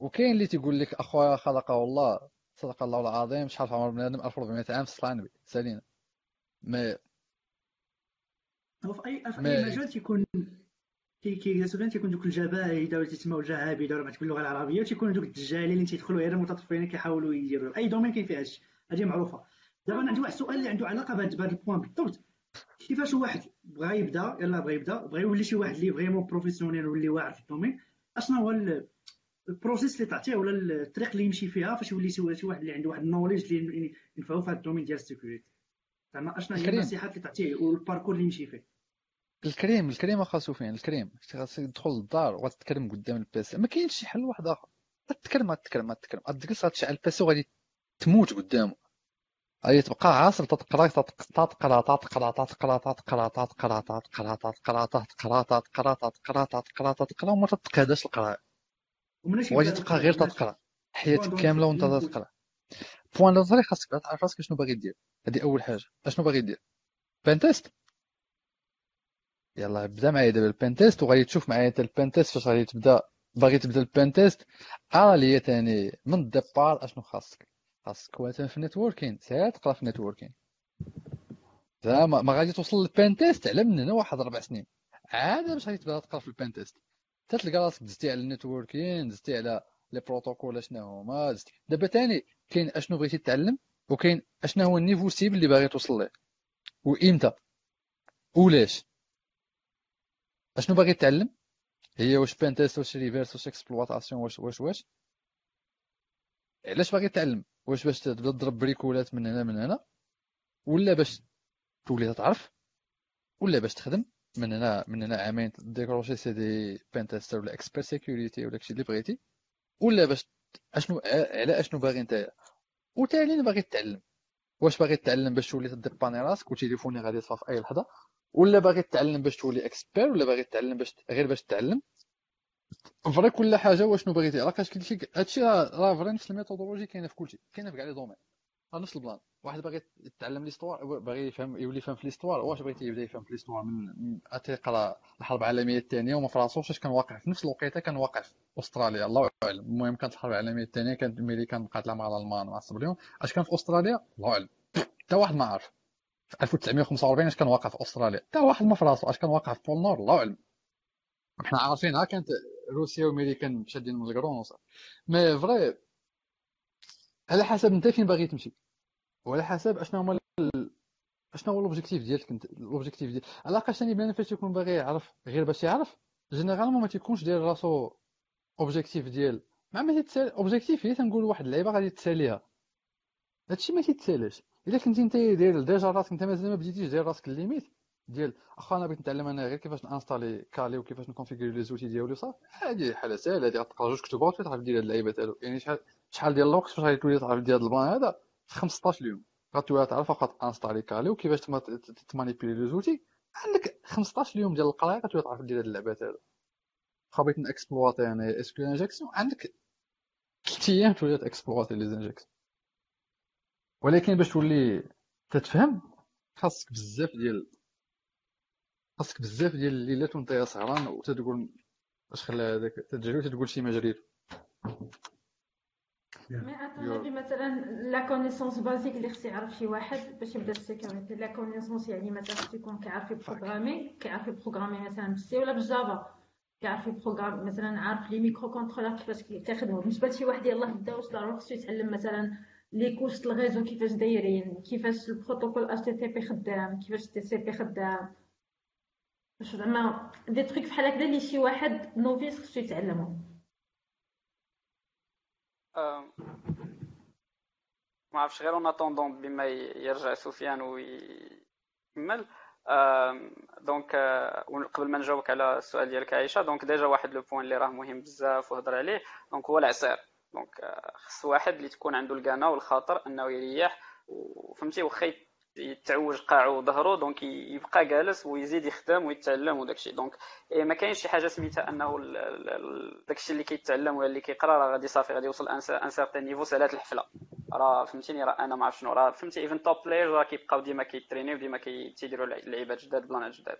وكاين اللي تيقول لك اخويا خلقه الله صدق الله العظيم شحال في عمر بنادم ألف وأربعمية عام في الصلاه على النبي سالينا ما هو في اي في اي مجال تيكون كي كي سفيان تيكون دوك الجباهيده ولا تيتسموا الجهابده ولا ما تكون اللغه العربيه تيكونوا دوك الدجالين اللي تيدخلوا غير المتطرفين كيحاولوا يديروا اي دومين كاين فيه هادشي هادي معروفه. دابا انا عندي واحد السؤال اللي عنده علاقه بهاد بهاد البوان بالضبط، كيفاش واحد بغى يبدا يلا بغى يبدا بغى يولي شي واحد اللي فريمون بروفيسيونيل ولا واعر في الدومين اشنو هو البروسيس اللي تعطيه ولا الطريق اللي يمشي فيها فاش يولي شي واحد اللي عنده واحد النوليدج اللي ينفعوا في هاد الدومين ديال السيكوريتي زعما اشنو هي النصيحات اللي تعطيه والباركور اللي يمشي فيه؟ الكريم الكريم اخا سفيان الكريم خاصك تدخل للدار وتتكلم قدام الباسه ما كاينش شي حل واحد اخر. تتكلم تتكلم تتكلم غتجلس غتشعل الباسه وغادي تموت قدامه غادي تبقى عاصل تتقرا تتقرا تتقرا تتقرا تتقرا تتقرا تتقرا تتقرا تتقرا تتقرا تتقرا تتقرا تتقرا وما تتقاداش القراءه وغادي تبقى غير تتقرا حياتك كامله وانت تتقرا. بوان لوطري خاصك تعرف راسك شنو باغي دير، هذه اول حاجه. اشنو باغي دير؟ بانتست يلا بدا معايا دابا البانتيست وغادي تشوف معايا حتى البانتيست فاش غادي تبدا باغي تبدا البانتيست اه ليا ثاني من الديبار اشنو خاصك. خاصك واتن في نيتوركين ساعه تقرا في نيتوركين زعما ما غادي توصل للبانتيست على من هنا واحد ربع سنين عاد باش غادي تبدا تقرا في البانتيست حتى تلقى راسك دزتي على النيتوركين دزتي على لي بروتوكول شنو هما دزتي. دابا ثاني كاين اشنو بغيتي تتعلم وكاين اشنو هو النيفو سيب اللي باغي توصل ليه وامتى ولاش اشنو باغي تتعلم هي واش بانتيست واش ريفيرس واش اكسبلواتاسيون واش واش واش علاش باغي تتعلم واش باش تبدا تضرب بريكولات من هنا من هنا ولا باش تولي تعرف ولا باش تخدم من هنا من هنا عامين ديكروشي سي دي بانتيستر ولا اكسبير سيكوريتي ولا داكشي اللي بغيتي ولا باش اشنو على اشنو باغي نتايا. وتالين باغي تتعلم واش باغي تتعلم باش تولي تديباني راسك وتليفوني غادي يصفى في اي لحظه ولا باغي تتعلم باش تولي اكسبير ولا باغي تتعلم باش غير باش تتعلم فري كل حاجه واشنو بغيتي. راه كاش كلشي هادشي راه فري نفس الميثودولوجي كاينه في كلشي كاينه في كاع لي دومين راه نفس البلان. واحد باغي يتعلم ليستوار باغي يفهم يولي يفهم في ليستوار واش بغيتي يبدا يفهم في ليستوار من تيقرا الحرب العالميه الثانيه وما فراسوش اش كان واقع في نفس الوقيته كان واقع في استراليا الله اعلم. المهم كانت الحرب العالميه الثانيه كانت الميريكان مقاتله مع الالمان مع الصبليون اش كان في استراليا الله اعلم حتى واحد ما عارف. في ألف وتسعمية وخمسة وأربعين اش كان واقع في استراليا حتى واحد ما في راسو اش كان واقع في بول نور الله اعلم. حنا عارفين ها كانت روسيا وامريكان شادين من الكرون وصافي مي فري على حسب انت فين باغي تمشي وعلى حسب اشنو هما اشنو هو لوبجيكتيف ديالك انت لوبجيكتيف ديال على قاش ثاني بنادم فاش يكون باغي يعرف غير باش يعرف جينيرالمون ما تيكونش داير راسو اوبجيكتيف ديال مع ما تيتسال اوبجيكتيف هي تنقول واحد اللعيبه غادي تساليها هادشي ما تيتسالاش الا كنتي انت داير ديجا راسك انت مازال ما بديتيش داير راسك الليميت ديال اخا انا بغيت نتعلم انا غير كيفاش نانستالي كالي وكيفاش نكونفيغوري لي زوتي ديالي وصافي هادي حاله ساهله هادي غتقرا جوج كتب وغتولي تعرف دير هاد اللعيبه تالو يعني شحال شحال ديال الوقت باش غادي تولي تعرف ديال هاد البلان هذا في خمسطاش يوم غتولي تعرف فقط انستالي كالي وكيفاش تمانيبيلي لي زوتي عندك خمسطاش يوم ديال القرايه غتولي تعرف دير هاد اللعبات هادو واخا بغيت نكسبلواتي يعني اسكو انجكسيون عندك ثلاث ايام تولي تكسبلواتي لي انجكسيون. ولكن باش تولي تتفهم خاصك بزاف ديال خاصك بزاف ديال الليلات وانت سهران وتتقول اش خلى هذاك تتجري وتتقول شي ما جريت مي مثلا لا كونيسونس بازيك اللي خصو يعرف شي واحد باش يبدا السيكوريتي. لا كونيسونس يعني مثلا خصو يكون كيعرف يبروغرامي كيعرف يبروغرامي مثلا بالسي ولا بالجافا كيعرف البروغرام مثلا، عارف لي ميكرو كونترولر كيفاش كيخدموا. بالنسبه لشي واحد يلاه بدا وصل راه خصو يتعلم مثلا لي كورس د الريزو كيفاش دايرين، كيفاش البروتوكول اتش تي تي بي خدام، كيفاش تي سي بي خدام، باش زعما دي تريك بحال هكذا اللي شي واحد نوفيس خصو يتعلمهم. ما عرفتش، غير اون اتوندون بما يرجع سفيان ويكمل. دونك قبل ما نجاوبك على السؤال ديالك عائشه، دونك ديجا واحد لو بوين اللي راه مهم بزاف وهضر عليه، دونك هو العصير. دونك خص واحد اللي تكون عنده الكانه والخاطر انه يريح، وفهمتي واخا يتعوج قاعو وظهرو دونك يبقى جالس ويزيد يخدم ويتعلم وداكشي. دونك ما كاينش شي حاجه سميتها انه داكشي اللي كيتعلم ولا اللي كيقرا راه غادي صافي غادي يوصل ان سارتان نيفو سالات الحفله. راه فهمتيني، راه انا ما عرف شنو راه فهمتي. ايفن توب بلايرز راه كيبقاو ديما كيترينيو وديما كيديروا لعيبات جداد بلانات جداد.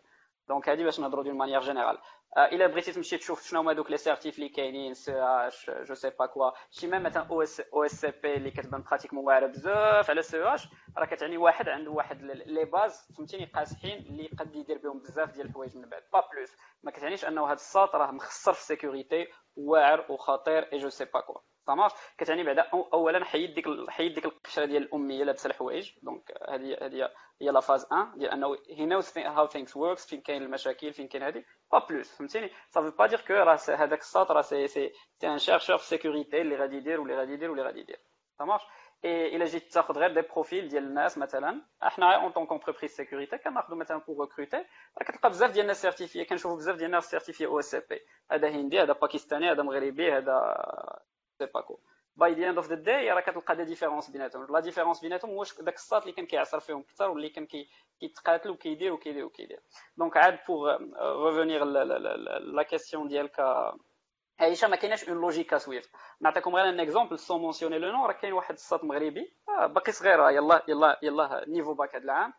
دونك هادي باش نهضروا ديال مانيير جينيرال. الا بغيتي تمشي تشوف شنو هما دوك لي سيرتيف اللي كاينين، سي اش جو سي با كوا، شي ما مثلا او اس او اس بي اللي كتبان براتيكمون واعره بزاف على سي اش، راه كتعني واحد عنده واحد لي باز فهمتيني قاسحين اللي قد يدير بهم بزاف ديال الحوايج من بعد. با بلوس ما كتعنيش انه هاد الساط راه مخسر في سيكوريتي واعر وخطير اي جو سي با كوا. تمام، كتعني بعدا اولا حيد ديك حيد ديك القشره ديال الاميه لابسه الحوايج. دونك هذه هذه هي لا فاز واحد ديال انه هي نو هاو ثينكس وركس، فين كاين المشاكل فين كاين هذه با بلوس فهمتيني. صافي با دير كو راه هذاك الساط راه سي سي ان شيرشور سيكوريتي اللي غادي يدير واللي غادي يدير واللي غادي يدير. تمام، الا جيت تاخذ غير دي بروفيل ديال الناس، مثلا احنا اون طون كونتربريز سيكوريتي كناخذوا مثلا بو ريكروتي، راه كتلقى بزاف ديال الناس سيرتيفي، كنشوفوا بزاف ديال الناس سيرتيفي او اس بي، هذا هندي هذا باكستاني هذا مغربي هذا سي باكو. باي دي اند اوف ذا داي راه كتلقى دي ديفيرونس بيناتهم. لا ديفيرونس بيناتهم هو داك الساط اللي كان كيعصر فيهم اكثر واللي كان كيتقاتل وكيدير وكيدير وكيدير. دونك عاد بوغ ريفونيغ لا كيسيون ديالك عائشه، ما كايناش اون لوجيكا سويفت. نعطيكم غير ان اكزومبل سون مونسيوني لو نون، راه كاين واحد الساط مغربي باقي صغير يلا يلا يلا نيفو باك هذا العام،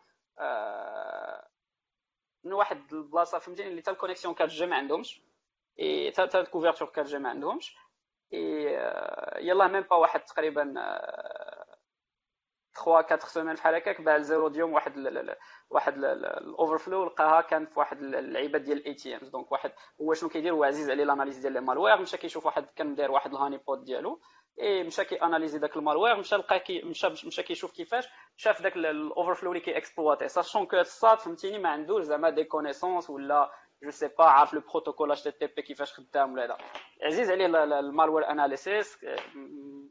من واحد البلاصه فهمتيني اللي حتى الكونيكسيون كارت جي ما عندهمش، اي حتى الكوفرتور كارت جي ما عندهمش، يلا ميم با واحد تقريبا ثلاثة أربعة سيمين بحال هكاك باع لزيرو ديوم واحد ال واحد الاوفر فلو، لقاها كان في واحد اللعيبه ديال الاي تي امز. دونك واحد هو شنو كيدير، هو عزيز عليه الاناليز ديال لي مالوير، مشى كيشوف واحد كان داير واحد الهاني بود ديالو، اي مشى كياناليزي داك المالوير، مشى لقى مشى مشى كيشوف كيفاش شاف داك الاوفر فلو اللي كيكسبلواتي، ساشون كو الساط فهمتيني ما عندوش زعما دي كونيسونس ولا جو سي با عارف لو بروتوكول اتش تي تي بي كيفاش خدام ولا لا، عزيز عليه المالوير اناليسيس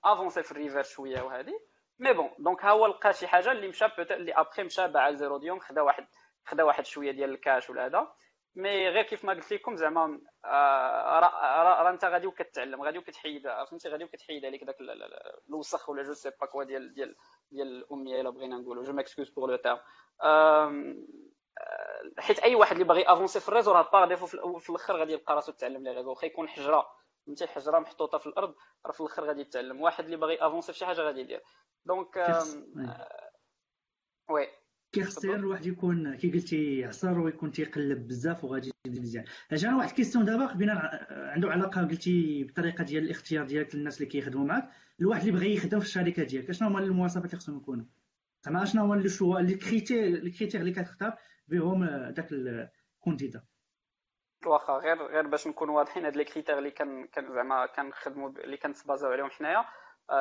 افونسي في الريفيرس شويه وهذه مي بون. دونك ها هو لقى شي حاجه اللي مشى بوتيت اللي ابخي مشى باع زيرو ديوم، خدا واحد خدا واحد شويه ديال الكاش ولا هذا، مي غير كيف ما قلت لكم زعما راه انت غادي وكتعلم، غادي وكتحيد فهمتي، غادي وكتحيد عليك داك الوسخ ولا جو سي با كوا ديال ديال ديال الاميه الا بغينا نقولوا، جو ماكسكوز بور لو تيرم، حيت اي واحد اللي باغي افونسي في الريزو راه باغ ديفو في الاخر غادي يلقى راسو تعلم لي ريزو، واخا يكون حجره فهمتي حجره محطوطه في الارض راه في الاخر غادي يتعلم. واحد اللي باغي افونسي في شي حاجه غادي يدير. دونك وي كيخص غير الواحد يكون كي قلتي عصار ويكون تيقلب بزاف وغادي مزيان. اجا واحد الكيستيون دابا بينا عنده علاقه قلتي بالطريقه ديال الاختيار ديالك للناس اللي كيخدموا معاك. الواحد اللي بغى يخدم في الشركه ديالك شنو هما المواصفات اللي خصهم يكونوا؟ زعما شنو هو لو شو لي كريتير لي كريتير اللي كتختار بهم داك الكونديدا؟ واخا غير غير باش نكونوا واضحين، هاد لي كريتير اللي كان كان زعما كنخدموا اللي كنتبازاو عليهم حنايا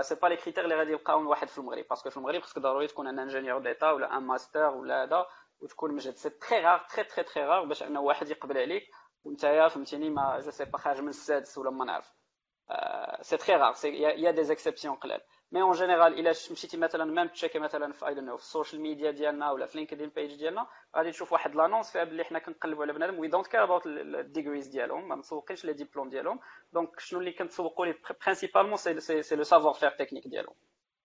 سي با لي كريتير اللي غادي يلقاو واحد في المغرب، باسكو في المغرب خصك ضروري تكون ان انجينيور ديتا ولا ان ماستر ولا هذا وتكون مجهد. سي تري غار تري تري تري غار باش انه واحد يقبل عليك وانت فهمتيني ما جو سي با خارج من السادس ولا ما نعرف. سي تري غار، يا دي زيكسيبسيون قلال، مي اون جينيرال الا مشيتي مثلا ميم تشيكي مثلا في اي دون نو في السوشيال ميديا ديالنا ولا في لينكدين بيج ديالنا، غادي تشوف واحد لانونس فيها بلي حنا كنقلبوا على بنادم وي دونت كير اباوت الديغريز ديالهم، ما مسوقينش لي ديبلوم ديالهم. دونك شنو اللي كنتسوقوا ليه برينسيبالمون سي سي لو سافوار فير تكنيك ديالهم.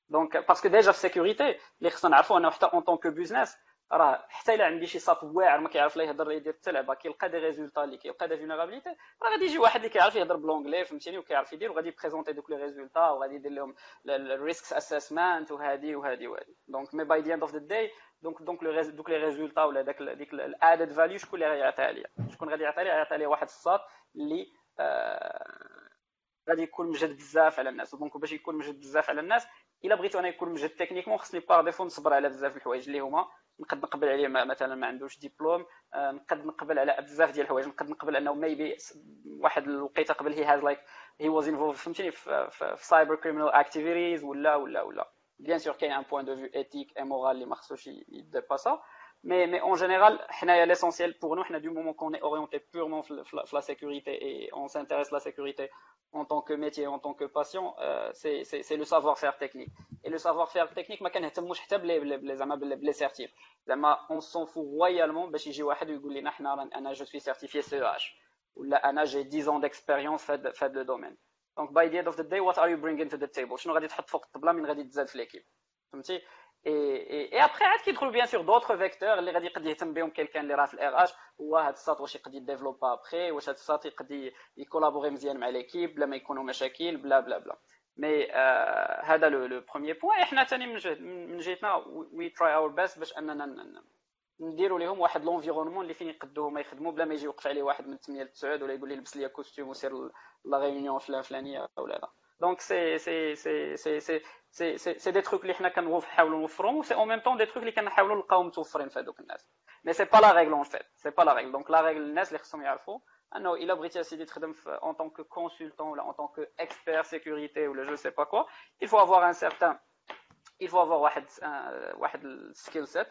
دونك باسكو ديجا في سيكوريتي اللي خصنا نعرفوا انه حتى اون طون كو بيزنس راه حتى الا عندي شي ساط واعر ما كيعرف لا يهضر لا يدير حتى لعبه، كيلقى دي ريزولتا اللي كيلقى دي فينيرابيليتي، راه غادي يجي واحد اللي كيعرف يهضر بلونجلي فهمتيني وكيعرف يدير وغادي يبريزونتي دوك لي ريزولتا وغادي يدير لهم الريسك اسسمنت وهادي وهادي وهادي. دونك مي باي دي اند اوف ذا داي دونك دونك لو دوك لي ريزولتا ولا داك ديك الادد فاليو شكون اللي غيعطيها ليا؟ شكون غادي يعطيها ليا؟ غيعطيها ليا واحد الساط اللي غادي يكون مجهد بزاف على الناس. دونك باش يكون مجهد بزاف على الناس الا بغيت انا يكون مجهد تكنيكمون خصني بار ديفو نصبر على بزاف الحوايج اللي هما نقد نقبل عليه، مثلا ما عندوش دبلوم، نقد نقبل على بزاف ديال الحوايج، نقد نقبل انه ميبي واحد الوقيته قبل هي هاز لايك هي واز انفولف فهمتيني في سايبر كريمنال اكتيفيتيز ولا ولا ولا بيان سور كاين ان بوين دو فيو ايتيك اي مورال اللي ما خصوش يديباسا مي مي اون جينيرال حنايا ليسونسييل بوغ نو حنا دو مومون كون اي اورينتي بيورمون في لا سيكوريتي اي اون سانتيريس لا سيكوريتي en tant que métier, en tant que patient, euh, c'est, c'est, c'est le savoir-faire technique. Et le savoir-faire technique, on s'en fout royalement. Je suis certifié C E H. Ou là, j'ai dix ans d'expérience dans le domaine. Donc, by the end of the day, what are you bringing to the table? Je vais te faire un problème, je vais te faire l'équipe. Et, et, et après, il trouve bien sûr d'autres vecteurs. Il va dire que quelqu'un qui est le R H, ou à ça, il peut développer après, ou à ça, il peut collaborer avec l'équipe, il peut connaître les problèmes, blablabla. Mais c'est euh, le premier point. Et nous, nous try our best pour nous dire que l'environnement qui finit de nous faire, nous ne pouvons pas faire un petit peu de temps, ou nous dire qu'il y a un costume, ou sur la réunion, ou là. Donc, c'est des trucs qui nous offrent, c'est en même temps des trucs qui nous offrent. Mais ce n'est pas la règle en fait. C'est pas la règle. Donc, la règle, les gens le savent. Il a besoin en tant que consultant, en tant qu'expert sécurité ou je ne sais pas quoi. Il faut avoir un certain, il faut avoir un skill set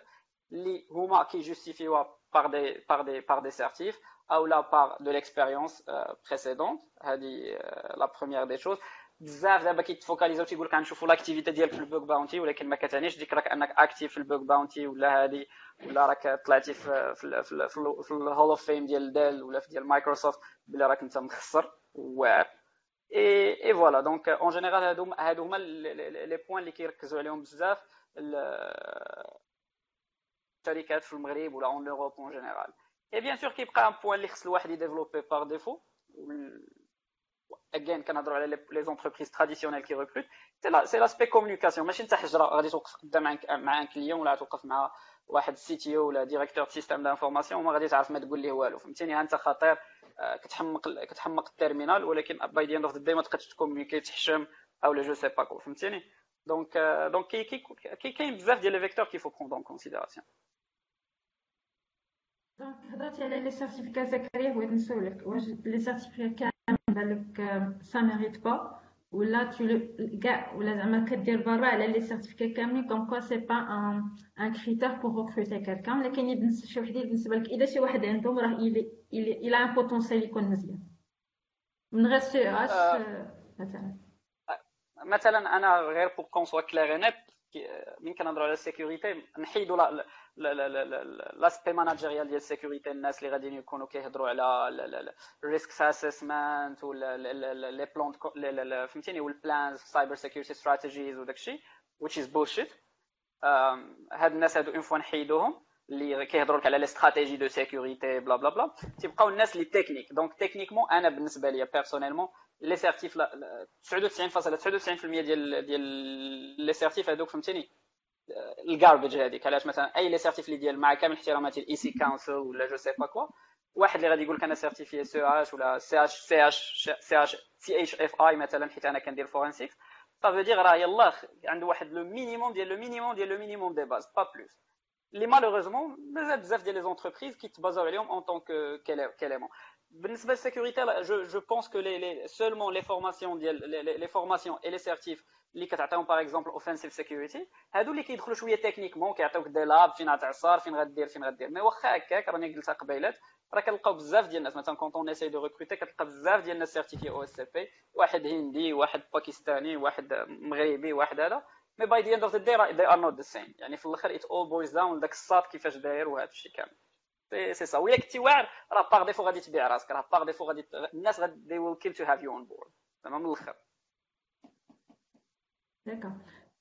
qui justifie par des, par des, par des certifs. Ou là par de l'expérience précédente. La première des choses. بزاف دابا كيتفوكاليزاو تيقول لك غنشوفوا لاكتيفيتي ديالك في البوك باونتي، ولكن ما كتعنيش ديك راك انك اكتيف في البوك باونتي ولا هذه ولا راك طلعتي في في في, في, في الهول اوف فيم ديال ديل ولا في ديال مايكروسوفت بلا راك انت مخسر واعر اي اي فوالا. دونك اون جينيرال هادو هادو هما لي بوين اللي كيركزوا عليهم بزاف الشركات في المغرب ولا اون اوروب اون جينيرال. اي بيان سور كيبقى ان بوين اللي خص الواحد يديفلوبي بار ديفو again كنهضروا على les entreprises traditionnelles qui recrutent c'est l'aspect communication. ماشي نتا حجره غادي توقف قدام مع كليون ولا توقف مع واحد سي تي او ولا ديريكتور سيستم دانفورماسيون وما غادي تعرف ما تقول ليه والو فهمتيني. ها انت خطير كتحمق كتحمق التيرمينال ولكن باي دي اند اوف ذا داي ما تقدش تكومونيكي تحشم او لا جو سي با كو فهمتيني. دونك دونك كي كاين بزاف ديال لي فيكتور كي فو بروندون كونسيديراسيون. دونك هضرتي على لي سيرتيفيكا زكريا بغيت نسولك واش لي سيرتيفيكا ça mérite pas ou là tu le gars ou la marquette dire voilà elle a les certificats كاملين comme quoi c'est pas un un critère pour recruter quelqu'un. Mais quand il dit شو حديد بالنسبة لك إذا شيء واحد عندهم راح il il il a un potentiel يكون مزيان من غير سياش مثلا مثلا أنا غير pour qu'on soit clair et net ممكن نضرب على السيكوريتي نحيدوا لا لا لا لا لاسبي ماناجيريال ديال السيكوريتي الناس اللي غاديين يكونوا كيهضروا على الريسك اسسمنت ولا لي بلان فهمتيني والبلانز سايبر سيكيورتي ستراتيجيز وداك الشيء which is bullshit. هاد الناس هادو اون فوا نحيدوهم اللي كيهضروا لك على لي استراتيجي دو سيكوريتي بلا بلا بلا تيبقاو الناس اللي تكنيك. دونك تكنيكمون انا بالنسبه ليا بيرسونيلمون لي سيرتيف تسعة وتسعين فاصلة تسعة وتسعين بالمية ديال ديال لي سيرتيف هذوك فهمتيني الجاربج هذيك. علاش مثلا اي لي سيرتيف اللي ديال مع كامل احتراماتي الاي سي كونسل ولا جو سي با كوا واحد اللي غادي يقول لك انا سيرتيفي سي اش ولا سي اش سي اش سي اش سي اتش اف اي مثلا حيت انا كندير فورنسيك صافي دير راه يلاه عنده واحد لو مينيموم ديال لو مينيموم ديال لو مينيموم دي باز با بلوس اللي مالوغوزمون بزاف ديال لي زونتربريز كيتبازاو عليهم ان طونك كيليمون. بالنسبة للسيكوريتي je je pense que les les seulement les formations les les formations et les certifs اللي كتعطيهم par exemple offensive security هادو اللي كيدخلوا شويه تكنيكمون كيعطيوك دي لاب فين غتعصر فين غدير فين غدير مي واخا هكاك راني قلتها قبيلات راه كنلقاو بزاف ديال الناس مثلا كونطون نيساي دو ريكروتي كتلقى بزاف ديال الناس سيرتيفي او اس بي واحد هندي واحد باكستاني واحد مغربي واحد هذا مي باي دي اند اوف ذا داي they are not the same يعني في الاخر it all boils down لذاك الساط كيفاش داير وهذا الشيء كامل سي سا. وياك تي واعر راه باغ ديفو غادي تبيع راسك راه باغ ديفو غادي الناس غادي they will kill to have you on board زعما من الاخر. داكا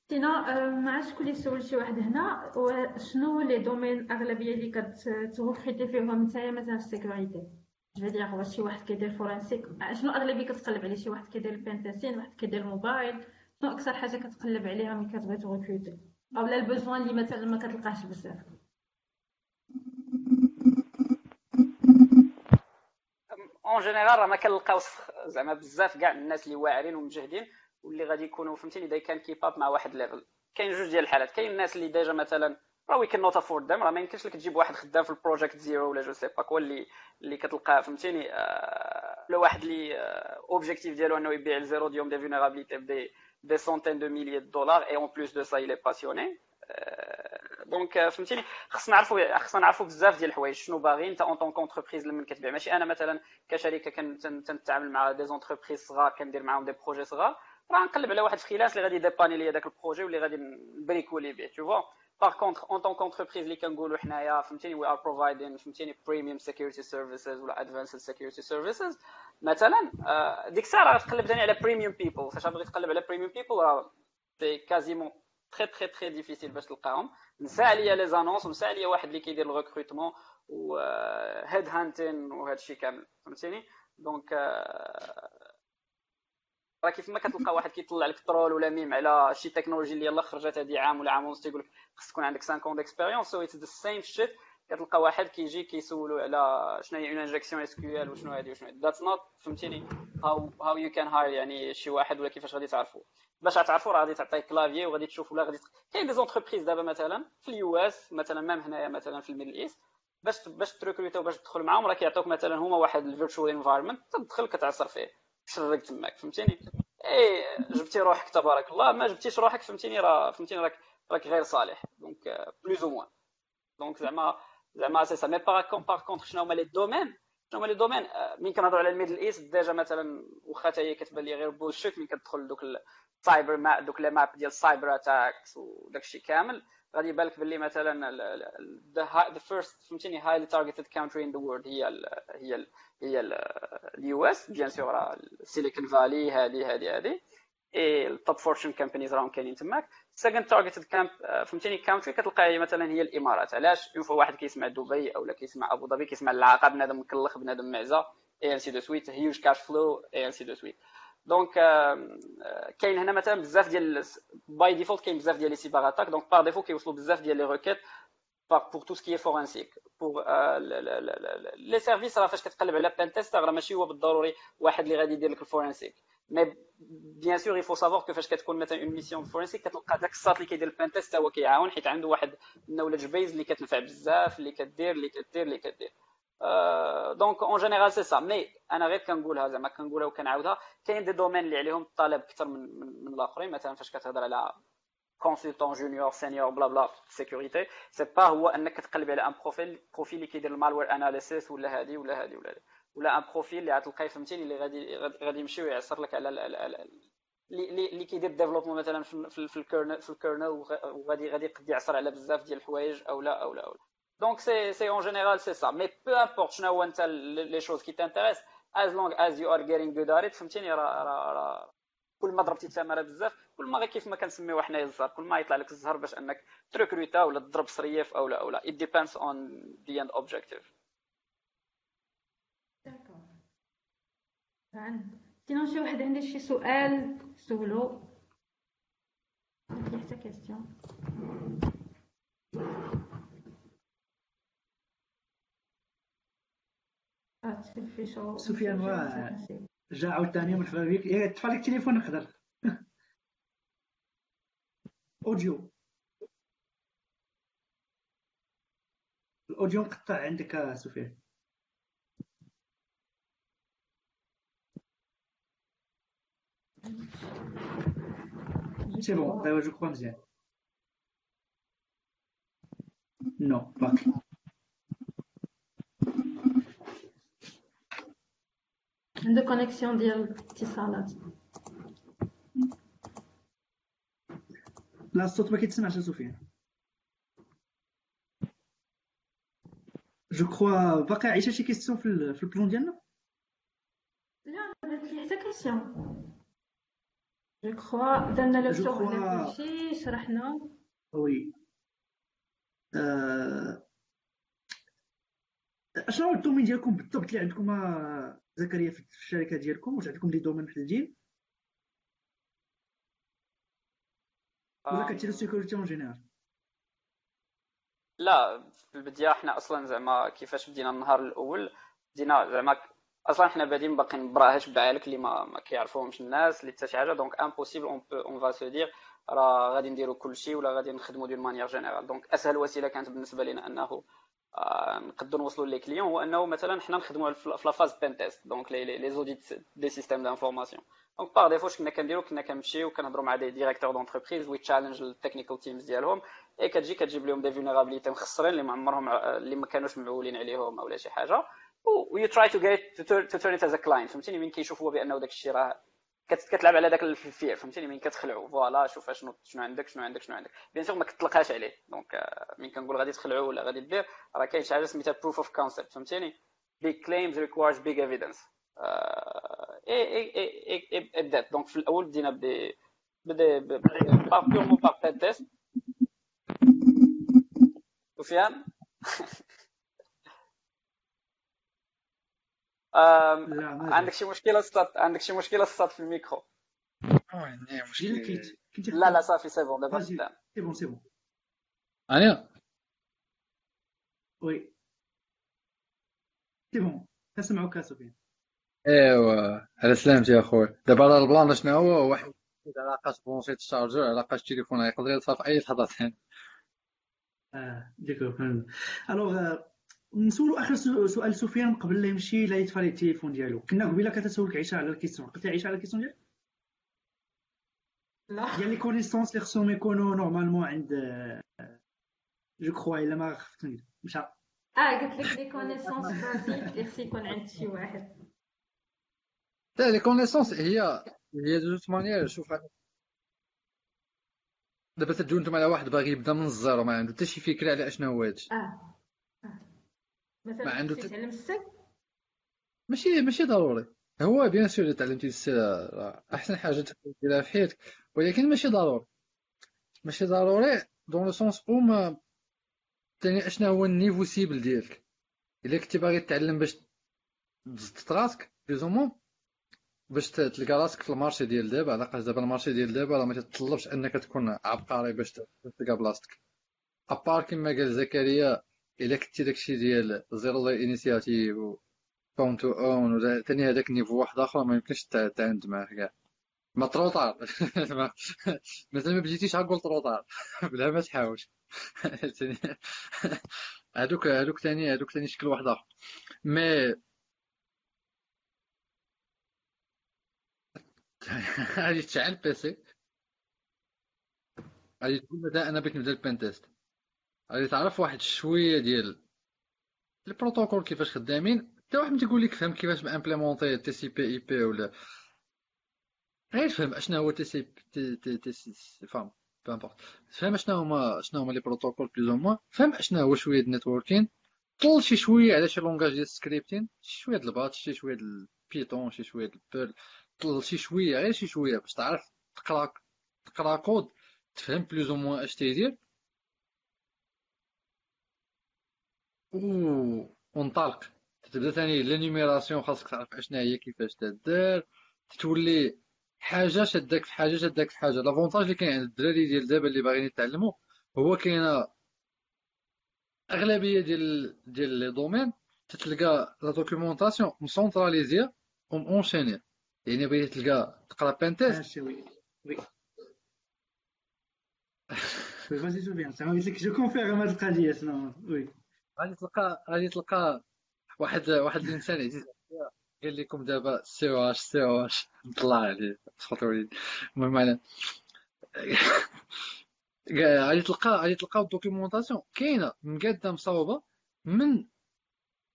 تينا مع شكون اللي سول شي واحد هنا شنو لي دومين اغلبيه اللي كتروحيتي فيهم نتايا مثلا في السيكوريتي جوفي دير واش شي واحد كيدير فورنسيك شنو اغلبيه كتقلب عليه شي واحد كيدير البنتاسين واحد كيدير الموبايل شنو اكثر حاجه كتقلب عليها ملي كتبغي تروكوتي اولا البوزوان اللي مثلا ما كتلقاهش بزاف. اون جينيرال راه ما كنلقاوش زعما بزاف كاع الناس اللي واعرين ومجهدين واللي غادي يكونوا فهمتيني داي كان كيب اب مع واحد ليفل. كاين جوج ديال الحالات، كاين الناس اللي ديجا مثلا راه وي كان نوت افورد ديم، راه ما يمكنش لك تجيب واحد خدام في البروجيكت زيرو ولا جو سي با كو اللي اللي كتلقاه فهمتيني ولا واحد اللي اوبجيكتيف ديالو انه يبيع لزيرو ديوم دي فولنيرابيليتي بدي دي سونتين دو ميليي دولار اي اون بلوس دو سا ايلي باسيوني. دونك فهمتيني خصنا نعرفوا خصنا نعرفوا بزاف ديال الحوايج، شنو باغي انت اون طون كونتربريز لمن كتبيع. ماشي انا مثلا كشركه كنتعامل مع دي زونتربريز صغار كندير معاهم دي بروجي صغار، راه نقلب على واحد فخيلاس اللي غادي ديباني ليا داك البروجي واللي غادي نبريكولي به تو فوا. باغ كونطخ اون طون كونتربريز اللي كنقولوا حنايا فهمتيني وي ار بروفايدين فهمتيني بريميوم سيكيورتي سيرفيسز ولا ادفانسد سيكيورتي سيرفيسز مثلا، ديك الساعه راه تقلب ثاني على بريميوم بيبل. فاش غادي تقلب على بريميوم بيبل راه سي كازيمون تري تري تري ديفيسيل باش تلقاهم. نسى عليا لي زانونس ونسى عليا واحد اللي كيدير الريكروتمون و هيد هانتين وهادشي كامل فهمتيني. دونك راه كيف ما كتلقى واحد كيطلع لك ترول ولا ميم على شي تكنولوجي اللي يلاه خرجت هادي عام ولا عام ونص تيقول لك خص تكون عندك خمسة عام ديكسبيريونس، سو اتس ذا سيم شيت. كتلقى واحد كيجي كيسولو على شنو هي اون انجكسيون اس كيو ال وشنو هادي وشنو هادي. ذاتس نوت فهمتيني هاو هاو يو كان هاير يعني شي واحد، ولا كيفاش غادي تعرفو. باش تعرفوا راه غادي تعطيه كلافيي وغادي تشوف ولا غادي كاين دي زونتربريز دابا مثلا في اليو اس مثلا مام هنايا مثلا في الميدل ايست باش باش تريكروتو باش تدخل معاهم راه كيعطوك مثلا هما واحد الفيرتشوال انفايرمنت تدخل كتعصر فيه تشرك تماك فهمتيني. اي جبتي روحك تبارك الله، ما جبتيش روحك فهمتيني راه فهمتيني راك راك غير صالح. دونك بلوز او موان دونك زعما زعما سي سا. مي باغ كونتر شنو هما لي دومين شنو هما لي دومين مين كنهضروا على الميدل ايست ديجا مثلا واخا حتى هي كتبان لي غير بولشيت مين كتدخل دوك سايبر ما دوك لي ماب ديال سايبر اتاكس وداكشي كامل غادي يبان لك باللي مثلا ذا فيرست فهمتيني هايلي تارجتد كونتري ان ذا وورلد هي ال هي ال هي اليو اس بيان سور راه السيليكون فالي هادي هادي هادي اي التوب فورشن كامبانيز راهم كاينين تماك. سكند تارجتد كامب فهمتيني كونتري كتلقاها هي مثلا هي الامارات. علاش؟ اون فوا واحد كيسمع دبي اولا كيسمع ابو ظبي كيسمع العاقه بنادم مكلخ بنادم معزه اي ان سي دو سويت هيوج كاش فلو اي ان سي دو سويت. دونك كاين هنا مثلا بزاف ديال باي ديفولت كاين بزاف ديال لي سيبر اتاك. دونك باغ ديفو كيوصلوا بزاف ديال لي روكيت بور تو سكي فورانسيك بور لي سيرفيس. راه فاش كتقلب على بان تيستر راه ماشي هو بالضروري واحد اللي غادي يدير لك الفورانسيك، مي بيان سور يفو سافوار كو فاش كتكون مثلا اون ميسيون فورانسيك كتلقى داك الساط اللي كيدير البان تيست هو كيعاون حيت عنده واحد النولج بيز اللي كتنفع بزاف اللي كدير اللي كدير اللي كدير. دونك اون جينيرال سي سا. مي انا غير كنقولها زعما كنقولها وكنعاودها، كاين دي دومين اللي عليهم الطلب اكثر من من, من الاخرين. مثلا فاش كتهضر على كونسلتون جونيور سينيور بلا بلا سيكوريتي سي با هو انك كتقلب على ان بروفيل بروفيل اللي كيدير المالوير اناليسيس ولا هذه ولا هذه ولا هذه ولا ان بروفيل اللي غتلقاي فهمتيني اللي غادي غادي يمشي ويعصر لك على اللي اللي كيدير ديفلوبمون مثلا في في الكيرنل في الكيرنل وغادي غادي يقد يعصر على بزاف ديال الحوايج اولا اولا اولا. Donc c'est c'est en général c'est ça, mais peu importe شنو هو انت les choses qui t'intéressent as long as you are getting good at it فهمتيني راه راه كل ما ضربتي الثمره بزاف كل ما غير كيف ما كنسميوها حنايا الزهر كل ما يطلع لك الزهر باش انك تريكروتا ولا تضرب صريف او لا او لا. It depends on the end objective. داكور سينو شي واحد عنده شي سؤال سولو حتى كاستيون. سفيان جا عاوتاني مرحبا بك. إيه طفى لك التليفون نقدر اوديو الاوديو مقطع عندك سفيان. سي بون ايوا جو كوا مزيان نو باك. عندو كونيكسيون ديال الاتصالات لا الصوت ما كيتسمعش يا سفيان جو كخوا. باقي عايشه شي كيستيون في في البلون ديالنا؟ لا درت لي حتى كيستيون جو كخوا درنا لو شغل ولا كلشي شرحنا وي. اشنو هو الدومين ديالكم بالضبط اللي عندكم زكريا في الشركه ديالكم؟ واش عندكم لي دومين محددين ولا كتيرو سيكوريتي اون جينيرال؟ لا في البدايه حنا اصلا زعما كيفاش بدينا النهار الاول بدينا زعما اصلا حنا بادين باقي نبراهاش بعالك اللي ما, ما كيعرفوهمش الناس اللي حتى شي حاجه دونك امبوسيبل اون اون فا سو دير راه غادي نديروا كلشي ولا غادي نخدموا دون مانيير جينيرال. دونك اسهل وسيله كانت بالنسبه لنا انه آه نقدروا نوصلوا لي كليون هو انه مثلا حنا نخدموا في لا فاز بين تيست دونك لي لي زوديت دي سيستيم دانفورماسيون. دونك باغ ديفو شنو كنا كنديروا كنا كنمشيو كنهضروا مع دي ديريكتور دونتربريز وي تشالنج التكنيكال تيمز ديالهم اي كتجي كتجيب لهم دي فولنيرابيليتي مخسرين اللي ما عمرهم اللي ما كانوش معولين عليهم اولا شي حاجه و you try to get to turn, to turn it as a client. فهمتيني مين كيشوف هو بانه داك الشيء راه كتلعب على داك الفير فهمتيني مين كتخلعو فوالا شوف شنو شنو عندك شنو عندك شنو عندك بيان سور ما كتطلقهاش عليه. دونك مين كنقول غادي تخلعو ولا غادي دير راه كاين شي حاجه سميتها proof of concept فهمتيني big claims requires big evidence اي اي اي ذات. دونك في الاول بدينا ب بدا باركور بار تيست سفيان عندك شي مشكله الصوت عندك شي مشكله الصوت في الميكرو عندي مشكله لا لا صافي سي بون دابا سي بون سي بون انا وي سي بون كنسمعوك يا سفيان. ايوا على سلامتي يا خويا. دابا راه البلان شنو هو واحد الا لقاش بونشي تشارجور الا لقاش التليفون يقدر يلصق في اي لحظه ثاني اه ديكو فهمت. الوغ نسولو اخر سؤال سفيان قبل لا يمشي لا يطفى التليفون ديالو. كنا قبيله كتسولك عيشة على الكيسيون قلت لي عيشة على الكيسيون ديالك لا ديال لي كونيسونس لي خصهم يكونوا نورمالمون عند جو كخوا الا ما خفتني مشى اه قلت لك لي كونيسونس بسيط لي خص يكون عند شي واحد لا لي كونيسونس هي هي دو ثمانيه. شوف دابا تجيو نتوما على واحد باغي يبدا من الزيرو ما عنده حتى شي فكره على اشنو هو هادشي اه ما عنده تعلم السر ماشي ماشي ضروري هو بيان سور تعلمتي السر احسن حاجه تديرها في حياتك ولكن ماشي ضروري ماشي ضروري دون لو سونس او ما ثاني اشنا هو النيفو سيبل ديالك الا كنتي باغي تعلم باش تزت راسك بيزومون باش تلقى راسك في المارشي ديال دابا علاش دابا المارشي ديال دابا راه ما تطلبش انك تكون عبقري باش تلقى بلاصتك ابار كما قال زكريا الا كنتي داكشي ديال زيرو زيرو انيشياتيف و كون تو اون ولا ثاني هذاك نيفو واحد اخر ما يمكنش تعاند معاه كاع ما طروطار مازال ما بديتيش غنقول طروطار بلا ما تحاول هذوك هذوك ثاني هذوك ثاني شكل واحد اخر مي غادي تشعل بيسي غادي تقول بدا انا بغيت نبدا البنتست غادي تعرف واحد شويه ديال البروتوكول كيفاش خدامين حتى واحد ما تيقول لك فهم كيفاش امبليمونطي تي سي بي اي بي ولا غير فهم اشنا هو تي سي تي سي فهم بامبورط فهم اشنا هما شنو هما لي بروتوكول بلوز او موان فهم اشنا هو شويه ديال النيتوركين طل شي شويه على شي لونغاج ديال السكريبتين شويه ديال الباتش شي شويه ديال البيتون شي شويه ديال البيرل طل شي شويه غير شي شويه باش تعرف تقرا تقرا كود تفهم بلوز او موان اش تيدير او انطلق تبدا ثاني لا نيميراسيون خاصك تعرف اشنا هي كيفاش تدار تتولي حاجه شدك في حاجه شدك في حاجه. لافونتاج اللي كاين عند الدراري ديال دابا اللي باغيين يتعلموا هو كاينه اغلبيه ديال ديال لي دومين تتلقى لا دوكيومونطاسيون مسونطراليزيه اون اونشيني يعني بغيتي تلقى تقرا بانتيست وي وي فازي جو بيان سامي قلت لك جو كونفيرم هاد القضيه شنو وي غادي تلقى غادي تلقى واحد واحد الانسان عزيز قال لكم دابا سي او اش سي او اش نطلع عليه خاطر وليد المهم انا غادي تلقى غادي تلقاو الدوكيومونطاسيون كاينه مقاده مصاوبه من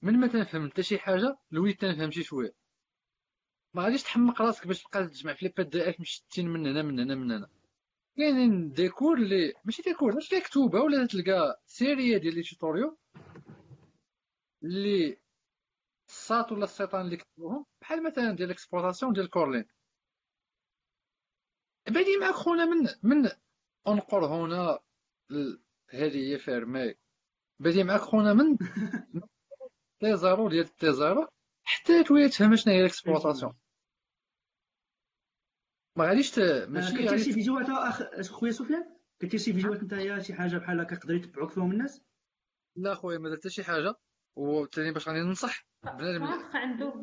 من ما تنفهم حتى شي حاجه لويت تنفهم شي شويه ما غاديش تحمق راسك باش تبقى تجمع في لي بي دي اف مشتين من هنا من هنا من هنا كاينين ديكور اللي ماشي ديكور ماشي مكتوبه ولا تلقى سيريه ديال لي توتوريو اللي الساط ولا السيطان اللي كتبوهم بحال مثلا ديال الاكسبلوطاسيون ديال كورلين بادي معاك خونا من من انقر هنا هذه هي فيرمي بادي معاك خونا من تي زيرو ديال تي زيرو حتى شويه تفهم شنو هي الاكسبلوطاسيون ما غاديش ت... ماشي كاين شي فيديوهات اخ خويا سفيان كاين شي فيديوهات نتايا شي حاجه بحال هكا يقدروا يتبعوك فيهم الناس لا خويا ما درت حتى شي حاجه وثاني باش غادي ننصح بنادم عنده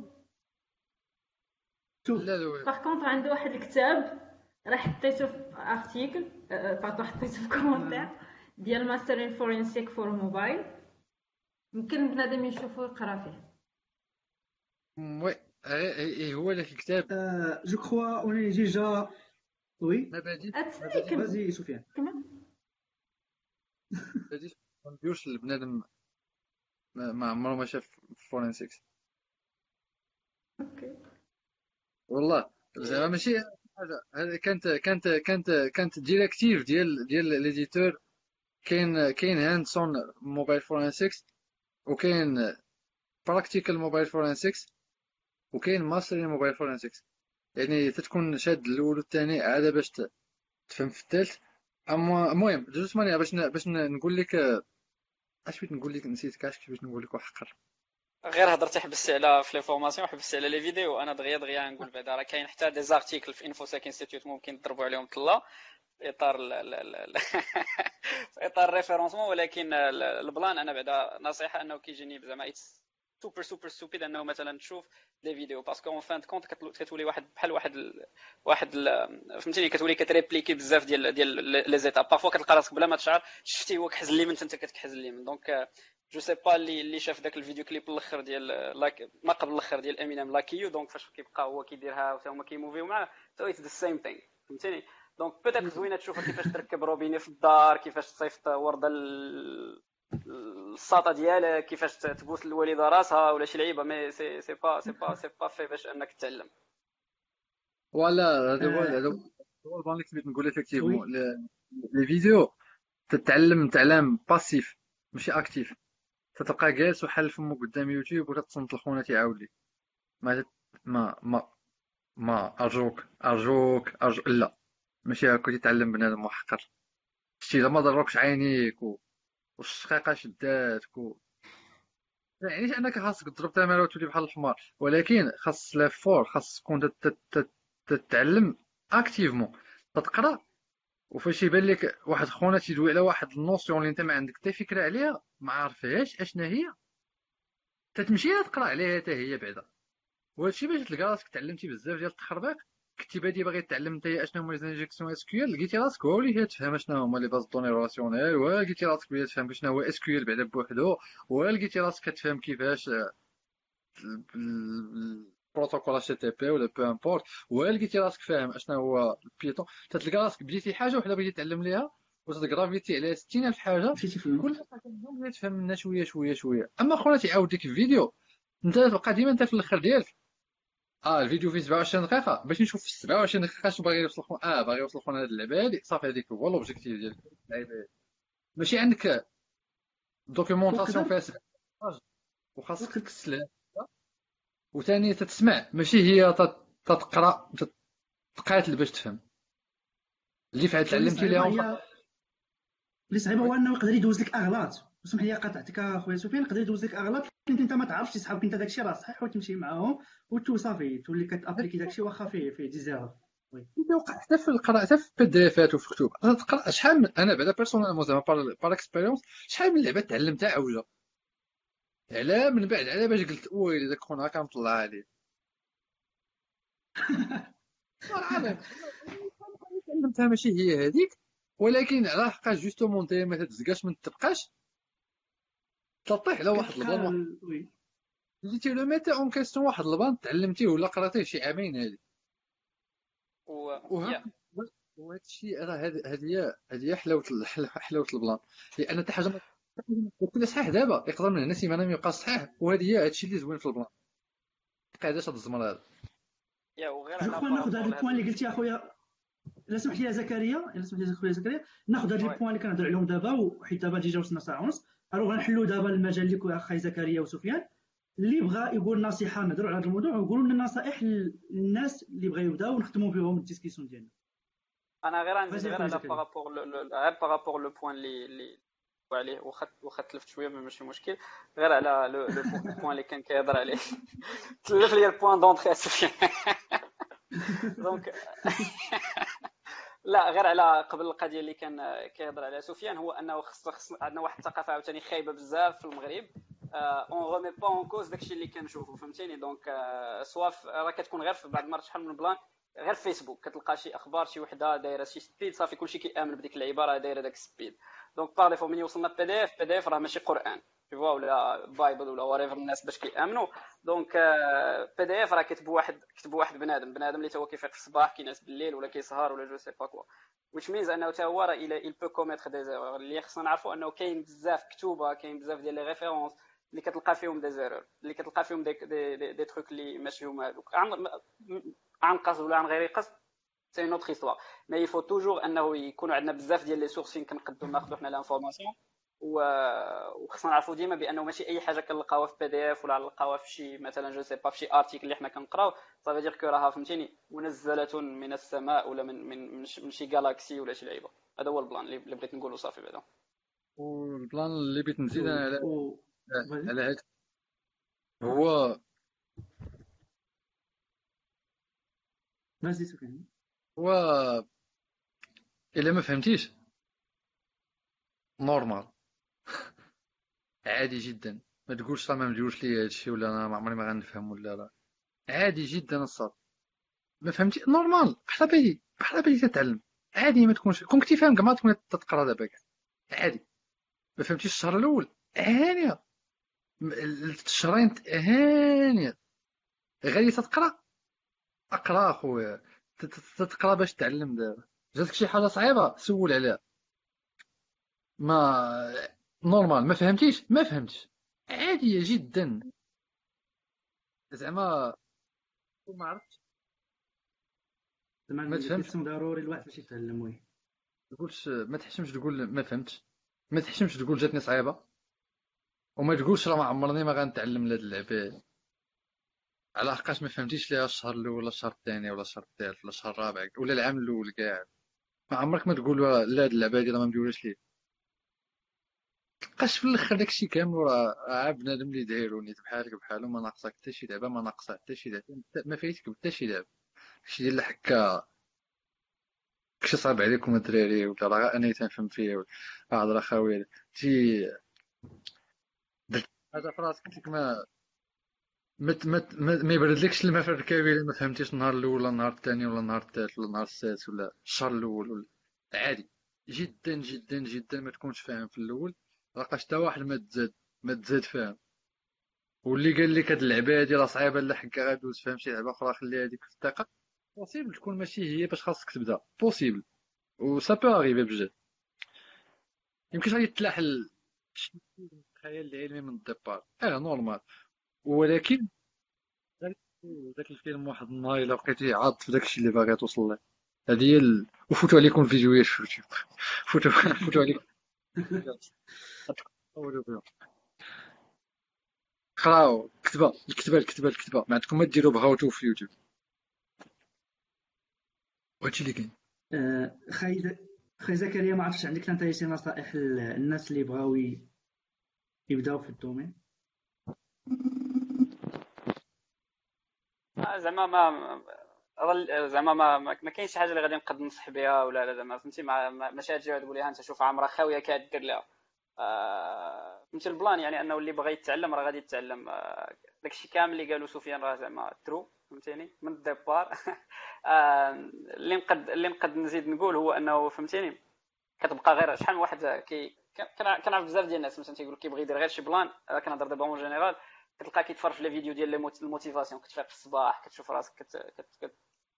شوف باغ كونطخ عنده واحد الكتاب راه حطيته في ارتيكل باطو حطيته في كومونتير ديال ماسترين فورنسيك فور موبايل، يمكن بنادم يشوفو يقرا فيه. وي اي هو ذاك الكتاب جو كخوا اوني ديجا وي مبادئ. غادي سفيان كمل غادي نديروش البنادم ما عمرو ما شاف فورنسيك. اوكي والله زعما ماشي حاجه، هذا كانت كانت كانت كانت ديريكتيف ديال ديال ليديتور. كاين كاين هاندسون موبايل فورنسيك، وكاين براكتيكال موبايل فورنسيك، وكاين ماسترين موبايل فورنسيك. يعني تتكون شاد الاول والثاني عاده باش تفهم في الثالث. اما المهم جوج ثمانيه باش باش نقول لك اش بغيت نقول لك، نسيت كاش كيفاش نقول لك وحقر غير هضرتي حبستي على في لي فورماسيون، حبستي على لي فيديو. انا دغيا دغيا نقول بعدا راه كاين حتى دي زارتيكل في انفوساك انستيتيوت ممكن تضربوا عليهم طله في اطار في اطار ريفيرونسمون، ولكن البلان انا بعدا نصيحه انه كيجيني زعما ايتس سوبر سوبر ستوبيد انه مثلا تشوف لي فيديو، باسكو اون فان كونت كتولي واحد بحال واحد واحد فهمتيني، كتولي كتريبليكي بزاف ديال ديال لي زيتاب. بارفو كتلقى راسك بلا ما تشعر شفتي هو كحز اليمين انت كتكحز اليمين. دونك جو سي با اللي اللي شاف داك الفيديو كليب الاخر ديال لاك ما قبل الاخر ديال امينام لاكيو، دونك فاش كيبقى هو كيديرها وتا هما كيموفيو معاه تو ايت ذا سيم ثينغ فهمتيني. دونك بيتيت زوينه تشوف كيفاش تركب روبيني في الدار، كيفاش تصيفط ورده الساطه ديالك، كيفاش تبوس الوالده راسها ولا شي لعيبه. مي سي سي با سي با سي با في باش انك تعلم. فوالا هذا هو هذا هو البلان اللي كنت نقول ايفيكتيفمون. لي فيديو تتعلم تعلم باسيف ماشي اكتيف. تتلقى جالس وحل فمو قدام يوتيوب وكتصنت الخونه تيعاود لك ما ما ما ما ارجوك ارجوك ارجوك لا ماشي هكا تتعلم بنادم محقر. شتي ما ضركش عينيك و والشقيقه شداتك و... يعني انك خاصك تضرب تماره وتولي بحال الحمار، ولكن خاص لافور خاص تكون تتعلم اكتيفمون. تتقرا وفاش يبان لك واحد خونا تيدوي على واحد النوسيون اللي انت ما عندك حتى فكره عليها ما عارفهاش اشنا هي، تتمشي تقرا عليها حتى هي بعدا. وهادشي باش تلقى راسك تعلمتي بزاف ديال التخربيق. كنتي بادي باغي تعلم انت اشنا هما لي زانجيكسيون اس كيو ال، لقيتي راسك وليتي تفهم اشنا هما لي باز دوني ريلاسيونيل، ولقيتي راسك بديتي تفهم شنو هو اس كيو ال بعدا بوحدو، ولقيتي راسك كتفهم كيفاش البروتوكول اتش تي بي ولا بو امبورت، ولقيتي راسك فاهم اشنا هو البيتون. تتلقى راسك بديتي حاجه وحده بغيتي تعلم ليها وتتغرافيتي عليها ستين ألف حاجه، كلها كتبغي تفهم منها شويه شويه شويه. اما خونا تيعاود ديك الفيديو انت تبقى ديما انت في الاخر ديالك اه الفيديو فيه سبعة وعشرين دقيقه باش نشوف في سبعة وعشرين دقيقه شنو باغي يوصل خونا. اه باغي يوصل خونا هاد اللعبه هادي صافي، هذيك هو لوبجيكتيف ديالك. ماشي عندك دوكيومونطاسيون فيها سبعة باج وخاصك تكسل، وثاني تتسمع ماشي هي تتقرا تقاتل باش تفهم اللي فعلا تعلمتي ليها. اللي صعيبه هو انه يقدر يدوز لك اغلاط. اسمح لي قطعتك اخويا سفيان، نقدر يدوز لك اغلاط كنت انت ما تعرفش صحابك انت داكشي راه صحيح وتمشي معاهم وتو صافي تولي كتابليكي داكشي واخا فيه فيه ديزيرف. وي كيوقع حتى في القراءه حتى في البيديفات وفي الكتب. انا تقرا شحال من انا بعدا بيرسونيل زعما بار اكسبيريونس شحال من لعبه تعلمتها عوجه على من بعد على باش قلت ويلي داك خونا هكا مطلع عليه عالم تعلمتها ماشي هي هذيك، ولكن على حقاش جوستومون انت ما تتزكاش ما تبقاش تطيح على واحد البلان. وي جيتي لو ميتي اون كيستيون واحد البلان تعلمتيه ولا قراتيه شي عامين هادي و هادشي راه هادي هادي حلاوه حلاوه البلان. لان حتى حاجه كل صحيح دابا يقدر من هنا سيمانه ما يبقى صحيح، وهادي هي هادشي اللي زوين في البلان. قاعداش هاد الزمر هذا يا وغير على ناخذ هاد البوان اللي قلتي اخويا. الا سمح لي يا زكريا الا سمح لي اخويا زكريا ناخذ هاد البوان اللي كنهضر عليهم دابا، وحيت دابا ديجا وصلنا ساعه ونص. الو غنحلوا دابا المجال ليك اخاي زكريا وسفيان. اللي بغى يقول نصيحه نهضروا على هذا الموضوع ويقولوا لنا نصائح للناس اللي بغا يبداو ونختموا بهم الديسكسيون ديالنا. انا غير غنزيد غير على بارابور غير بارابور لو بوين اللي اللي عليه، واخا واخا تلفت شويه ماشي مشكل. غير على لو بوين اللي كان كيهضر عليه تلف لي البوين دونتري سفيان. دونك لا غير على قبل القضيه اللي كان كيهضر عليها سفيان هو انه خص عندنا واحد الثقافه عاوتاني خايبه بزاف في المغرب اون ريمي با اون كوز داكشي اللي كنشوفو فهمتيني. دونك سواف راه كتكون غير بعد مرات شحال من بلان غير فيسبوك كتلقى شي اخبار شي وحده دايره شي سبيد صافي كلشي كيامن بديك اللعيبه راه دايره داك السبيد. دونك باغ ديفو ملي وصلنا بي دي اف بي دي اف راه ماشي قران تيوا ولا بايبل ولا وريفر الناس باش كيامنوا. دونك بي دي اف راه كتبوا واحد كتبوا واحد بنادم بنادم اللي تا هو كيفيق في الصباح كينعس بالليل ولا كيسهر ولا جو سي با كوا which means انه تا هو راه il peut commettre des erreurs. اللي خصنا نعرفوا انه كاين بزاف كتوبه كاين بزاف ديال لي ريفيرونس اللي كتلقى فيهم دي زيرور اللي كتلقى فيهم دي دي دي تروك اللي ماشي هما هذوك عن قصد ولا عن غير قصد سي نوتر ايستوار. مي يفو توجور انه يكون عندنا بزاف ديال لي سورس فين كنقدو ناخذو حنا لانفورماسيون وخصنا نعرفوا ديما بانه ماشي اي حاجه كنلقاوها في بي دي اف ولا نلقاوها في شي مثلا جو سي با في شي ارتيكل اللي حنا كنقراو صافي دير كو راها فهمتيني منزله من السماء ولا من من, من شي جالاكسي ولا شي لعيبه. هذا هو البلان اللي بغيت نقوله صافي. بعدا والبلان اللي بغيت نزيد انا على على هذا هو ماشي سكن هو الا ما فهمتيش نورمال عادي جدا ما تقولش راه ما مديروش ليا هادشي ولا انا ما عمري ما غنفهم ولا راه عادي جدا الصاد ما فهمتي نورمال بحال بيه بحال بيه تتعلم عادي ما تكونش كون كنتي فاهم كما تكون تتقرا دابا عادي. ما فهمتيش الشهر الاول هانيه الشهرين هانيه غير تتقرا اقرا اخويا تتقرا باش تعلم. دابا جاتك شي حاجه صعيبه سول عليها ما نورمال ما فهمتيش ما فهمتش عاديه جدا زعما ما عرفتش زعما ما تفهمش ضروري الواحد باش يتعلم. وي ما تقولش ما تحشمش تقول ما فهمتش ما تحشمش تقول جاتني صعيبه وما تقولش راه ما عمرني ما غنتعلم لهاد اللعبه على حقاش ما فهمتيش ليها الشهر الاول ولا الشهر الثاني ولا الشهر الثالث ولا الشهر الرابع ولا العام الاول كاع. ما عمرك ما تقول لا هاد اللعبه هادي راه ما مديولاش ليا تلقاش في الاخر داكشي كامل راه عا بنادم اللي دايرو نيت بحالك بحالو ما ناقصك حتى شي لعبه ما ناقصها حتى شي لعبه ما فايتك حتى شي لعبه. داكشي ديال الحكه كشي صعب عليكم الدراري ولا راه انا تنفهم فيه هضره خاويه تي هذا فراسك كنت كما ما ما ما يبردلكش الماء في الركاب الا ما فهمتيش النهار الاول ولا النهار الثاني ولا النهار الثالث ولا النهار السادس ولا الشهر الاول. عادي جدا جدا جدا ما تكونش فاهم في الاول لقاش تا واحد ما تزاد ما تزاد فاهم واللي قال لك هاد اللعبه هادي راه صعيبه لا حكا غادوز فاهم شي لعبه اخرى خليها هذيك في الثقه بوسيبل تكون ماشي هي باش خاصك تبدا بوسيبل و سا بو اريفي بجد يمكنش غادي تلاحل الخيال العلمي من الديبار اه نورمال. ولكن داك الفيلم واحد النهار الا بقيتي عاط في داكشي اللي باغي توصل له هذه هي ال... وفوتوا عليكم الفيديوهات شفتو فوتوا فوتوا عليكم قراو كتبه الكتبه الكتبه الكتبه ما عندكم ما ديروا بغاوتو في يوتيوب وهادشي اللي كاين. خاي خاي زكريا ما عرفتش عندك انت شي نصائح للناس اللي بغاو يبداو في الدومين زعما ما زعما ما ما كاينش شي حاجه اللي غادي نقدر نصح بها ولا زعما فهمتي ماشي هادشي غادي تقول لي ها انت شوف عامره خاويه كدير لها فهمتي. آه البلان يعني انه اللي بغى يتعلم راه غادي يتعلم. آه داكشي كامل اللي قالو سفيان راه زعما ترو فهمتيني من الديبار. آه اللي نقد اللي نقد نزيد نقول هو انه فهمتيني كتبقى غير شحال من واحد كي كنعرف بزاف ديال الناس مثلا تيقول كيبغي يدير غير شي بلان كنهضر دابا اون جينيرال كتلقى كيتفرج في لي فيديو ديال الموتيفاسيون كتفيق في الصباح كتشوف راسك كت كت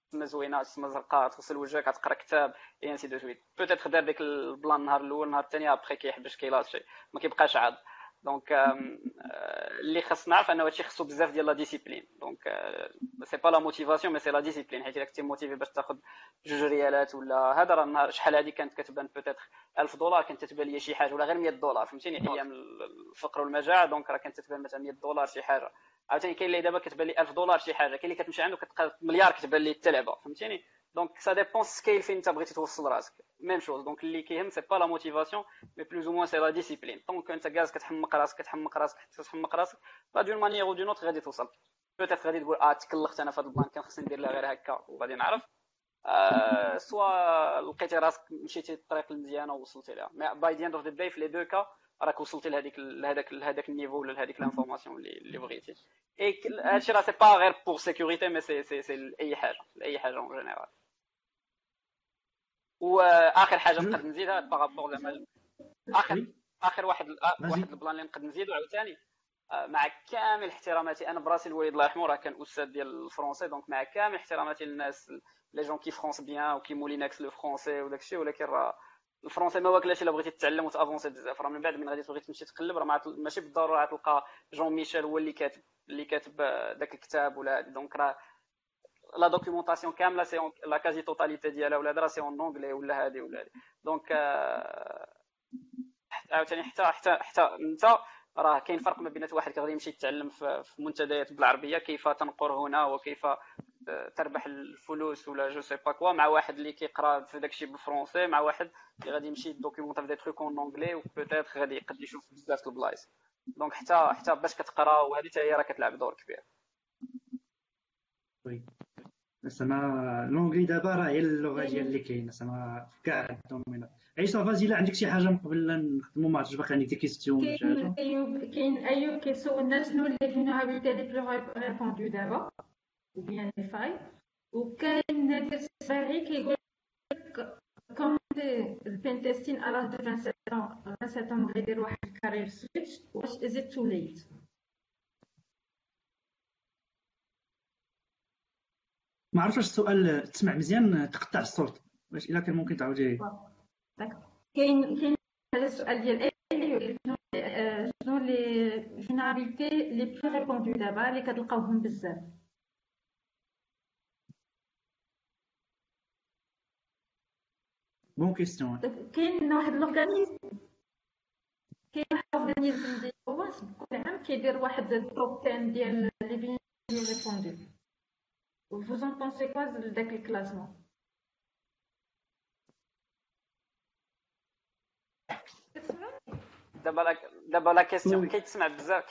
تسمى زوينه تسمى زرقاء تغسل وجهك كتقرا كتاب اي سي دو سويت بوتيت دار ديك البلان النهار الاول النهار الثاني ابخي كيحبش كيلاشي ما كيبقاش عاد. دونك اللي خصنا نعرف انه هادشي خصو بزاف ديال لا ديسيبلين. دونك سي با لا موتيفاسيون مي سي لا ديسيبلين حيت الا كنتي موتيفي باش تاخذ جوج ريالات ولا هذا راه النهار شحال هذه كانت كتبان بوتيت ألف دولار كانت تتبان ليا شي حاجه ولا غير مية دولار فهمتيني ايام الفقر والمجاعه. دونك راه كانت تتبان مثلا مية دولار شي حاجه عاوتاني كاين اللي دابا كتبان لي ألف دولار شي حاجه كاين اللي كتمشي عنده كتلقى مليار كتبان ليه حتى لعبه فهمتيني. دونك سا ديبون سكيل فين انت بغيتي توصل راسك ميم شوز. دونك اللي كيهم سي با لا موتيفاسيون مي بلوز او موان سي لا ديسيبلين. دونك انت كاز كتحمق راسك كتحمق راسك كتحمق راسك با دون مانيير او دون اوتر غادي توصل. بوتيت غادي تقول اه تكلخت انا في هاد البلان كان خصني ندير لها غير هكا وغادي نعرف آه سوا لقيتي راسك مشيتي الطريق المزيانه ووصلتي لها، مع باي دي اند اوف ذا داي في لي دو كا راك وصلتي لهذيك لهذاك لهذاك النيفو ولا لهذيك لانفورماسيون اللي اللي بغيتي. اي هادشي راه سي با غير بور سيكوريتي مي سي سي سي لاي حاجه لاي حاجه اون جينيرال. واخر حاجه نقدر نزيدها باغابور زعما اخر اخر واحد واحد البلان اللي نقدر نزيدو عاوتاني مع كامل احتراماتي، انا براسي الوالد الله يرحمه راه كان استاذ ديال الفرونسي، دونك مع كامل احتراماتي للناس لي جون كي فرونس بيان وكيموليناكس لو فرونسي وداكشي، ولكن راه الفرونسي ما واكلاش الا بغيتي تتعلم وتافونسي بزاف، راه من بعد من غادي تبغي تمشي تقلب راه ماشي بالضروره غتلقى جون ميشيل هو اللي كاتب اللي كاتب داك الكتاب ولا، دونك راه لا دوكيومونطاسيون كامله سي لا كازي توتاليتي ديالها ولا راه سي اون اونغلي ولا هادي ولا هادي، دونك عاوتاني حتى حتى حتى انت راه كاين فرق ما بينات واحد كيغادي يمشي يتعلم في منتديات بالعربيه كيف تنقر هنا وكيف تربح الفلوس ولا جو سي با كوا، مع واحد اللي كيقرا في داكشي بالفرونسي مع واحد اللي غادي يمشي دوكيمونطي في دي تروك اون اونغلي وبوتيتر غادي يقد يشوف بزاف البلايص، دونك حتى حتى باش كتقرا وهذه حتى هي راه كتلعب دور كبير. وي زعما لونغلي دابا راه هي اللغه ديال اللي كاينه زعما في كاع الدومينات. عيسى فازي الا عندك شي حاجه من قبل لا نخدموا ما عرفتش باقي عندك دي كيستيون ولا شي حاجه. ايوب كاين ايوب كيسولنا شنو اللي فينابيلتي دي بلو ريبوندو دابا وبيان لي فاي، وكاين نادر السباري كيقول لك كوم البين تيستين على سبعة وعشرين سبعة وعشرين غيدير واحد الكارير سويتش، واش از تو ليت؟ ما عرفتش السؤال تسمع مزيان تقطع الصوت، واش الا كان ممكن تعاوديه؟ كاين كاين السؤال ديال اي شنو لي فينابيلتي لي بلو ريبوندو دابا اللي كتلقاوهم بزاف. بون كيستيون. كاين واحد لوغانيزم كاين واحد لوغانيزم ديال واش كل عام كيدير واحد التوبتين ديال لي بلو ريبوندو، vous en pensez quoi de داك الكلاسمون؟ دابا دابا لا كيستيون كيتسمع بزاف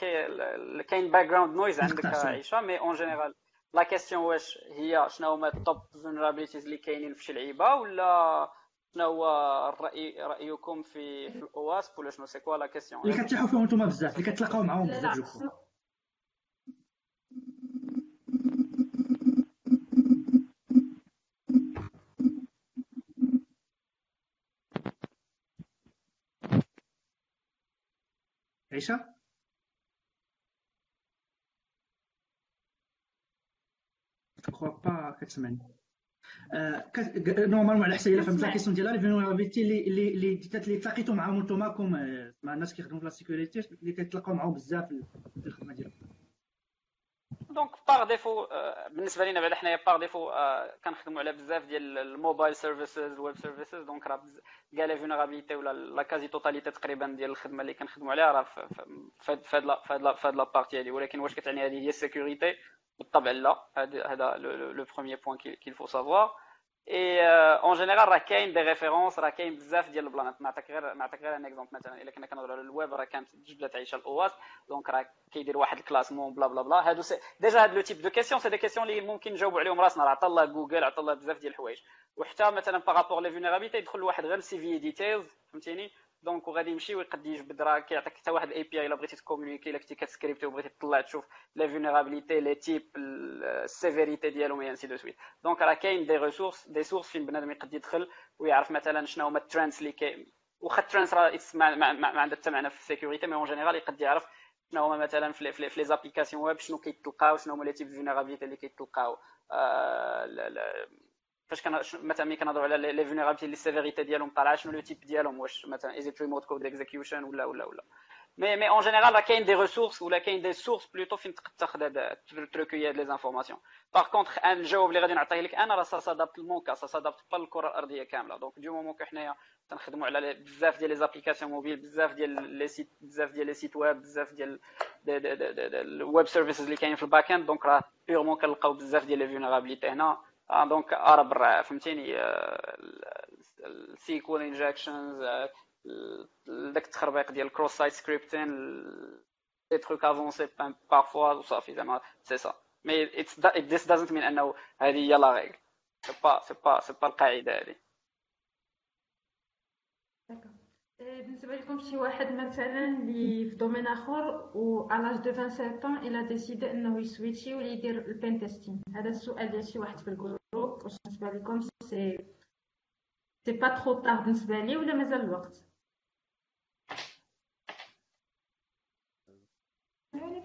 كاين باك جراوند نويز عندك عايشه، مي اون جينيرال لا كيستيون واش هي شنو هما التوب فولنرابيليتيز اللي كاينين في شي لعيبه، ولا شنو هو الراي رايكم في في الاواسب، ولا شنو سي كوا لا كيستيون اللي كتلاقاو فيهم نتوما بزاف اللي كتلاقاو معاهم بزاف جوكم؟ عيشة جو با كتسمعني آه كت... نورمالمون على حسب الا فهمت لا كيسيون ديالها الفينورابيلتي اللي اللي اللي تلاقيتو معاهم نتوماكم مع الناس كيخدموا في لا سيكوريتي اللي كتلاقاو معاهم بزاف في الخدمه ديالكم. دونك باغ ديفو بالنسبه لينا بعدا حنايا باغ ديفو كنخدموا على بزاف ديال الموبايل سيرفيسز الويب سيرفيسز، دونك راه كاع لا فينرابيليتي ولا لا كازي توتاليتي تقريبا ديال الخدمه اللي كنخدموا عليها راه في هاد لا في هاد لا في هاد لا بارتي هادي، ولكن واش كتعني هذه هي السيكوريتي؟ بالطبع لا، هذا هذا لو بروميير بوين كيل فو سافوار. اي اون جينيرال راه كاين دي ريفيرونس راه كاين بزاف ديال البلانات، نعطيك غير نعطيك غير ان اكزومبل مثلا الا كنا كنهضروا على الويب راه كانت جبدات عايشه الاواس، دونك راه كيدير واحد الكلاسمون بلا بلا بلا، هادو ديجا هاد لو تيب دو كيسيون سي دي كيسيون اللي ممكن نجاوبوا عليهم راسنا، راه عطا الله جوجل عطا الله بزاف ديال الحوايج، وحتى مثلا باغابور لي فينيرابيليتي يدخل لواحد غير السي في ديتيلز فهمتيني، دونك وغادي يمشي ويقد يجبد راه كيعطيك حتى واحد الاي بي اي الا بغيتي تكومونيكي الا كنتي كتسكريبتي وبغيتي تطلع تشوف لا فينيرابيليتي لي تيب السيفيريتي ديالهم اي انسي دو سويت، دونك راه كاين دي ريسورس دي سورس فين بنادم يقد يدخل ويعرف مثلا شنو هما الترانس اللي كاين، واخا الترانس راه ما, ما, ما عندها حتى معنى في السيكوريتي، مي اون جينيرال يقد يعرف شنو هما مثلا في لي زابليكاسيون ويب شنو كيتلقاو شنو هما لي تيب فينيرابيليتي اللي كيتلقاو آه لا لا فاش كان مثلا ملي كنهضروا على لي فينيرابيلتي لي سيفيريتي ديالهم طالعه شنو لو تيب ديالهم، واش مثلا ايزي ريموت كود اكزيكيوشن ولا ولا ولا مي مي اون جينيرال راه كاين دي ريسورس ولا كاين دي سورس بلوتو فين تقدر تاخذ هاد تروكي هاد لي زانفورماسيون. باغ كونطخ انا الجواب اللي غادي نعطيه لك انا راه سادابت المونكا سادابت با الكره الارضيه كامله، دونك ديما مونكا حنايا تنخدموا على بزاف ديال لي زابليكاسيون موبيل بزاف ديال لي سيت بزاف ديال لي سيت ويب بزاف ديال الويب سيرفيسز اللي كاينين في الباك اند، دونك راه بيغمون كنلقاو بزاف ديال لي فينيرابيليتي هنا اه دونك اربع فهمتيني السيكول انجكشنز داك التخربيق ديال الكروس سايت سكريبتين لي تروك افونسي بارفوا وصافي زعما سي سا مي ات ديس دازنت مين انه هذه هي لا ريغل. سي با سي با سي با القاعده هذه. بالنسبه لكم شي واحد مثلا اللي في دومين اخر و الاج دو سبعة وعشرين طون الا ديسيدي انه يسويتشي ولا يدير البين تيستين، هذا السؤال ديال شي واحد في الجروب، واش بالنسبه لكم سي سي با ترو طار بالنسبه لي ولا مازال الوقت؟ ديما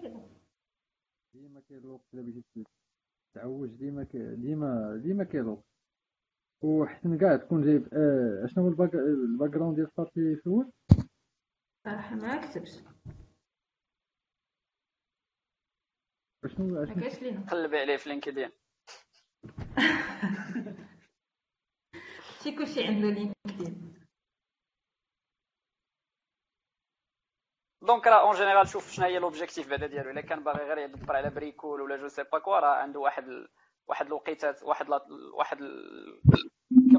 كاين الوقت الا بغيتي تعوج، ديما ديما ديما كاين الوقت، وحسن كاع تكون جايب آه شنو هو الباك الباك جراوند ديال البارتي الاول. صراحه ما كتبش شنو كاينش لينا، قلب عليه في لينكدين شي كلشي عنده لينكدين. دونك راه اون جينيرال شوف شنو هي لوبجيكتيف بعدا ديالو، الا كان باغي غير يدبر على بريكول ولا جو سي با كوا، راه عنده واحد واحد الوقيتات واحد ل... واحد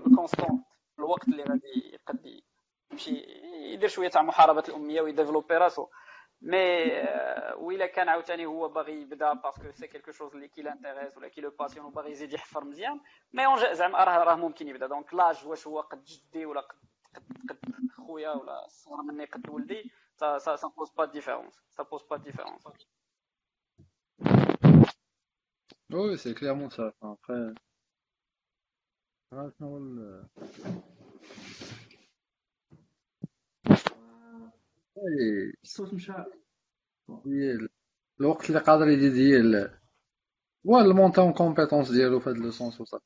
الكونستون الوقت اللي غادي يقد يمشي يدير شويه تاع محاربه الاميه ويديفلوبي راسو. مي ولا كان عاوتاني هو باغي يبدا باسكو سي كيلكو شوز اللي كي لانتيريس ولا كي لو باسيون وباغي يزيد يحفر مزيان، مي اون زعما راه راه ممكن يبدا. دونك لاج واش هو قد جدي ولا قد قد خويا ولا صغر مني قد ولدي، ça ça ça pose pas de différence, ça pose pas de différence. Oui, c'est clairement ça. Enfin, après rational اي الصوت مشى. الوقت اللي قادر يدي ديال هو المونطون كومبيتونس ديالو في هذا لو سونس وصافي.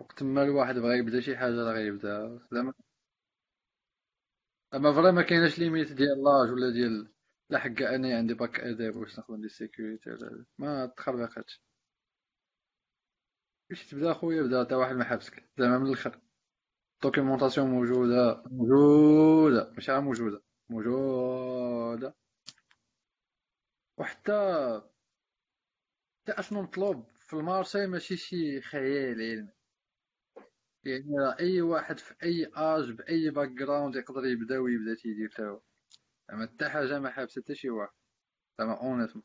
وقت ما الواحد بغى يبدا شي حاجه راه غيبدا زعما، اما فري ما كايناش ليميت ديال لاج ولا ديال لا حق انا عندي باك اداب واش ناخذ لي سيكوريتي ولا ما تخربقاتش. باش تبدا خويا بدا حتى واحد ما حبسك زعما من الاخر. الدوكيومونطاسيون موجوده موجوده ماشي غير موجوده موجوده، وحتى حتى اشنو مطلوب في المارشي ماشي شي خيال علمي، يعني راه اي واحد في اي اج باي باك جراوند يقدر يبدا ويبدا تيدير تا هو، زعما حتى حاجه ما حابسه حتى شي واحد زعما اونيتمون.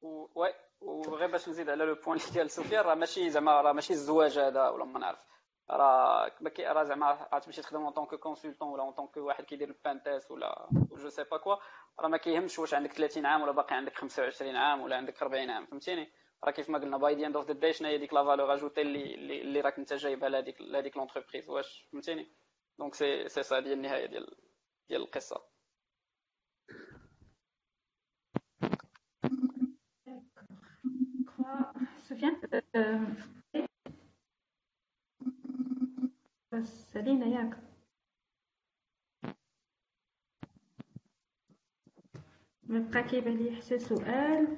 و وي وغير باش نزيد على لو بوين ديال سفيان، راه ماشي زعما راه ماشي الزواج هذا ولا ما نعرف، راه ما كي راه زعما تمشي تخدم اون طونك كونسلتون ولا اون طونك واحد كيدير البانتاس ولا جو سي با كوا، راه ما كيهمش واش عندك ثلاثين عام ولا باقي عندك خمسة وعشرين عام ولا عندك أربعين عام، فهمتيني؟ راه كيف ما قلنا باي دي اند اوف ذا داي شناهي ديك لا فالور اجوتي اللي اللي راك انت جايبها لهذيك لهذيك لونتربريز، واش فهمتيني؟ دونك سي سي سا ديال النهايه ديال ديال القصه. سفيان بس سالينا ياك ما بقى كيبان لي حتى سؤال.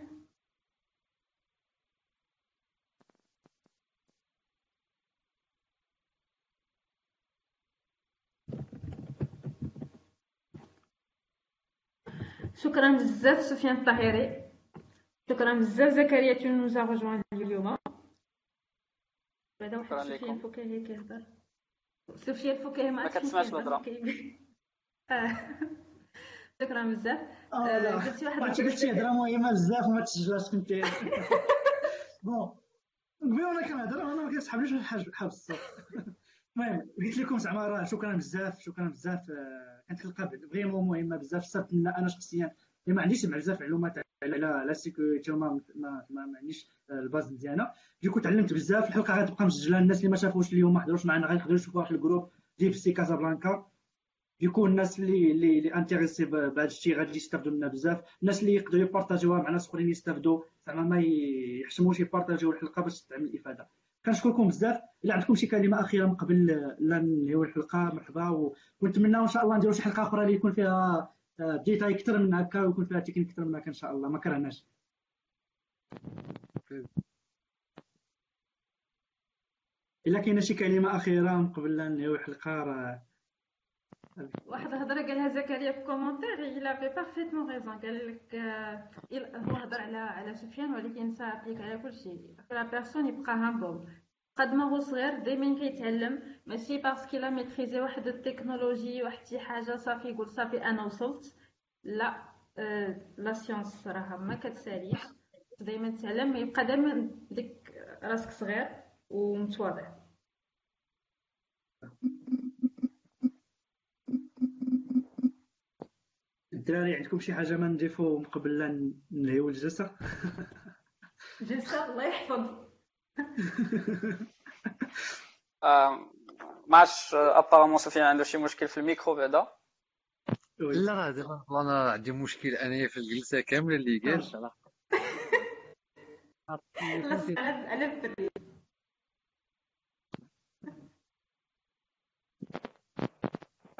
شكرا بزاف سفيان الطاهري، شكرا بزاف زكريا تونس رجعنا اليوم. بعدا واحد سفيان فكاهي كيهضر، سفيان فكاهي ما كتسمعش الهضره. شكرا بزاف. قلتي واحد قلتي هضره مهمه بزاف وما تسجلاتش كنت بون قبل وانا كنهضر انا ما كيسحبليش حاب الصوت. المهم قلت لكم زعما راه شكرا بزاف شكرا بزاف، كانت حلقه فريمون مهمه بزاف، صافي انا شخصيا اللي ما عنديش بزاف معلومات على لا سيكوريتي وما ما ما عنديش الباز مزيانه، ديكو تعلمت بزاف. الحلقه غتبقى مسجله، الناس اللي ما شافوش اليوم ما حضروش معنا غيقدروا يشوفوها في الجروب ديال سي كازابلانكا. ديكو الناس اللي اللي, اللي انتريسي بهذا الشيء غادي يستافدوا منها بزاف، الناس اللي يقدروا يبارطاجيوها مع ناس اخرين يستافدوا زعما ما يحشموش يبارطاجيو الحلقه باش تعمل افاده. كنشكركم بزاف، الا عندكم شي كلمه اخيره من قبل لا ننهيو الحلقه مرحبا، ونتمناو ان شاء الله نديروا شي حلقه اخرى اللي يكون فيها ديتاي اكثر من هكا ويكون فيها تكنيك اكثر من هكا ان شاء الله. ما كرهناش. الا كاينه شي كلمه اخيره من قبل لا ننهيو الحلقه، راه واحد الهضره قالها زكريا في الكومونتير الا في بارفيتمون ريزون، قال لك هو هضر على على سفيان ولكن سا ابليك على كل شيء. لا بيرسون يبقى هامبل قد ما هو صغير دائما كيتعلم، ماشي باسكو لا ميتريزي واحد التكنولوجي واحد شي حاجه صافي يقول صافي انا وصلت. لا لا سيونس صراحه ما كتساليش، دائما تعلم، يبقى دائما ديك راسك صغير ومتواضع. الدراري عندكم شي حاجه ما نضيفو قبل لا ننهيو الجلسه؟ جلسه الله يحفظ. ما عرفتش ابارامون سفيان عنده شي مشكل في الميكرو بعدا. لا غادي انا عندي مشكل انايا في الجلسه كامله اللي كاينش على خاطر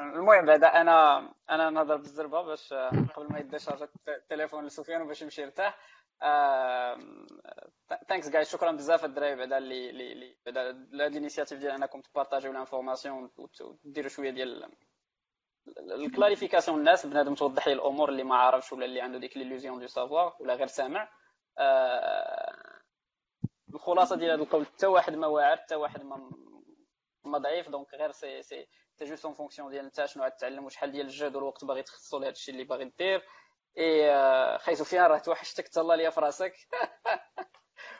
المهم بعدا انا انا نهضر بالزربه باش قبل ما يديشارج التليفون لسفيان وباش يمشي يرتاح. ثانكس جايز شكرا بزاف الدراري بعدا اللي اللي بعدا لهاد الانيشيتيف ديال انكم تبارطاجيو لانفورماسيون وديروا شويه ديال الكلاريفيكاسيون للناس، بنادم توضح ليه الامور اللي ما عارفش ولا اللي عنده ديك ليلوزيون دو سافوار ولا غير سامع. الخلاصه ديال هاد القول حتى واحد ما واعر حتى واحد ما ما ضعيف، دونك غير سي سي سي جوست اون فونكسيون ديال نتا شنو غتعلم وشحال ديال الجهد والوقت باغي تخصصو لهذا الشيء اللي باغي دير. اي خاي سفيان راه توحشتك تهلا ليا في راسك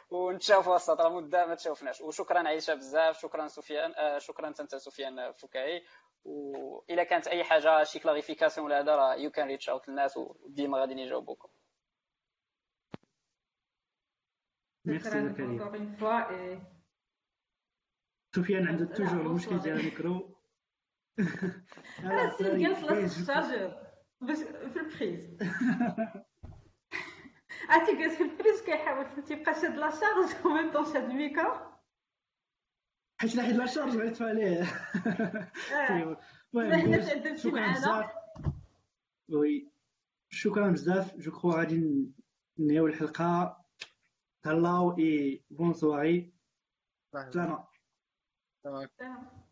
ونتشافوا السطر راه مده ما تشوفناش. وشكرا عيشه بزاف، شكرا سفيان، آه شكرا انت سفيان فكاهي. والا كانت اي حاجه شي كلاريفيكاسيون ولا هذا راه يو كان ريتش اوت للناس وديما غادي نجاوبوكم. شكرا encore une fois. سفيان عنده توجور المشكل ديال الميكرو. انا سير جالس لاصق الشارجر في البريز، عرفتي جالس في البريز كيحاول تيبقى شاد لا شارج وميم طون شاد الميكرو حيت لا حيت لا شارج عيطت عليه. المهم شكرا بزاف، وي شكرا بزاف. جو كخوا غادي ننهيو الحلقه. تهلاو اي بون سواري. سلامة. تمام.